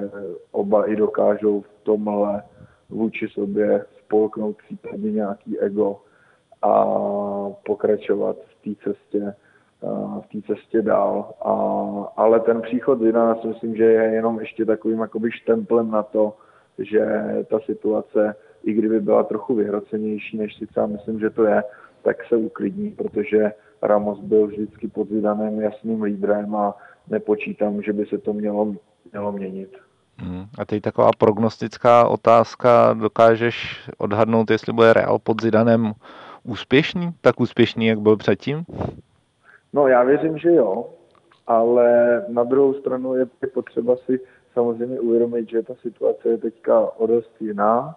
oba i dokážou v tomhle vůči sobě spolknout případně nějaký ego a pokračovat v té cestě, v té cestě dál. A, ale ten příchod Zidana si myslím, že je jenom ještě takovým jakoby štemplem na to, že ta situace, i kdyby byla trochu vyhrocenější, než si sám myslím, že to je, tak se uklidní, protože Ramos byl vždycky pod Zidanem jasným lídrem a nepočítám, že by se to mělo, mělo měnit. Hmm. A teď taková prognostická otázka, dokážeš odhadnout, jestli bude Real pod Zidanem úspěšný, tak úspěšný, jak byl předtím? No já věřím, že jo, ale na druhou stranu je potřeba si samozřejmě uvědomit, že ta situace je teďka o dost jiná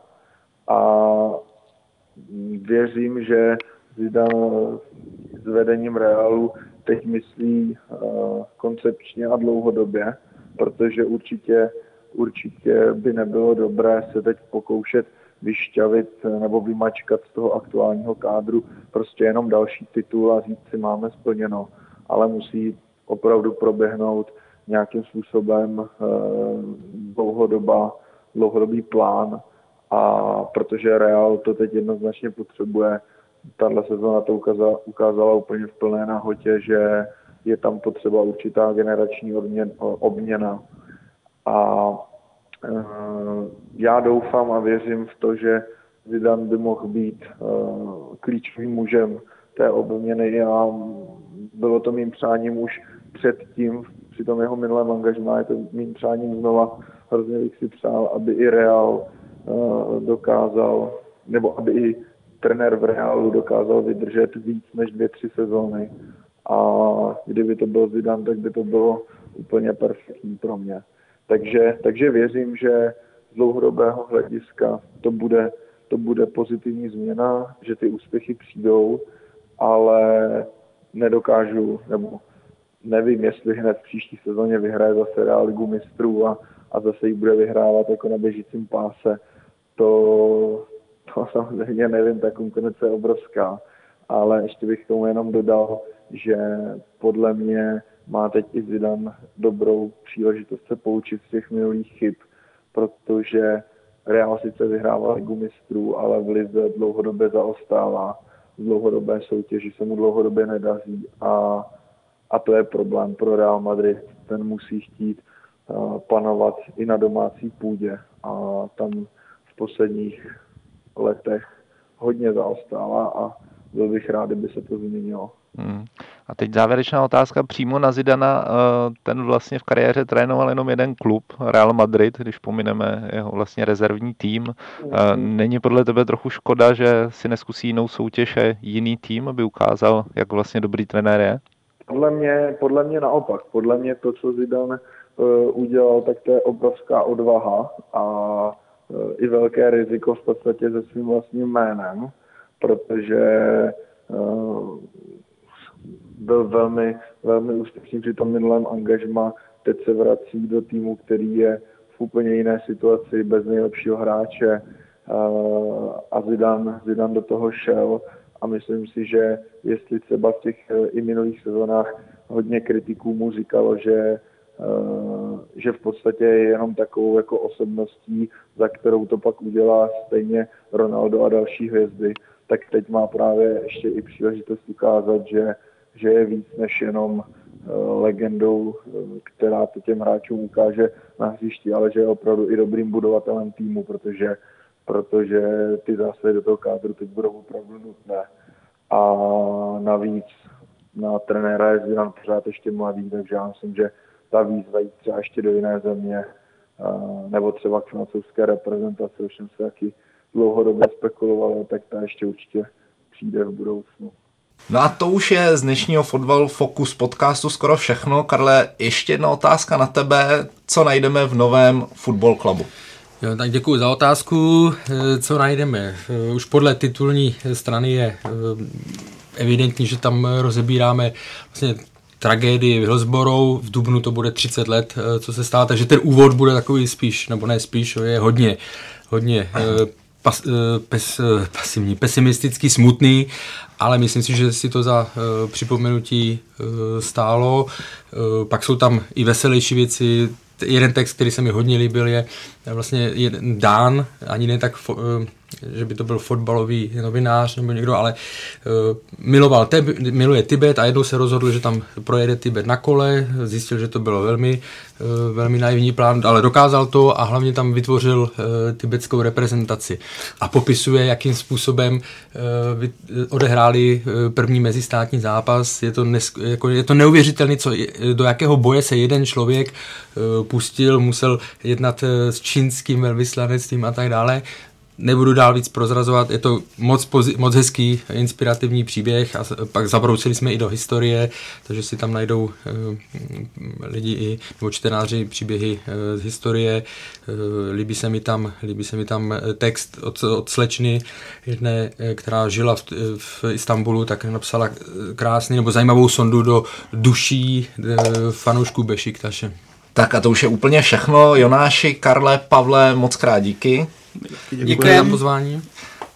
a věřím, že Zidane s vedením Realu teď myslí uh, koncepčně a dlouhodobě, protože určitě, určitě by nebylo dobré se teď pokoušet vyšťavit nebo vymačkat z toho aktuálního kádru prostě jenom další titul a říct si máme splněno, ale musí opravdu proběhnout nějakým způsobem uh, dlouhodoba, dlouhodobý plán, a protože Real to teď jednoznačně potřebuje. Tahle sezóna to ukázala, ukázala úplně v plné nahotě, že je tam potřeba určitá generační odměn, obměna. A e, já doufám a věřím v to, že Zidane by mohl být e, klíčovým mužem té obměny, a bylo to mým přáním už předtím, při tom jeho minulém angažmá, je to mým přáním znova, hrozně bych si přál, aby i Real e, dokázal, nebo aby i trenér v Realu dokázal vydržet víc než dvě, tři sezóny. A kdyby to byl Zidane, tak by to bylo úplně perfektní pro mě. Takže, takže věřím, že z dlouhodobého hlediska to bude, to bude pozitivní změna, že ty úspěchy přijdou, ale nedokážu, nebo nevím, jestli hned v příští sezóně vyhraje zase Real Ligu mistrů a, a zase ji bude vyhrávat jako na běžícím páse. To... To samozřejmě nevím, ta konkurence je obrovská, ale ještě bych tomu jenom dodal, že podle mě má teď i Zidane dobrou příležitost se poučit z těch minulých chyb, protože Real sice vyhrává Ligu mistrů, ale v lize dlouhodobě zaostává, v dlouhodobé soutěži se mu dlouhodobě nedaří a, a to je problém pro Real Madrid. Ten musí chtít uh, panovat i na domácí půdě a tam v posledních letech hodně zaostává a byl bych rád, kdyby se to změnilo. Hmm. A teď závěrečná otázka přímo na Zidana. Ten vlastně v kariéře trénoval jenom jeden klub, Real Madrid, když pomineme jeho vlastně rezervní tým. Hmm. Není podle tebe trochu škoda, že si neskusí jinou soutěž a jiný tým, aby ukázal, jak vlastně dobrý trenér je? Podle mě, podle mě naopak. Podle mě to, co Zidane uh, udělal, tak to je obrovská odvaha a i velké riziko v podstatě se svým vlastním jménem, protože uh, byl velmi, velmi úspěšný při tom minulém angažmá. Teď se vrací do týmu, který je v úplně jiné situaci, bez nejlepšího hráče. A Zidane, Zidane do toho šel a myslím si, že jestli třeba v těch i minulých sezónách hodně kritiků mu říkalo, že, že v podstatě je jenom takovou jako osobností, za kterou to pak udělá stejně Ronaldo a další hvězdy, tak teď má právě ještě i příležitost ukázat, že, že je víc než jenom legendou, která to těm hráčům ukáže na hřišti, ale že je opravdu i dobrým budovatelem týmu, protože protože ty zásahy do toho kádru teď budou opravdu nutné. A navíc na trenéra je Zidane pořád ještě mladý, takže já myslím, že ta výzva jít třeba ještě do jiné země, nebo třeba k francouzské reprezentaci, už jsem se taky dlouhodobě spekulovalo, tak ta ještě určitě přijde v budoucnu. No a to už je z dnešního Fotbal Focus podcastu skoro všechno. Karle, ještě jedna otázka na tebe. Co najdeme v novém Fotbal klubu? Jo, tak děkuji za otázku. Co najdeme? Už podle titulní strany je evidentní, že tam rozebíráme vlastně tragédii Hillsborough. V dubnu to bude třicet let, co se stalo, takže ten úvod bude takový spíš, nebo ne spíš, je hodně, hodně pas, pes, pasivní, pesimistický, smutný, ale myslím si, že si to za připomenutí stálo. Pak jsou tam i veselější věci. Jeden text, který se mi hodně líbil, je vlastně dán, ani ne tak, fo- že by to byl fotbalový novinář nebo někdo, ale uh, miloval te- miluje Tibet a jednou se rozhodl, že tam projede Tibet na kole, zjistil, že to bylo velmi, uh, velmi naivní plán, ale dokázal to a hlavně tam vytvořil uh, tibetskou reprezentaci a popisuje, jakým způsobem uh, vy- odehráli uh, první mezistátní zápas. Je to, nes- jako, je to neuvěřitelné, co je, do jakého boje se jeden člověk uh, pustil, musel jednat uh, s čínským velvyslanectvím a tak dále. Nebudu dál víc prozrazovat, je to moc, pozi- moc hezký, inspirativní příběh a pak zabroucili jsme i do historie, takže si tam najdou e, lidi i, nebo čtenáři příběhy e, z historie. E, líbí se mi tam, líbí se mi tam text od, od slečny jedné, která žila v, v Istanbulu, tak napsala krásný nebo zajímavou sondu do duší e, fanoušků Bešiktaše. Tak a to už je úplně všechno. Jonáši, Karle, Pavle, moc krát díky. Děkuji za pozvání.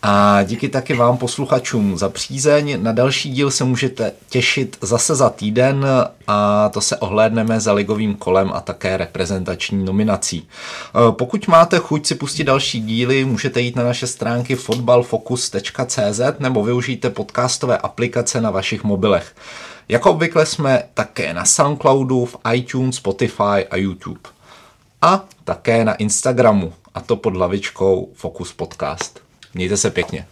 A díky taky vám, posluchačům, za přízeň. Na další díl se můžete těšit zase za týden a to se ohlédneme za ligovým kolem a také reprezentační nominací. Pokud máte chuť si pustit další díly, můžete jít na naše stránky fotbalfocus tečka cé zet nebo využijte podcastové aplikace na vašich mobilech. Jako obvykle jsme také na Soundcloudu, v iTunes, Spotify a YouTube. A také na Instagramu, a to pod hlavičkou Focus Podcast. Mějte se pěkně.